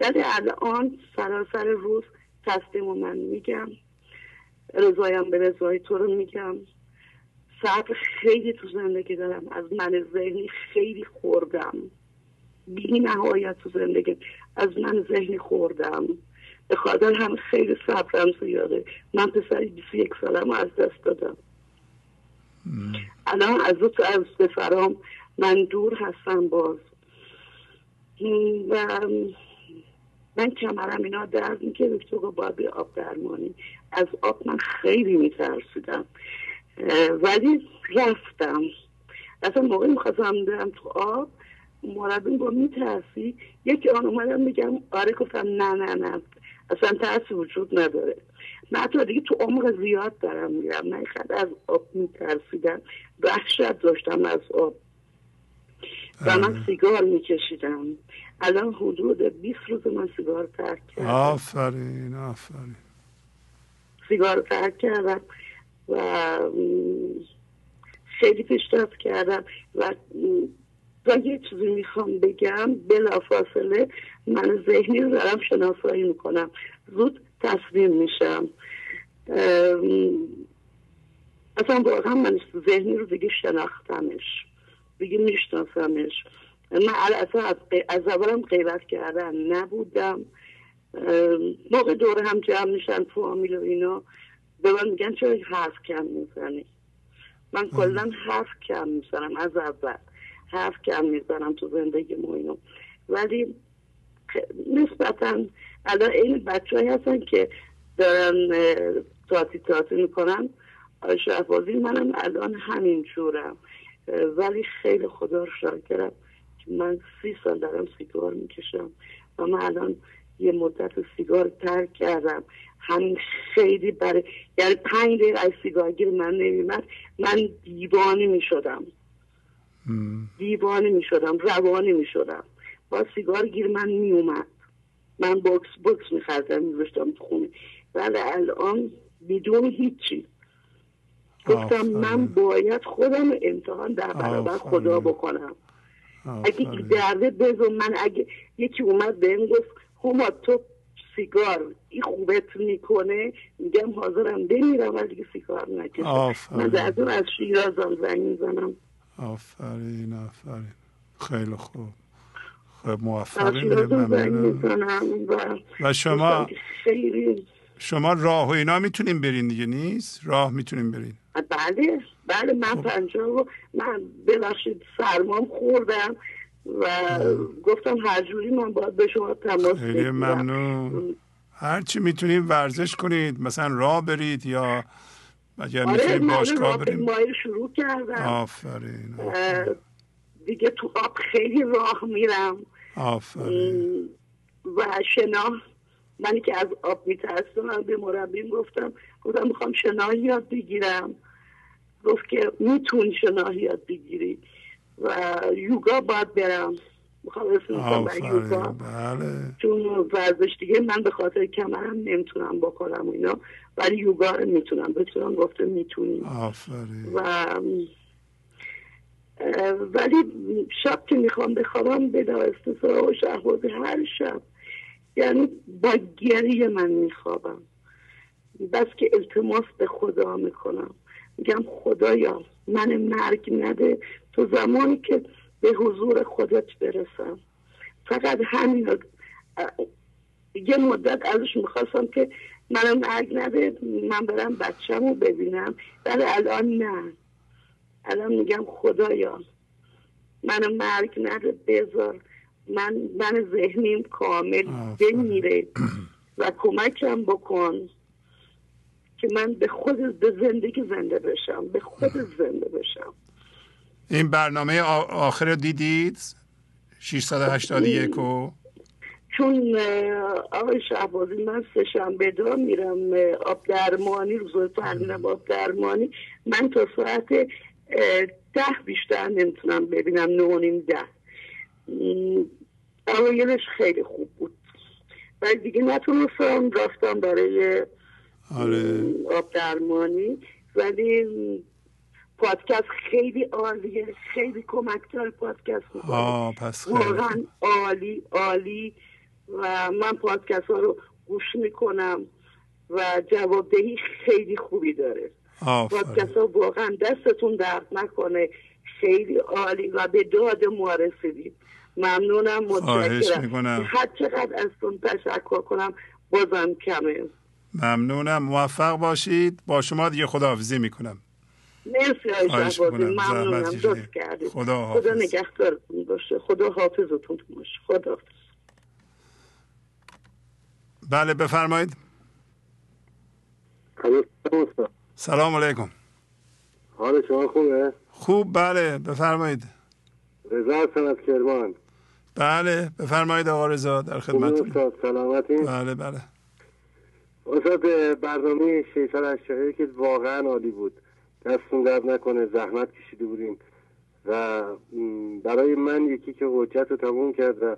ولی الان سراسر روز تسلیم و من میگم، رضایم به رضای تو رو میگم. صبر خیلی تو زندگی دارم، از من ذهنی خیلی خوردم، بی نهایت تو زندگی از من ذهنی خوردم، به خاطر هم خیلی صبرم زیاده. من پسر بیست و یک سالم از دست دادم، الان از تو از پسرام من دور هستم باز و من کمرم اینا درد میکرد، دکتر گفت باید به آب درمانی. از آب من خیلی میترسیدم ولی رفتم. اصلا موقعی میخواستم برم تو آب، مربی با میترسی، یکی آن اومدم میگم آره، گفتم نه نه نه اصلا ترسی وجود نداره. من حتی دیگه تو عمق زیاد دارم میرم، من خیلی از آب میترسیدم، وحشت داشتم از آب و من سیگار میکشیدم. الان حدود بیست روز من سیگار ترک کردم. آفرین آفرین. سیگار ترک کردم و خیلی پیشرفت کردم و و یه چیزی میخوام بگم، بلافاصله من ذهنی رو دارم شناسایی میکنم، زود تصمیم میشم. اصلا واقعا من ذهنی رو دیگه شناختمش، دیگه میشناسمش. من اصلا از اولم غیبت کردن نبودم. موقع دوره هم جمع میشن فامیل و اینا به من میگن چرا حرف کم میزنی. من کلا حرف کم میزنم، از اول حرف کم میزنم تو زندگی ما اینو، ولی نسبتا الان این بچه هایی هستن که دارن تاتی تاتی میکنن. شهبازی منم الان همین جورم، ولی خیلی خدا رو شاکرم که من سی سال دارم سیگار میکشم و من الان یه مدت سیگار ترک کردم. همین خیلی برای یعنی پنج دقیقه از سیگارگیر من نمیمد، من دیوانه میشدم، دیوانه می شدم روانه می شدم با سیگار گیر من می اومد. من باکس باکس می خردم می بشتم تو خونه، ولی الان بدون هیچی. گفتم من باید خودم امتحان در برابر خدا بکنم. اگه درده بزن من، اگه یکی اومد به این گفت هما تو سیگار این خوبت میکنه، میگم حاضرم بمیرم ولی دیگه سیگار نکشم. من دردون از شیرازم زنگ می زنم. آفرین آفرین. خیلی خوب. خب موفقین. و شما شما راه و اینا میتونین برین دیگه نیست؟ راه میتونین برین؟ بله بله. من پنجاه و من ببخشید سرمام خوردم و گفتم هر جوری من باید به شما تماس بگیرم. خیلی ممنون. هرچی میتونید ورزش کنید، مثلا راه برید یا اگر میتونید باشگاه برید. مایل شروع کردم. آفرین. آفرین. دیگه تو آب خیلی راه میرم. آفرین. و شنا، منی که از آب میترسم به مربیم گفتم گفتم میخوام شنا یاد بگیرم، گفت که میتون شنا یاد بگیری و یوگا باید برم، میخوام اصلا به یوگا، بله. چون ورزش دیگه من به خاطر کمرم نمیتونم بکنم و اینا، ولی یوگا رو میتونم بتونم گفته میتونی. آفرین. و ولی شب که میخوام بخوابم به داستان و شهبازی هر شب، یعنی با گریه من میخوابم، بس که التماس به خدا میکنم، میگم خدایا من مرگ نده تو زمانی که به حضور خودت برسم. فقط همین یه مدت ازش میخواستم که من مرگ نده من برم بچم رو ببینم، ولی الان نه، الان میگم خدایا من مرگ نده، بذار من من ذهنیم کامل بمیره و کمکم بکن که من به خود به زندگی زنده بشم، به خود زنده بشم. این برنامه آخر دیدید ششصد و هشتاد و یک و چون آقای شهبازی من سه شنبه دار میرم آب درمانی، روزای فرمینم آب درمانی، من تا ساعت ده بیشتر نمیتونم ببینم، نه و نیم ده. اوایلش خیلی خوب بود ولی دیگه نتونستم، رفتم برای آره. آب درمانی، ولی پادکست خیلی عالیه، خیلی کمکتار پادکست میکنه. آه پس خیلی واقعا عالی عالی و من پادکست ها رو گوش میکنم و جوابدهی خیلی خوبی داره. پادکست ها واقعا دستتون درد نکنه، خیلی عالی و به داد ما رسیدید. ممنونم، متشکرم. هر چقدر ازتون تشکر کنم بازم کمه. ممنونم، موفق باشید. با شما دیگه خداحافظی میکنم. مرسی آقای شهبازی، ممنونم، دوست کردید. خدا حافظ. خدا نگهدارتون باشه. خدا حافظتون باشه. خدا حافظ. بله بفرمایید. سلام علیکم. حال شما خوبه؟ خوب بله بفرمایید. رضا هستم از کرمان. بله بفرمایید آقا رضا در خدمتتون. استاد سلامتین؟ بله بله. استاد برنامه ششصد و هشتاد و یک که واقعا عالی بود، دستون درد نکنه، زحمت کشیده بودیم و برای من یکی که حجت رو تموم کرد و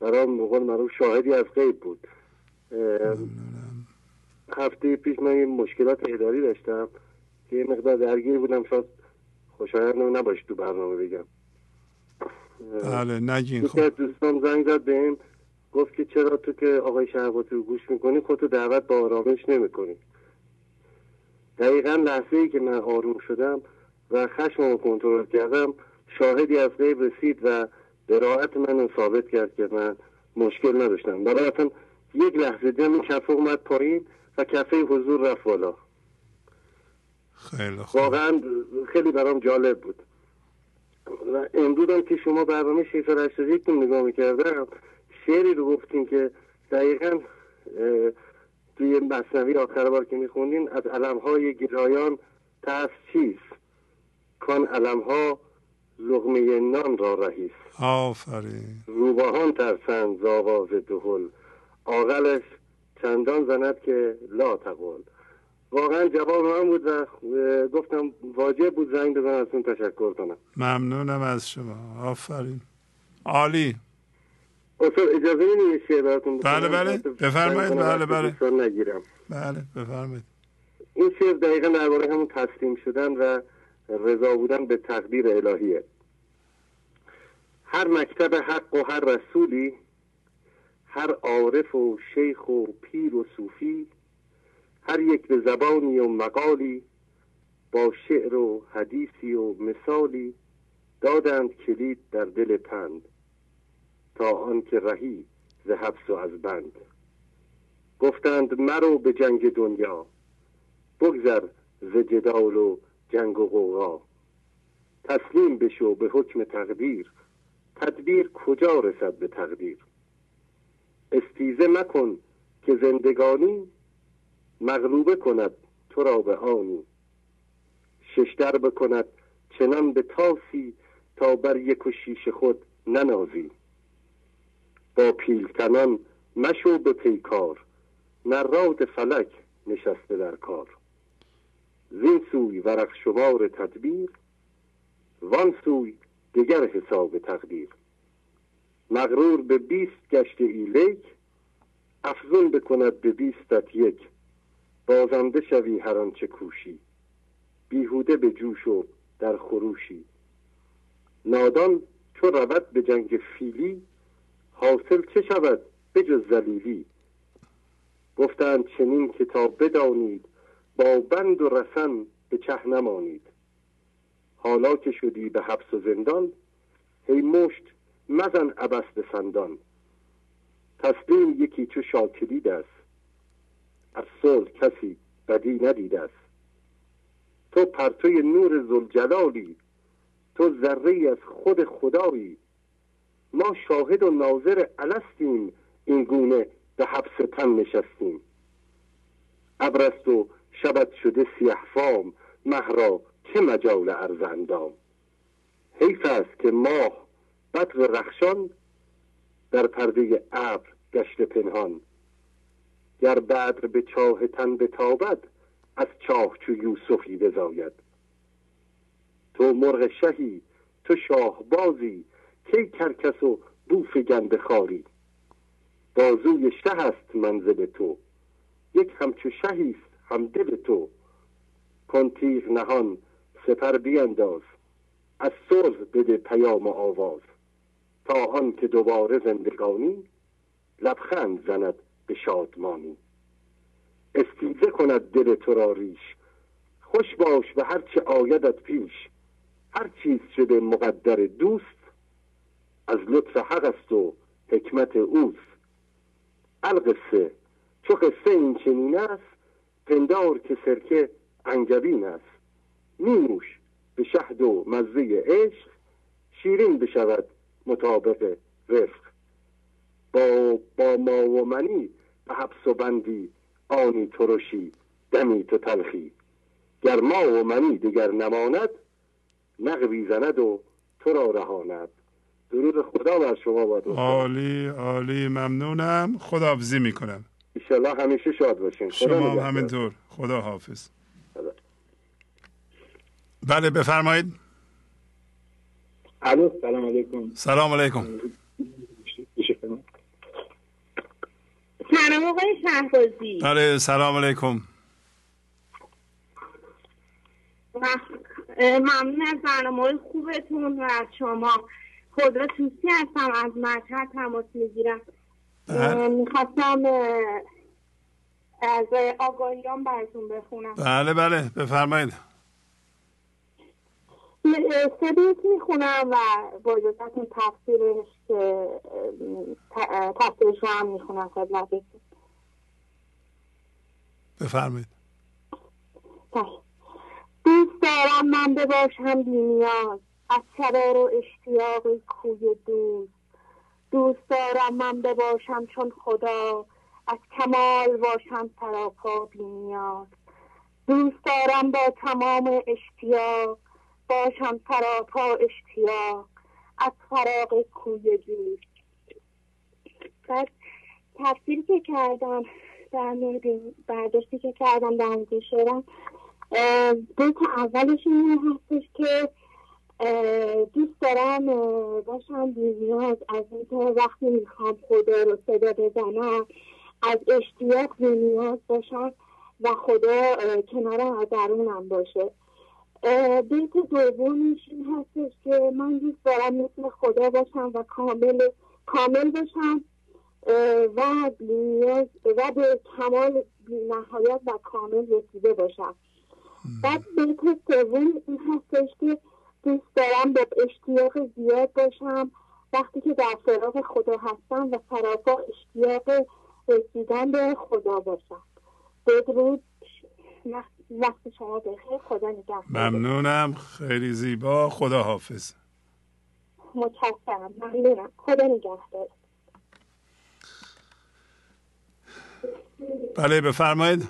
برام بقول معروف شاهدی از غیب بود. هفته پیش من مشکلات اداری داشتم که یه مقدار درگیر بودم، شاید خوشایند نباشه تو برنامه بگم. بله نگین. خب دوستان زنگ زد بهم گفت که چرا تو که آقای شهبازی رو گوش میکنی خودتو دعوت با آرامش نمیکنی. دقیقا لحظه ای که من آروم شدم و خشمم رو کنترل کردم، شاهدی از غیب رسید و درایت منو ثابت کرد که من مشکل نداشتم. بنابراین یک لحظه دم کف اومد پایین و کفه حضور رفت بالا. خیلی خوب. واقعا خیلی برام جالب بود. و امروز هم که شما برنامه ششصد و هشتاد و یک رو نگاه می‌کردم، شعری رو گفتین که دقیقاً توی مثنوی آخر بار که میخوندین، از علمهای گرایان ترس چیست؟ کان علمها لقمه نان را رهیست. آفرین. روباهان ترسند ز آواز دهل، عاقلش چندان زند که لا تقل. واقعا جواب من بود و گفتم واجب بود زنگ بزنم ازتون تشکر کنم. ممنونم از شما. آفرین عالی. اصلا اجازه میدید شعر براتون بخونم؟ بله بله بفرمایید. بله بله بله بفرمایید. این شعر دقیقا درباره همون تسلیم شدن و رضا بودن به تقدیر الهیه. هر مکتب حق و هر رسولی، هر عارف و شیخ و پیر و صوفی، هر یک به زبانی و مقالی، با شعر و حدیثی و مثالی، دادند کلید در دل پند، تا آنکه رهی ز حبس و از بند. گفتند مرو به جنگ دنیا، بگذر ز جدال و جنگ و غوغا. تسلیم بشو به حکم تقدیر، تدبیر کجا رسد به تقدیر. استیزه مکن که زندگانی مغلوبه کند تو را به آنی، ششدر بکند چنان به تاسی تا بر یک و شیش خود ننازی. با پیلتنان مشو به پیکار، نراد فلک نشسته در کار. زین سوی ورق شمار تدبیر، وان سوی دیگر حساب تقدیر. مغرور به بیست گشته ایلیک، افزون بکند به بیستت یک. بازنده شوی هر آنچه کوشی، بیهوده به جوش و در خروشی. نادان چو رود به جنگ فیلی، حاصل چه شود به جز ذلیلی. گفتند چنین که تا بدانید، با بند و رسن به چه نمانید. حالا که شدی به حبس و زندان، هی مشت مزن عبث به سندان. تسلیم یکی چو شاکرید است، از صلح کسی بدی ندیده است. تو پرتوی نور ذوالجلالی، تو ذره‌ای از خود خدایی. ما شاهد و ناظر الستیم، این گونه به حبس تن نشستیم. ابر است و شبت شده سیه فام، مه را چه مجال عرض اندام. حیف است که ماه بدر رخشان، در پرده ابر گشته پنهان. گر بدر به چاه تن بتابد، از چاه چو یوسفی بزاید. تو مرغ شهی، تو شاه بازی، کی کرکس و بوف گنده خاری. بازوی شه است منزل تو، یک همچو شهی است هم دل تو. کن تیغ نهان سپر بینداز، از سوز بده پیام و آواز. تا آن که دوباره زندگانی، لبخند زند به شادمانی. استیزه کند دل تو را ریش، خوش باش به هر چه آیدت پیش. هر چیز شده مقدر دوست، از لطف حق است و حکمت اوست. القصه چو قصه این چنین است، پندار که سرکه انگبین است. می‌نوش به شهد و مزه عشق، شیرین بشود مطابق رفق. با, با ما و منی به حبس و بندی، آنی ترشی دمی تو تلخی. گر ما و منی دیگر نماند، نقبی زند و تو را رهاند. درود خدا بر شما باد. عالی عالی، ممنونم، خداحافظی میکنم. ان شاء الله همیشه شاد باشین. شما همینطور، خدا حافظ. خدا. بله بفرمایید. الو سلام علیکم. سلام علیکم. سلام آقای شهبازی. بله سلام علیکم. ممنون از برنامه خوبتون و از شما. خدا توسی هستم، از مشهد تماس میگیرم. میخواستم از آگاهیام براتون بخونم. بله بله بفرمایید. سبیت میخونم و با اجازتون تفسیرش تفسیرش رو هم میخونم خدمتتون. بفرمایید. دوست دارم من بباشم بی‌نیاز، از شرار و اشتیاق کوی دوست. دوست دارم من بباشم چون خدا، از کمال باشم سراپا بی‌نیاز. دوست دارم با تمام اشتیاق، باشم سراپا اشتیاق از فراق کوی دوست. بعد تفسیری که کردم در مورد برداشتی که کردم در مورد شعرم، بیت اولش این هستش که دوست دارم باشم بی‌نیاز، از اینکه وقتی میخوام خدا رو صدا بزنم، از اشتیاق بی‌نیاز باشم و خدا کنارم از درونم باشه. بیت دومیش این هستش که من دوست دارم مثل خدا باشم و کامل کامل باشم و بی‌نیاز و به کمال نهایت و کامل رسیده باشم. بعد بیت سوم این هستش که دوست دارم به اشتیاق زیاد باشم وقتی که در فراغ خدا هستم و فراغ اشتیاق رسیدن به خدا باشم. بدرود، وقت شما بخیر، خدا نگهدار. ممنونم، خیلی زیبا، خدا حافظ. متشکرم، ممنونم، خدا نگهدار. بله بفرمایید.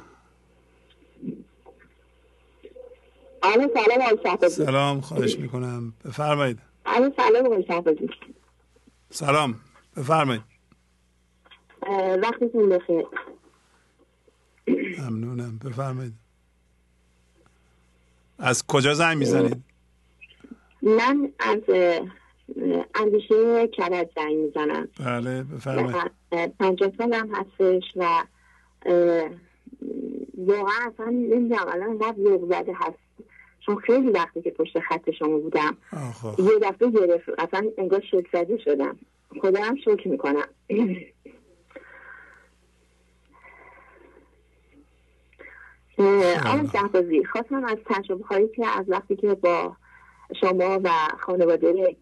الو سلام آقای شهبازی. سلام، خواهش میکنم بفرمایید. الو سلام آقای شهبازی. سلام بفرمایید. وقتتون بخیر. ممنونم بفرمایید. از کجا زنگ میزنید؟ من از اندیشه کرج زنگ میزنم. بله بفرمایید. پنجاه سالم هستش و واقعا اصلا نمیدونم الان باید ذوق زده هست، چون خیلی وقتی که پشت خط شما بودم یه دفعه گرفت، اصلا انگار شوک زده شدم، خودم شوک میکنم. آقای شهبازی خواستم از تجربه هایی که از وقتی که با شما و خانواده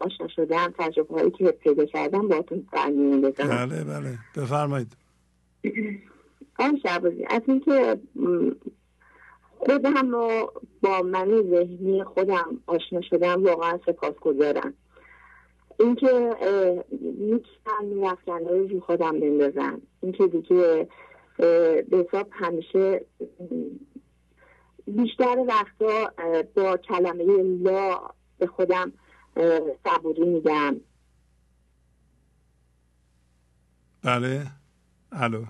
آشنا شدم، تجربه هایی که پیدا کردم با تون برمیون بزنم. بله بله بفرمایید. آقای شهبازی از این که خودم رو با منی ذهنی خودم آشنا شدم واقعا سپاسگزارم. اینکه میتونم میرفتن رو رو خودم بندازم، اینکه دیگه به حساب همیشه بیشتر وقتا با کلمه لا به خودم صبوری میدم. بله الو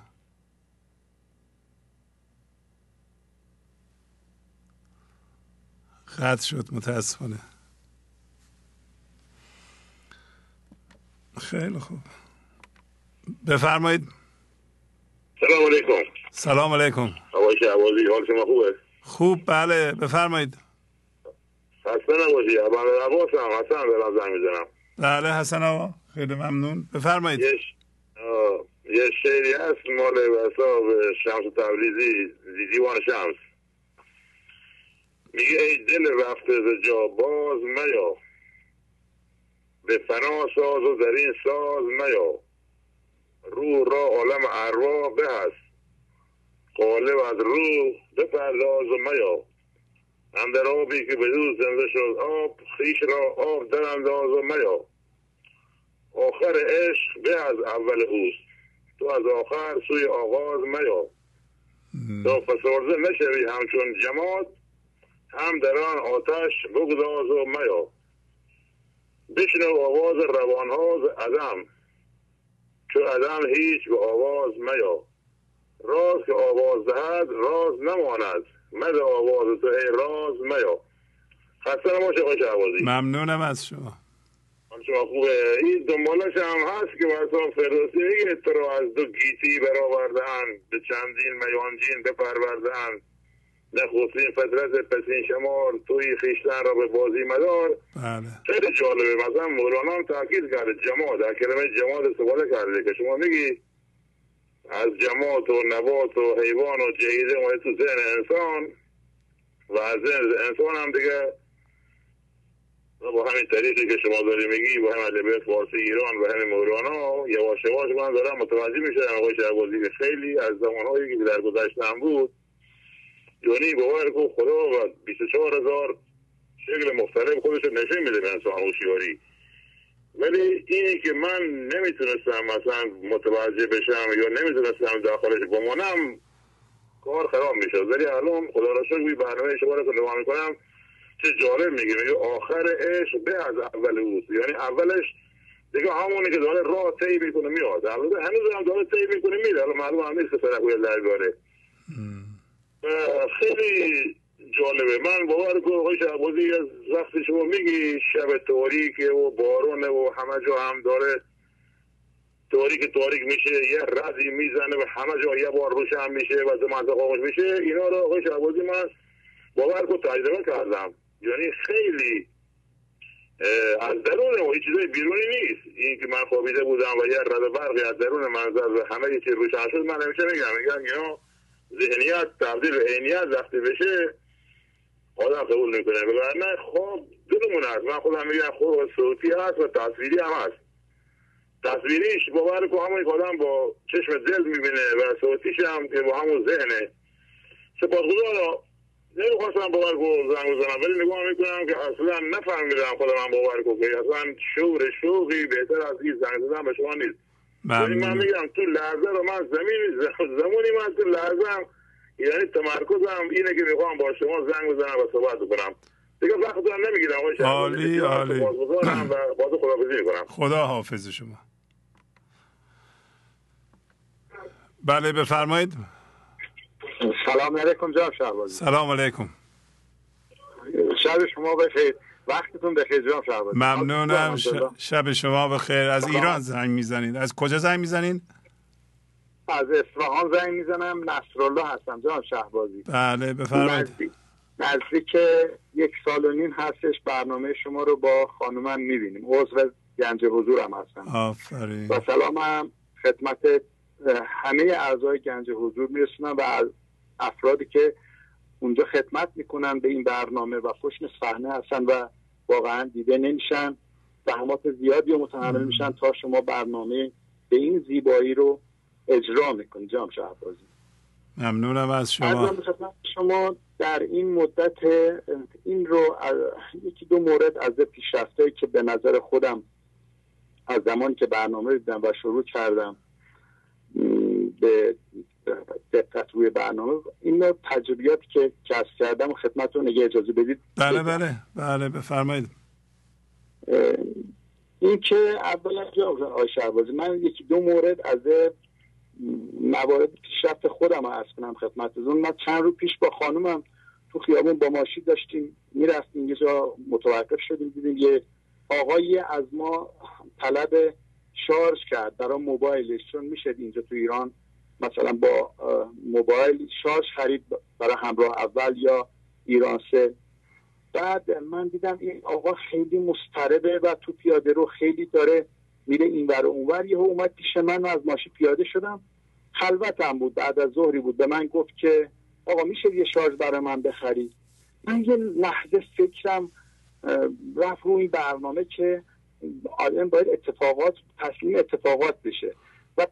قطع شد متاسفانه. خیلی خوب بفرمایید. سلام علیکم. سلام علیکم. آقای شهبازی حال شما خوبه؟ خوب بله بفرمایید. حسن آقایی ابر عباس هم حسن برام زنگ میزنم. بله حسن آقا خیلی ممنون بفرمایید. یه یه شعری هست مال حساب شمس تبریزی، دیوان شمس، میگه ای دل رفته ز جا باز میا، به فنا ساز و در این ساز میا، روح را عالم ارواح به هست، قالب از روح بپرداز و میا، اندر آبی که به روز زنده شد آب، خویش را آب در انداز و میا، آخر عشق به از اول اوست، تو از آخر سوی آغاز میا، تا فسرده نشوی همچون جماد، هم در آن آتش بگداز و میا، بشنو آواز روانها ز عدم، چو عدم هیچ به آواز میا، راز که آواز دهد راز نماند، مد آواز تو ای راز میا. خسته نباشی آقای شهبازی. ممنونم از شما. شما خوبه. این دنبالش هم هست که مثلا فردوسی گفت را از دو گیتی برآوردن، به چندین میانجین بپروردن، نخستین فترت پسین شمار، توی خیشتن را به بازی مدار. بله خیلی جالبه. مثلا مولانا هم تاکید کرده جماد، در کلمه جماد استفاده کرده که شما میگی از جماد و نبات و حیوان و جهیده ماهی تو ذهن انسان و از ذهن انسان هم دیگه با همین طریقی که شما داری میگی با همین ادبیات فارسی ایران و همین مولانا یواش یواش من دارم متوجه میشدم آقای شهبازی که خیلی از زمانهایی که در گذشته‌ام بود یعنی باور کن خدا و بیست و چهار هزار شکل مختلف خودش نشون میده به انسان هوشیاری، ولی اینی که من نمیتونستم مثلا متوجه بشم یا نمیتونستم داخلش بمونم کار خراب میشد، ولی الان خدا را شکر برنامه شما رو نگاه میکنم چه جالب میگه، میگه آخر عشق به از اول اوست، یعنی اولش دیگه همونی که داره راه طی میکنه میاد، البته هنوز هم داره طی میکنه میره، الان معلوم هم نیست که سرکوی خیلی جالبه. من باور کنم آقای شهبازی از وقتی شما میگی شب تاریکه و بارونه و همه جا هم داره تاریک تاریک میشه، یه رزی میزنه و همه جا یه بار روشن میشه و از منطقه خاموش میشه، اینا رو آقای شهبازی من باور کنم تجربه کردم، یعنی خیلی از درون و هیچ چیزای بیرونی نیست، این که من خوابیده بودم و یه رد برقی از درون منظر و همه چیز روشن شد. من همیشه میگم میگم اینا ذهنیت تبدیل به عینیت وقتی بشه آدم قبول نمیکنه، وگرنه خواب دلمون هست. من خودم میگم خواب صوتی هست و تصویری هم هست. تصویریش باور کن همونی که آدم با چشم دل میبینه و صوتیش هم که با همون ذهنه. سپاسگزارم. نمیخواستم باور کن زنگ بزنم ولی نگاه میکنم که اصلا نفهمیدم خودم باور کن که اصلا شعور شوقی بهتر از این زنگ زدن به شما نیست. ممنون. من میگم تو لحظه رو من زمین زمانی من تو لحظه هم یعنی تمرکزم اینه که میخوام با شما زنگ بزنم و صحبت کنم دیگه، وقت دارم نمیگیرم. عالی عالی. باز خداحافظی میکنم. خدا حافظ شما. بله بفرمایید. سلام علیکم جناب شهبازی. سلام علیکم. شب شما بخیر. وقتتون بخیر جناب شهبازی. ممنونم. شب شما بخیر. از ایران زنگ میزنید؟ از کجا زنگ میزنید؟ از اصفهان زنگ میزنم. نصرالله هستم جناب شهبازی. بله بفرمایید. نزدیک یک سال و نیم هستش برنامه شما رو با خانومم میبینیم. عضو گنج حضور هم هستم. آفرین. و سلامم خدمت همه اعضای گنج حضور میرسونم و افرادی که اونجا خدمت میکنن به این برنامه و پشت صحنه هستن و واقعا دیده نمیشن، زحمات زیادی رو متحمل میشن تا شما برنامه به این زیبایی رو اجرا میکنید جناب شهبازی. ممنونم از شما. از شما در این مدت این رو یکی دو مورد از پیشرفتایی که به نظر خودم از زمانی که برنامه دیدم و شروع کردم به دقت روی برنامه، این تجربیاتی که کسب کردم و خدمتتون اگه اجازه بدید. بله بله بله بفرمایید. این که اولا آقای شهبازی من یکی دو مورد از موارد پیشرفت خودم رو عرض کنم خدمتتون. من چند روز پیش با خانومم تو خیابون با ماشین داشتیم میرفتیم، یه جا متوقف شدیم، دیدیم یه آقایی از ما طلب شارژ کرد برای موبایلش، چون میشه اینجا تو ایران مثلا با موبایل شارژ خرید برای همراه اول یا ایرانسل. بعد من دیدم این آقا خیلی مضطربه و تو پیاده رو خیلی داره میره اینور اونور. یهو اومد پیش من و از ماشین پیاده شدم، خلوتم بود، بعد از ظهری بود، به من گفت که آقا میشه یه شارژ برای من بخری. من یه لحظه فکرم رفت رو این برنامه که آدم باید اتفاقات تسلیم اتفاقات بشه و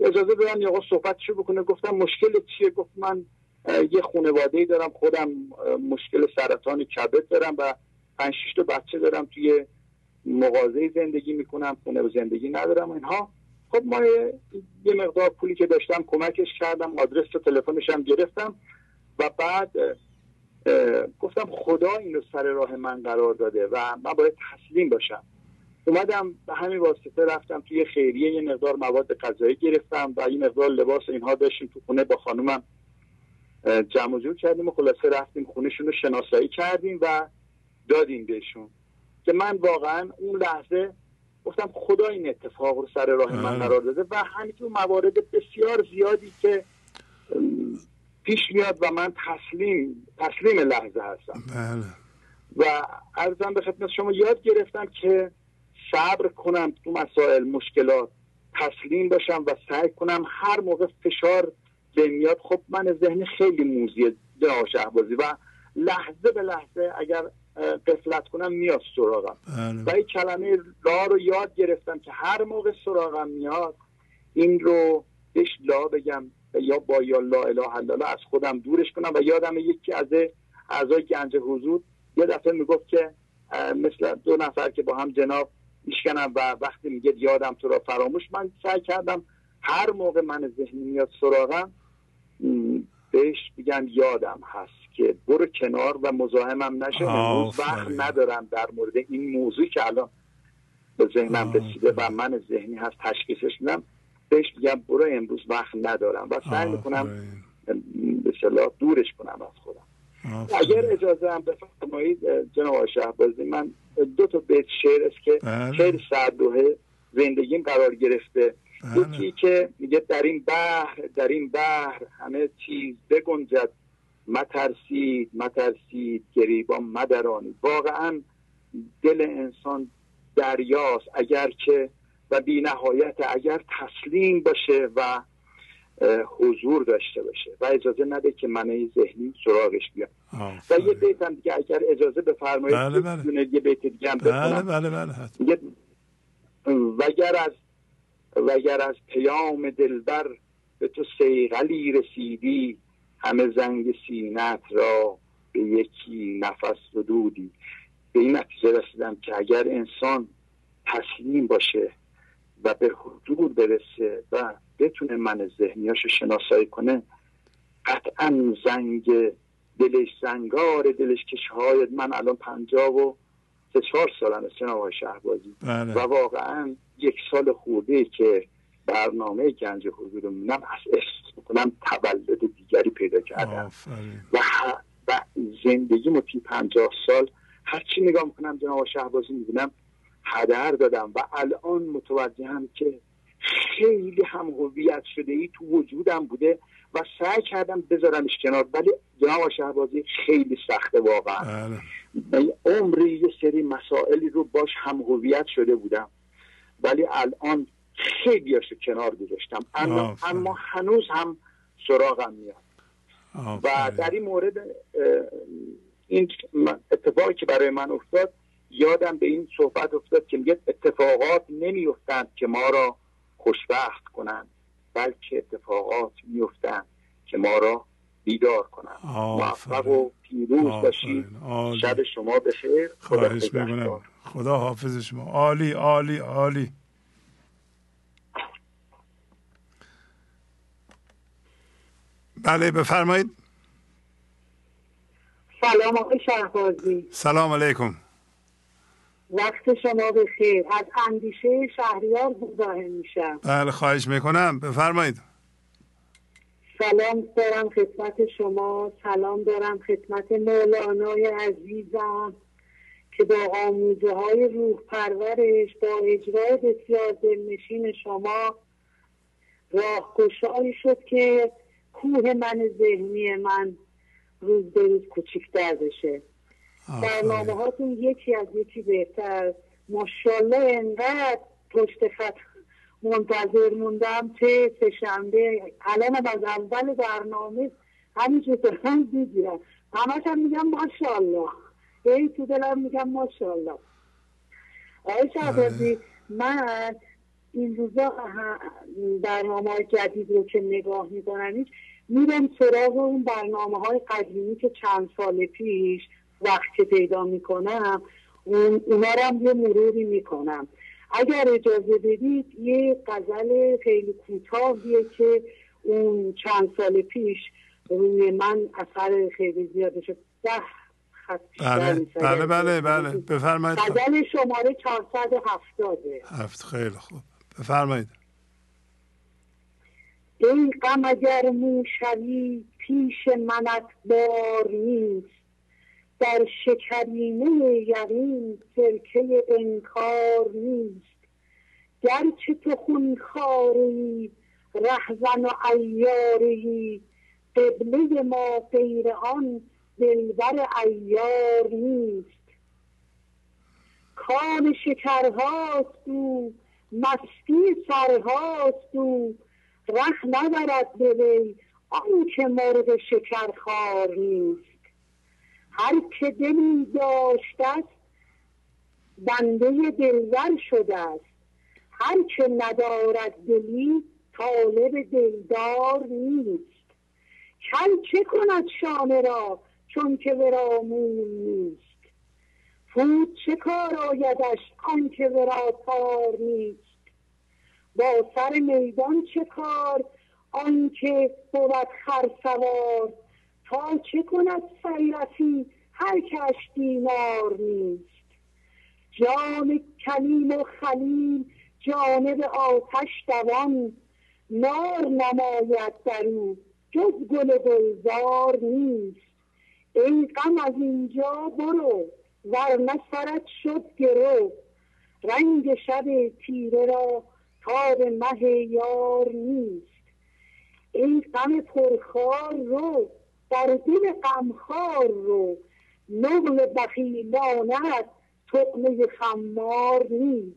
اجازه بدن آقا صحبتشو بکنه. گفتم مشکل چیه؟ گفت من یه خانواده‌ای دارم، خودم مشکل سرطان کبد دارم و پنج شش تا بچه دارم، توی مغازه زندگی میکنم، خونه و زندگی ندارم اینها. خب ما یه مقدار پولی که داشتم کمکش کردم، آدرس و تلفنش هم گرفتم و بعد گفتم خدا اینو سر راه من قرار داده و من باید تسلیم باشم. اومدم به همین واسطه رفتم توی خیریه، یه مقدار مواد غذایی گرفتم و یه مقدار لباس اینها داشتیم تو خونه، با خانومم جمع و جور کردیم و خلاصه رفتیم خونهشون رو شناسایی کردیم و دادیم بهشون. که من واقعا اون لحظه گفتم خدا این اتفاق رو سر راه من قرار داده و همینطور موارد بسیار زیادی که پیش میاد و من تسلیم تسلیم لحظه هستم. بله. و عرضم به خدمت شما یاد گرفتم که صبر کنم تو مسائل مشکلات، تسلیم باشم و سعی کنم هر موقع فشار میاد. خب من ذهن خیلی موزیه جناب شهبازی و لحظه به لحظه اگر قفلت کنم میاد سراغم. بله. و این کلمه لا رو یاد گرفتم که هر موقع سراغم میاد این رو بهش لا بگم یا با یا لا اله الا الله از خودم دورش کنم. و یادم یکی از اعضای گنج حضور یه دفعه میگفت که مثل دو نفر که با هم جناب میشکنم و وقتی میگه یادم تو را فراموش، من سعی کردم هر موقع من ذهنی میاد سراغم بهش بگم یادم هست که برو کنار و مزاحمم نشه، امروز وقت ندارم در مورد این موضوع که الان به ذهنم رسیده و من ذهنی هست تشخیصش میدم، بهش بگم برو امروز وقت ندارم و سعی میکنم به صلاح دورش کنم از خودم. آفره. اگر اجازه هم بفرمایید جناب شهبازی، من دو تا بیت شعر است که خیلی سردوه زندگیم قرار گرفته. یکی که میگه در این بحر در این بحر همه چیز بگنجد، مترسید مترسید گریبان مدرانید. واقعا دل انسان دریاست اگر که و بی نهایت اگر تسلیم باشه و حضور داشته باشه و اجازه نده که منای ذهنی سراغش بیاد. و یه بیت هم دیگه اگر اجازه بفرمایید. بله بله. یه بیت دیگه هم بله بله بله. وگر از وگر از پیام دلبر به تو صیقلی رسیدی، همه زنگ سینت را به یکی نفس ودودی. به این نتیجه رسیدم که اگر انسان تسلیم باشه و به حضور برسه و بتونه من ذهنیاشو شناسایی کنه، قطعا زنگ دلش، زنگار دلش که شاید من الان پنجاه و سه چهار سالمه جناب شهبازی بله. و واقعا یک سال خورده که برنامه گنج حضور رو میبینم از احساس میکنم تولد دیگری پیدا کردم و, و زندگی ما توی پنجاه سال هرچی نگاه میکنم جناب شهبازی میبینم هدر دادم و الان متوجهم که خیلی هم هویت شده ای تو وجودم بوده و سعی کردم بذارمش کنار، ولی جناب شهبازی خیلی سخته واقعا. عمری یه سری مسائلی رو باش هم هویت شده بودم ولی الان خیلی هاشو کنار گذاشتم، اما, اما هنوز هم سراغم میاد. و در این مورد این اتفاقی که برای من افتاد، یادم به این صحبت افتاد که میگه اتفاقات نمیفتند که ما را خوشبخت کنند، بلکه اتفاقات میفتند که ما را بیدار کنند. موفق و پیروز باشید. شب شما بخیر. خدا بگونم. خدا حافظ شما. عالی عالی عالی. بله بفرمایید. سلام آقای شهبازی. سلام علیکم. وقت شما بخیر. از اندیشه شهریار مزاحم میشم. بله خواهش میکنم بفرمایید. سلام دارم خدمت شما، سلام دارم خدمت مولانای عزیزم که با آموزه های روح پرورش با اجرای بسیار دلنشین شما راهگشایی شد که کوه من ذهنی من روز به روز کوچیک‌تر بشه. برنامه هاتون یکی از یکی بهتر، ماشاءالله. انقدر پشت خط منتظر موندم چه سه‌شنبه، الانم از اول برنامه همینجور دارم میگیرم، همش هم میگم ماشاءالله، ای تو دلم میگم ماشاءالله. آقای شهبازی من این روزا برنامه های جدید رو که نگاه میکنم میرم سراغ اون برنامه های قدیمی که چند سال پیش وقتی پیدا میکنم اون اونا رو هم یه مروری میکنم. اگر اجازه بدید یه غزل خیلی کوتاهیه که اون چند سال پیش روی من اثر خیلی زیاده شد، ده خط بله بله بله بله بفرمایید. غزل شماره چهارصد و هفتاد. هفت خیلی خوب بفرمایید. ای غم اگر موشوی پیش منت بار نیست، در شکرینه یقین سرکه انکار نیست، گرچه تو خونخواری رهزن و عیاری، قبله ما غیر آن دلبر عیار نیست. کان شکرهاست او مستی سرهاست او، ره نبرد به وی آن که مرغ شکرخوار نیست. هر که دلی داشته است بنده دلبر شده است، هر که ندارد دلی طالب دلدار نیست. کل چه کند شانه را چون که ورا موم نیست، فوت چه کار آیدش آن که ورا پار نیست. با سر میدان چه کار آن که بود خرسوار، تا چه کند سیرتی هر کش دینار نیست. جان کلیم و خلیل جانب آتش دوان، نار نماید در او جز گل گلزار نیست. ای غم از اینجا برو ورنه سرت شد گرو، رنگ شب تیره را تاب مه یار نیست. ای غم پرخار رو در دل غمخوار رو، نقل بخیلانت تقمه خمار نیست.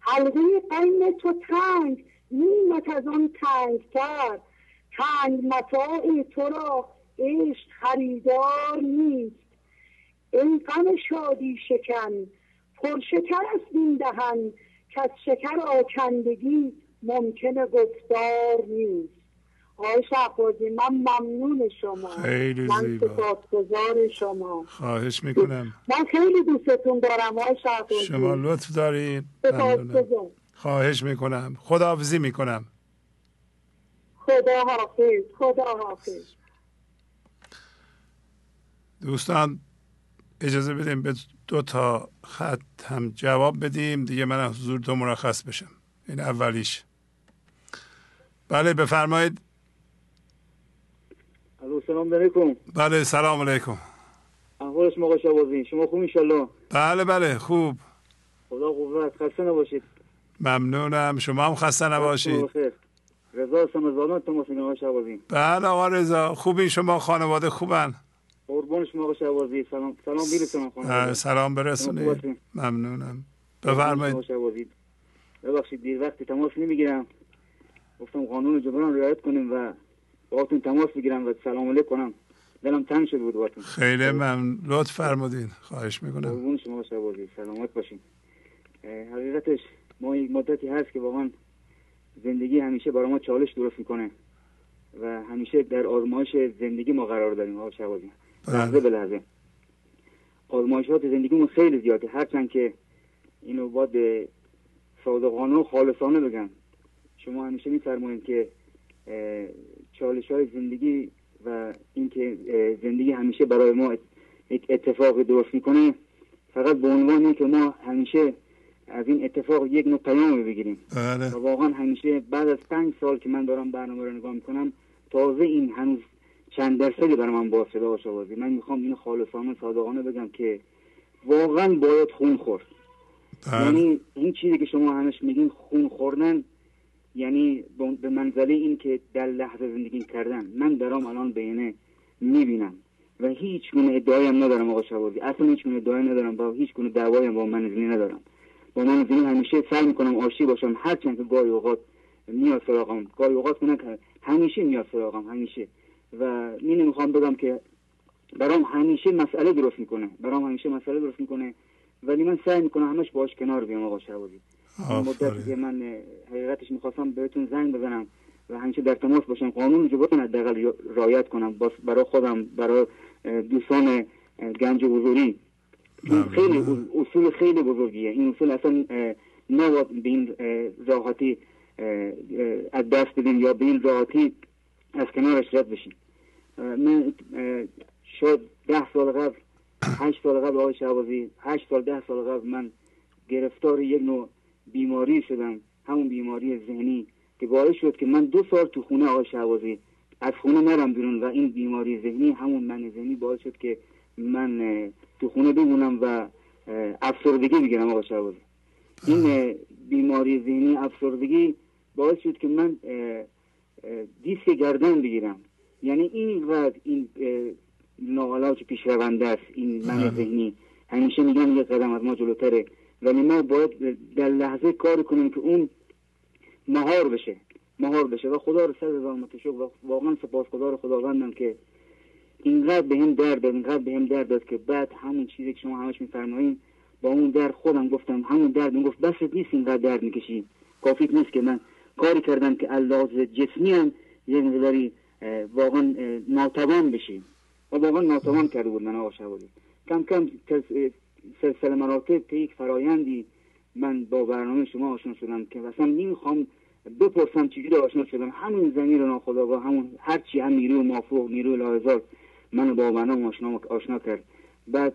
حلقه قین تو تنگ نیمت از آن تنگتر، تنگ متاع تو را عشق خریدار نیست. ای غم شادی شکن پرشکر است این دهن، که از شکر آکندگی ممکنه گفتار نیست. آقای شهبازی من ممنون شما، خیلی زیبا، من سپاسگزار شما. خواهش میکنم، من خیلی دوستتون دارم آقای شهبازی. شما لطف دارید، سپاسگزار. خواهش میکنم. خداحافظی میکنم. خداحافظ. خداحافظ. دوستان اجازه بدیم به دو تا خط هم جواب بدیم دیگه، من از حضورتون مرخص بشم. این اولیش. بله بفرمایید. الو سلام علیکم. بله سلام علیکم. احوال شما آقای شهبازی؟ شما خوب انشالله؟ بله بله خوب. خدا قوت. خسته نباشید. ممنونم. شما هم خسته نباشید. رضا سمزدانان تماس میگیرم آقای شهبازی. بله آقا رضا خوبین شما؟ خانواده خوبن؟ قربان شما آقای شهبازی. سلام سلام بیرسونم خانواده. سلام برسونید. ممنونم. بفرمایید آقای شهبازی. ببخشید دیر وقتی تماس نمیگیرم، گفتم قانون جبران رعایت کنیم و باهاتون تماس بگیرم و سلام علیکم کنم، دلم تنگ شده بود باهاتون. خیلی ممنون، لطف فرمودین. خواهش میکنم. قربون شما آقای شهبازی. سلامت باشین. حقیقتش ما یک مدتی هست که واقعا زندگی همیشه برای ما چالش درست میکنه و همیشه در آزمایش زندگی ما قرار داریم آقای شهبازی، لحظه به لحظه. آزمایشات زندگیمون خیلی زیاده، هرچند که اینو باید صادقانه و خالصانه بگم. شما همیشه میفرمایید که چالش های زندگی و اینکه زندگی همیشه برای ما یک اتفاق درست میکنه، فقط به عنوان اینکه ما همیشه از این اتفاق یک نوع پیام بگیریم. بله. و واقعا همیشه بعد از پنج سال که من دارم برنامه رو نگاه میکنم، تازه این هنوز چند درصدی برای من باز شده باشه. من میخوام اینو خالصانه صادقانه بگم که واقعا باید خون خورد. بله. یعنی این چیزی که شما همش میگین خون خوردن، یعنی به منزله این که در لحظه زندگی کردن، من درام الان بینه میبینم و هیچ گونه ادعایی هم ندارم آقا شهبازی، اصلا هیچ گونه ادعایی ندارم، با هیچ گونه دعوایی هم با منزلی ندارم. با منزلی همیشه سعی میکنم آشتی باشم، هرچند که گاهی اوقات میاد سراغم، گاهی اوقات نه، همیشه میاد سراغم همیشه. و من میخوام بگم که برام همیشه مسئله درست میکنه، برام همیشه مسئله درست میکنه، ولی من سعی میکنم همش باهاش کنار بیام آقا شهبازی. مدتی که من حقیقتش میخواستم بهتون زنگ بزنم و همیشه در تماس باشم، قانون جبران حداقل رعایت کنم برای خودم، برای دوستان گنج حضوری. این خیلی اصول خیلی بزرگیه، این اصول اصلا نباید به این راحتی از دست بدیم یا به این راحتی از کنارش رد بشیم. من شاید ده سال قبل، هشت سال قبل آقای شهبازی، هشت سال ده سال قبل من گرفتار یک نوع بیماری شدم، همون بیماری ذهنی که باعث شد که من دو سال تو خونه آقای شهبازی از خونه نرم بیرون و این بیماری ذهنی، همون من ذهنی، باعث شد که من تو خونه بمونم و افسردگی بگیرم آقای شهبازی. این بیماری ذهنی، افسردگی، باعث شد که من دیسک گردن بگیرم. یعنی اینقدر این ناعلاج پیش رونده است این من ذهنی، همیشه میگم یک قدم از ما جلوتره، ولی ما باید در لحظه کار کنیم که اون مهار بشه، مهار بشه. و خدا رو صد زحمت شکر و واقعا سپاسگزار خداوندم که اینقدر به هم درد داد، اینقدر به هم درد داد که بعد همون چیزی که شما همش میفرمایید، با اون درد خودم گفتم، همون درد من گفت بس نیست اینقدر درد میکشی، کافی نیست. که من کاری کردم که علاوه بر جسمی هم یه مقداری واقعا ناتوان بشیم و واقعا ناتوان کرده بود من آقا شهبازی. کم کم سلسله مراتب طی یک فرایندی من با برنامه شما آشنا شدم که اصلا نمیخوام بپرسم چجوری آشنا شدم، همون زمیر ناخودآگاه، همون هرچی هم نیروی مافوق، نیروی لاحزار منو با برنامه آشنا آشنا کرد. بعد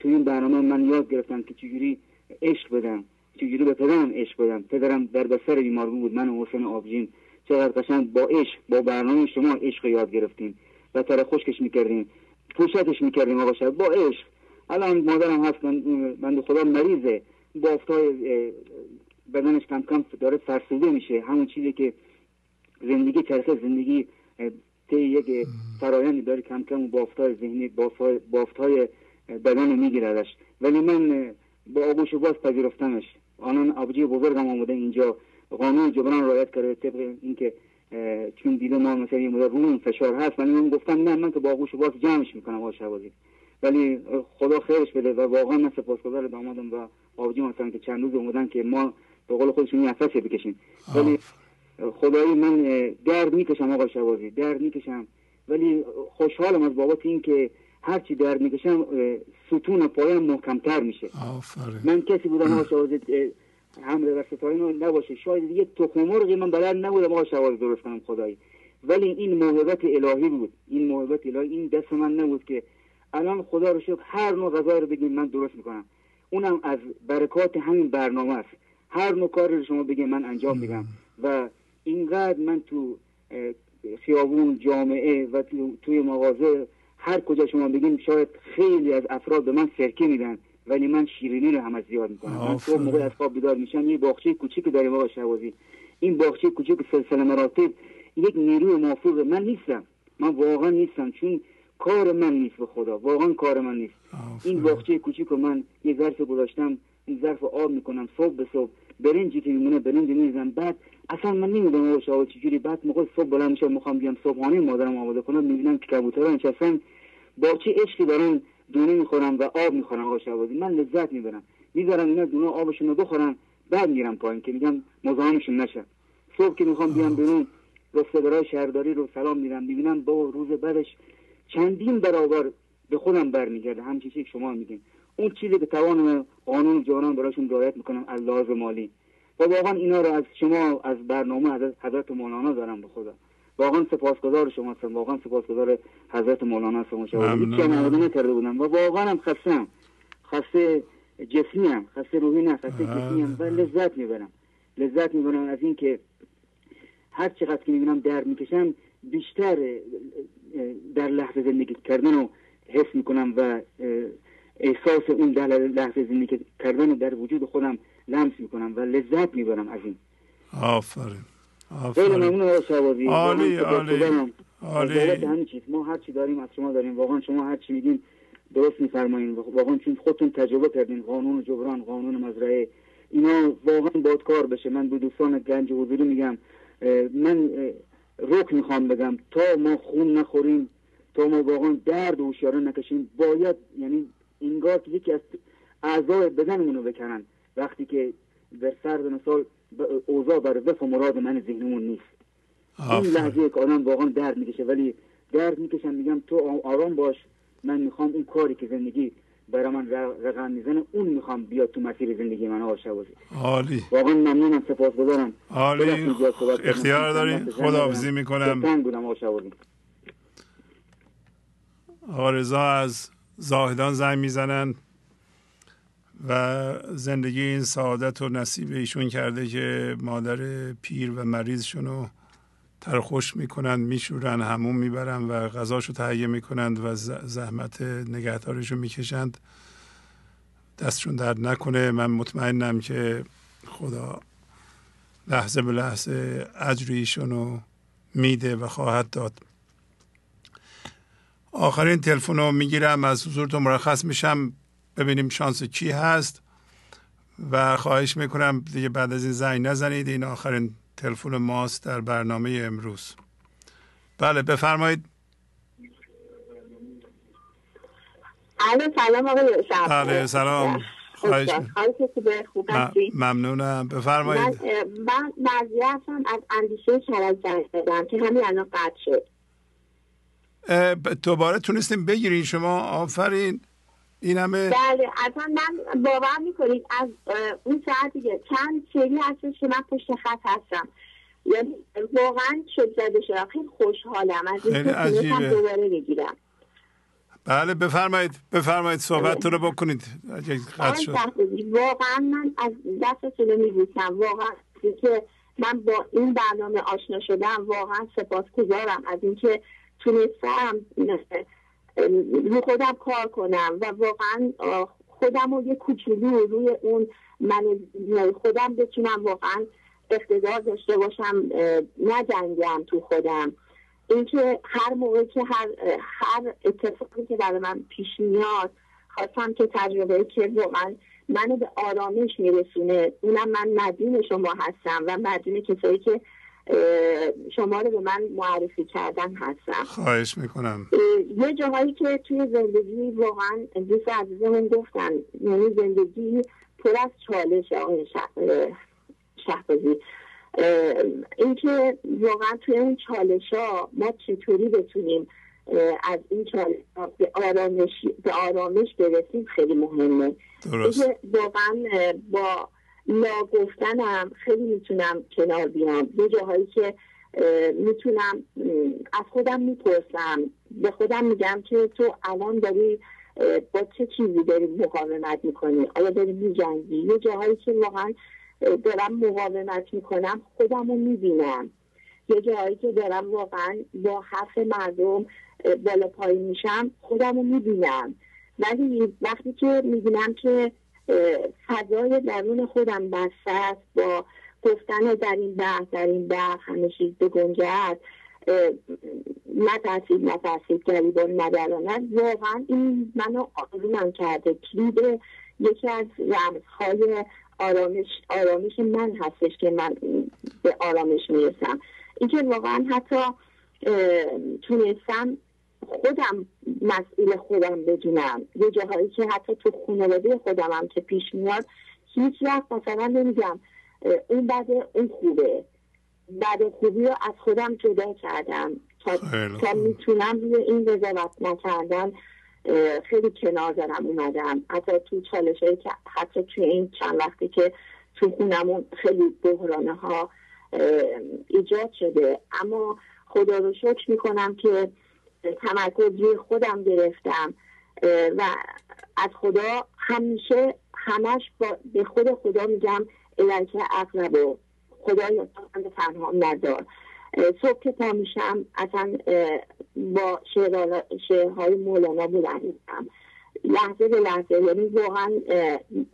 تو این برنامه من یاد گرفتم که چجوری عشق بدم، چجوری به پدرم عشق بدم. پدرم در بستر بیمارگون بود، من و حسین آبجین چقدر قشنگ با عشق، با برنامه شما عشق یاد گرفتیم و تره خشکش میکردیم، پوشتش میکردیم آقا شهبازی با عشق. الان مادرم هست، من بنده خدا مریضه، بافتای بدنش کم کم داره فرسوده میشه، همون چیزی که زندگی چرخه زندگی طی یک فرایندی داره کم کم بافتای ذهنی، بافتای بدن میگیره ازش. ولی من با آغوش باز پذیرفتمش. آنان آبجی بزرگم آمده اینجا، قانون جبران رعایت کرده طبق اینکه چون دیده ما مثلا یه مدار روی فشار هست، ولی من گفتم نه، من که با آغوش باز جمعش میکنم آقای شهبازی. ولی خدا خیرش بده و واقعا من سپاسگزار دامادم و آبجیم هستم که چند روز اومدن که ما به قول خودشون این نفس بکشیم. ولی خدایی من درد میکشم آقای شهبازی، درد میکشم، ولی خوشحالم از بابت این که هرچی درد میکشم ستون پایم محکمتر میشه. آفره. من کسی بودم آقای شهبازی حمل رسطایی نباشه. شاید دیگه تخم مرغی من بلد نبودم آقا شواز درست کنم خدایی، ولی این موهبت الهی بود، این موهبت الهی، این دست من نبود که الان خدا رو شکر هر نوع غذا رو بگین من درست میکنم، اونم از برکات همین برنامه است. هر نوع کاری رو شما بگین من انجام میدم و اینقدر من تو خیابون جامعه و تو توی مغازه هر کجا شما بگین شاید خیلی از افراد به من سرکه میدن، ولی من شیرینی رو هم از زیاد میکنم. من تو موقع از خواب بیدار میشم یه باغچه کوچیکی داریم آقا شهبازی، این باغچه کوچیک سلسله مراتب یک نیروی مافوق من نیستم، من واقعا نیستم، چون کار من نیست، به خدا واقعا کار من نیست. این باغچه کوچیک رو من یه ظرف گذاشتم، این ظرف آب میکنم صبح به صبح، برنجی که میمونه برنج میریزم، بعد اصلا من نمیدونم آقا شهبازی چجوری بعد موقع صبح بلند میشم میخوام بیام صبحانه مادرم آماده کنم، میبینم که کبوترها نشستن با چه عشقی دارن دونه میخورم و آب میخورم آقا شهبازی، من لذت میبرم، میذارم اینا دونه آبشون رو بخورم، بعد میرم پایین که میگم مزاحمشون نشم. صبح که میخوام بیام بیرون رستوران شهرداری رو سلام میرم، میبینم با روز بعدش چندین برابر به خودم برمیگرده، همین چیزی که شما میگین، اون چیزی که توان قانون جانان براشون رعایت میکنم از لحاظ مالی. و واقعا اینا رو از شما، از برنامه حضرت, حضرت مولانا دارم، به خدا واقعا سپاسگزار شماستم، واقعا سپاسگزار حضرت مولانا هستم شما، که من کرده بودم و واقعا هم خستم، خسته جسمی هم، خسته روحی نه، خسته جسمی هم، و لذت میبرم، لذت میبرم از این که هر چقدر که میبینم درد میکشم بیشتر در لحظه زندگی کردن رو حس میکنم و احساس اون در لحظه زندگی کردن رو در وجود خودم لمس میکنم و لذت میبرم از این. آفرین خیلی ممنون آقا شهبازی، عالی عالی عالی، همین چیز ما هر چی داریم از شما داریم، واقعا شما هر چی میگین درست میفرمایین، واقعا چون خودتون تجربه کردین، قانون جبران، قانون مزرعه، اینا واقعا باید کار بشه. من به دوستان گنج حضور میگم، من رک میخوام بگم تا ما خون نخوریم، تا ما واقعا درد و هوشیاره نکشیم، باید یعنی انگار که یکی از اعضای بدنمون رو بکنن، وقتی که به فرض مثال اوضاع بر وفق مراد من ذهنمون نیست. این لحظه که آدم واقعا درد میکشه، ولی درد میکشم میگم تو آرام باش، من میخوام اون کاری که زندگی برای من رقم میزنه اون میخوام بیاد تو مسیر زندگی من آقا شهبازی. عالی، واقعا ممنونم، سپاسگزارم. عالی، اختیار دارین، خداحافظی میکنم. آقا رضا از زاهدان زنگ میزنن و زندگی این سعادت و نصیب ایشون کرده که مادر پیر و مریضشون رو ترخوش میکنند، میشورن، حموم میبرن و غذاشو تهیه میکنند و زحمت نگهداریشو میکشند، دستشون درد نکنه. من مطمئنم که خدا لحظه به لحظه اجر ایشونو میده و خواهد داد. آخرین تلفن رو میگیرم، از حضورتون مرخص میشم، ببینیم شانس کی هست و خواهش میکنم دیگه بعد از این زنگ نزنید، این آخرین تلفن ماست در برنامه امروز. بله بفرمایید. الو سلام آقای شهبازی. بله سلام، خواهش میکنم. ممنونم، بفرمایید. من معذرتم از اندیشه شرک زنگ زدم که همین الان قطع شد. دوباره تونستیم بگیرین شما، آفرین. این همه بله، اصلا من باور میکنید از اون ساعتی که چند سری هستش که من پشت خط هستم، یعنی واقعا شد زده شد، خیلی خوشحالم از این که دوباره بگیرم. بله بفرمایید، بفرمایید صحبت رو بکنید. واقعا من از دستتون رو میبوسم، واقعا که من با این برنامه آشنا شدم، واقعا سپاسگزارم از اینکه تونستم رو خودم کار کنم و واقعا خودم رو یه کوچولو روی اون من خودم بتونم واقعا اقتدار داشته باشم، نجنگم تو خودم. اینکه هر موقع که هر, هر اتفاقی که برای من پیش میاد خواستم که تجربه که واقعا منو به آرامش میرسونه، اونم من مدیون شما هستم و مدیون کسایی که شما رو به من معرفی کردن هستم. خواهش میکنم. یه جاهایی که توی زندگی واقعا دوست عزیزمون گفتن، یعنی زندگی پر از چالش آقای شهبازی، این که واقعا توی اون چالش ها ما چطوری بتونیم از این چالش ها به آرامش, به آرامش برسیم خیلی مهمه. درست. واقعا با لا گفتنم خیلی میتونم کنار بیام. یه جاهایی که میتونم از خودم میپرسم، به خودم میگم که تو الان داری با چه چیزی داری مقاومت میکنی، آیا داری میجنگی؟ یه جاهایی که واقعا دارم مقاومت میکنم خودم رو میبینم، یه جاهایی که دارم واقعا با حرف مردم بالا پایین میشم خودم رو میبینم. ولی وقتی که میبینم که فضای درون خودم بسته است، با گفتن در این بحث در این بحث همه چیز بگنجد، نترسید نترسید گریبان ندراند، واقعا این منو آرومم کرده. کلید یکی از رمزهای آرامش آرامش من هستش که من به آرامش میرسم. اینکه واقعا حتی تونستم خودم مسئول خودم بدونم، یه جاهایی که حتی تو خانواده خودم هم که پیش میاد هیچ وقت مثلا نمیگم اون بده اون خوبه، بده خوبی رو از خودم جدا کردم تا, تا میتونم روی این رضایت نکردم خیلی کنار دارم اومدم. حتی تو چالش هایی که حتی تو این چند وقتی که تو خونمون خیلی بحرانه ها ایجاد شده، اما خدا رو شکر میکنم که تمرکز روی خودم گرفتم و از خدا همیشه همش به خود خدا میگم الکه اقربو، خدایا من تنها ندار. صبح که پا میشم اصلا با شعرهای مولانا بلند میشم لحظه به لحظه، یعنی واقعا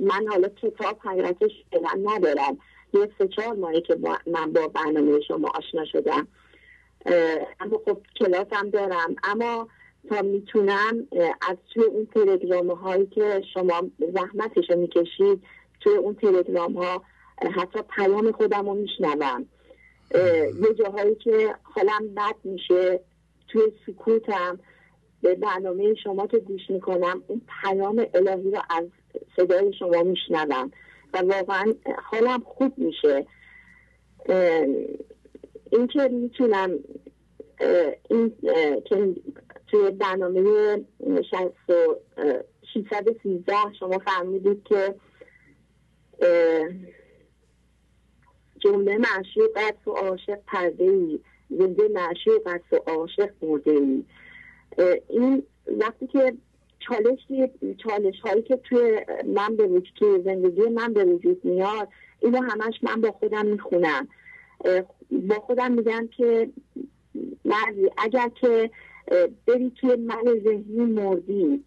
من حالا کتاب حقیقتش شعرم ندارم، یه سه چهار ماهی که با من با برنامه شما آشنا شدم، اما خب کلاسم دارم، اما تا میتونم از توی اون تلگرام هایی که شما زحمتش رو میکشید توی اون تلگرام ها حتی پیام خودم رو میشنوم. یه جاهایی که حالم بد میشه توی سکوتم به برنامه شما که گوش میکنم اون پیام الهی رو از صدای شما میشنوم و واقعا حالم خوب میشه. این که میتونم این که توی برنامه ششصد و سیزده شما فرمودید که جمله معشوق است و عاشق پرده ای، زنده معشوق است و عاشق مرده ای، این وقتی که چالش چالش هایی که توی من به وجود توی زندگی من به وجود میاد اینو همش من با خودم میخونم، با خودم میگم که مردی اگر که بری توی من ذهنی مردی،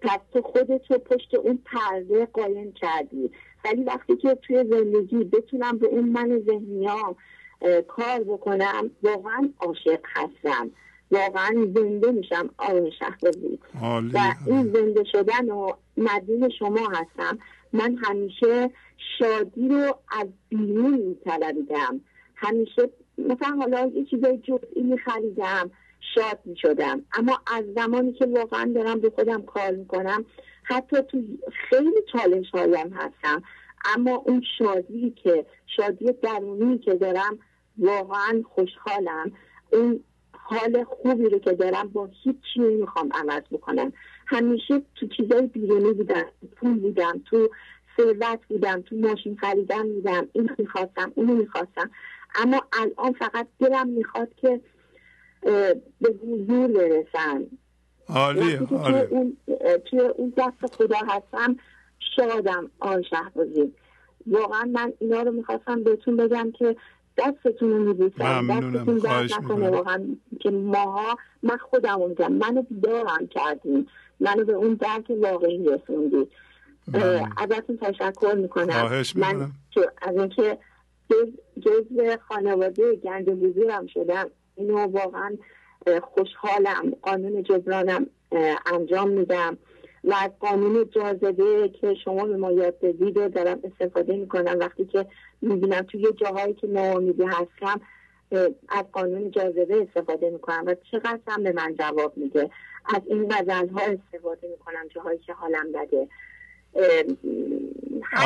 پس تو خودتو پشت اون پرده قایم کردی. ولی وقتی که توی زندگی بتونم به اون من ذهنی ها کار بکنم واقعا عاشق هستم، واقعا زنده میشم آقای شهبازی، و این زنده شدن و مدیون شما هستم. من همیشه شادی رو از بیرون می‌طلبیدم، همیشه مثلا حالا یه چیزای جزئی می‌خریدم شاد می‌شدم، اما از زمانی که واقعا دارم به خودم کار می‌کنم حتی تو خیلی چالش هایم هستم اما اون شادی که شادی درونی که دارم واقعا خوشحالم، اون حال خوبی رو که دارم با هیچ چی نمی‌خوام عوض بکنم. همیشه تو چیزای بیرونی بودم، پول بودم، تو ثروت بودم، تو ماشین خریدم بودم، این میخواستم اونو میخواستم، اما الان فقط دلم میخواد که به حضور برسم. عالیه عالیه. توی اون دست خدا هستم شادم آقای شهبازی. واقعا من اینا رو میخواستم بهتون بگم که دستتون رو میبوسم، دستتون درد نکنه واقعا که ماها، من خودم رو میگم، منو بیدارم کردیم، منو به اون درد واقعی رسوندید. ازتون تشکر میکنم. من از اینکه جزء خانواده گنج حضورم شدم اینو واقعا خوشحالم. قانون جبرانم انجام میدم و از قانون جاذبه که شما به ما یاد دادید رو دارم استفاده میکنم. وقتی که میبینم توی جاهایی که ناامیدی هستم از قانون جاذبه استفاده میکنم و چقدر هم به من جواب میده. از این غزل‌ها استفاده میکنم جاهایی که حالم بده.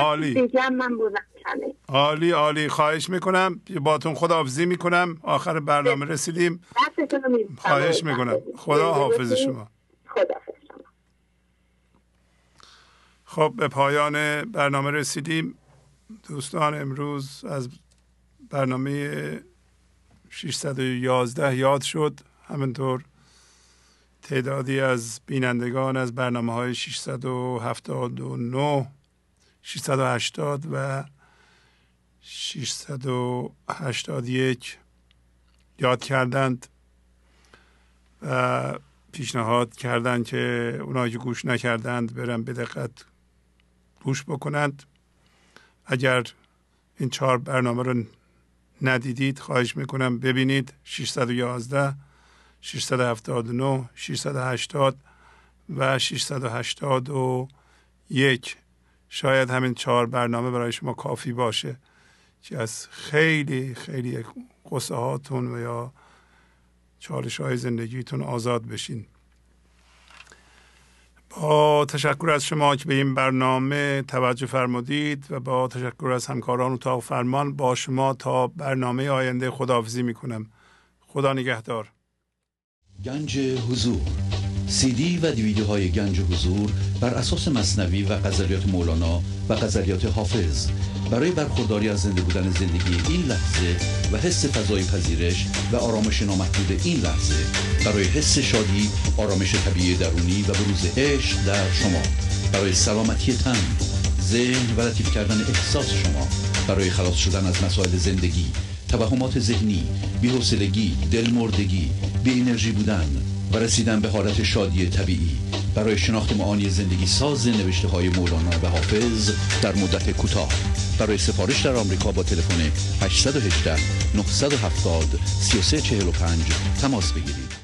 عالی. عالی عالی. خواهش میکنم، باتون خداحافظی میکنم، آخر برنامه رسیدیم. خواهش میکنم، خدا حافظ شما. خب به پایان برنامه رسیدیم. دوستان امروز از برنامه ششصد و یازده یاد شد، همینطور تعدادی از بینندگان از برنامه های ششصد و هفتاد و نه، ششصد و هشتاد و ششصد و هشتاد و یک یاد کردند و پیشنهاد کردند که اونایی که گوش نکردند برن به دقت گوش بکنند. اگر این چهار برنامه رو ندیدید خواهش میکنم ببینید، ششصد و یازده، ششصد و هفتاد و نه، ششصد و هشتاد و ششصد و هشتاد و یک. شاید همین چهار برنامه برای شما کافی باشه که از خیلی خیلی قصه هاتون و یا چالش های زندگیتون آزاد بشین. با تشکر از شما که به این برنامه توجه فرمودید و با تشکر از همکاران اتاق فرمان، با شما تا برنامه آینده خداحافظی میکنم. خدا نگهدار. گنج حضور، سی دی و دیویدیوهای گنج حضور بر اساس مثنوی و غزلیات مولانا و غزلیات حافظ برای برخورداری از زنده بودن زندگی این لحظه و حس فضای پذیرش و آرامش نامحدود این لحظه، برای حس شادی، آرامش طبیعی درونی و بروز عشق در شما، برای سلامتی تن، ذهن و لطیف کردن احساس شما، برای خلاص شدن از مسائل زندگی، توهمات ذهنی، بی‌حوصلگی، دلمردگی، بی انرژی بودن و رسیدن به حالت شادی طبیعی، برای شناخت معانی زندگی ساز نوشته های مولانا و حافظ در مدت کوتاه. برای سفارش در آمریکا با تلفن هشت یک هشت نه هفت صفر سه سه چهار پنج تماس بگیرید.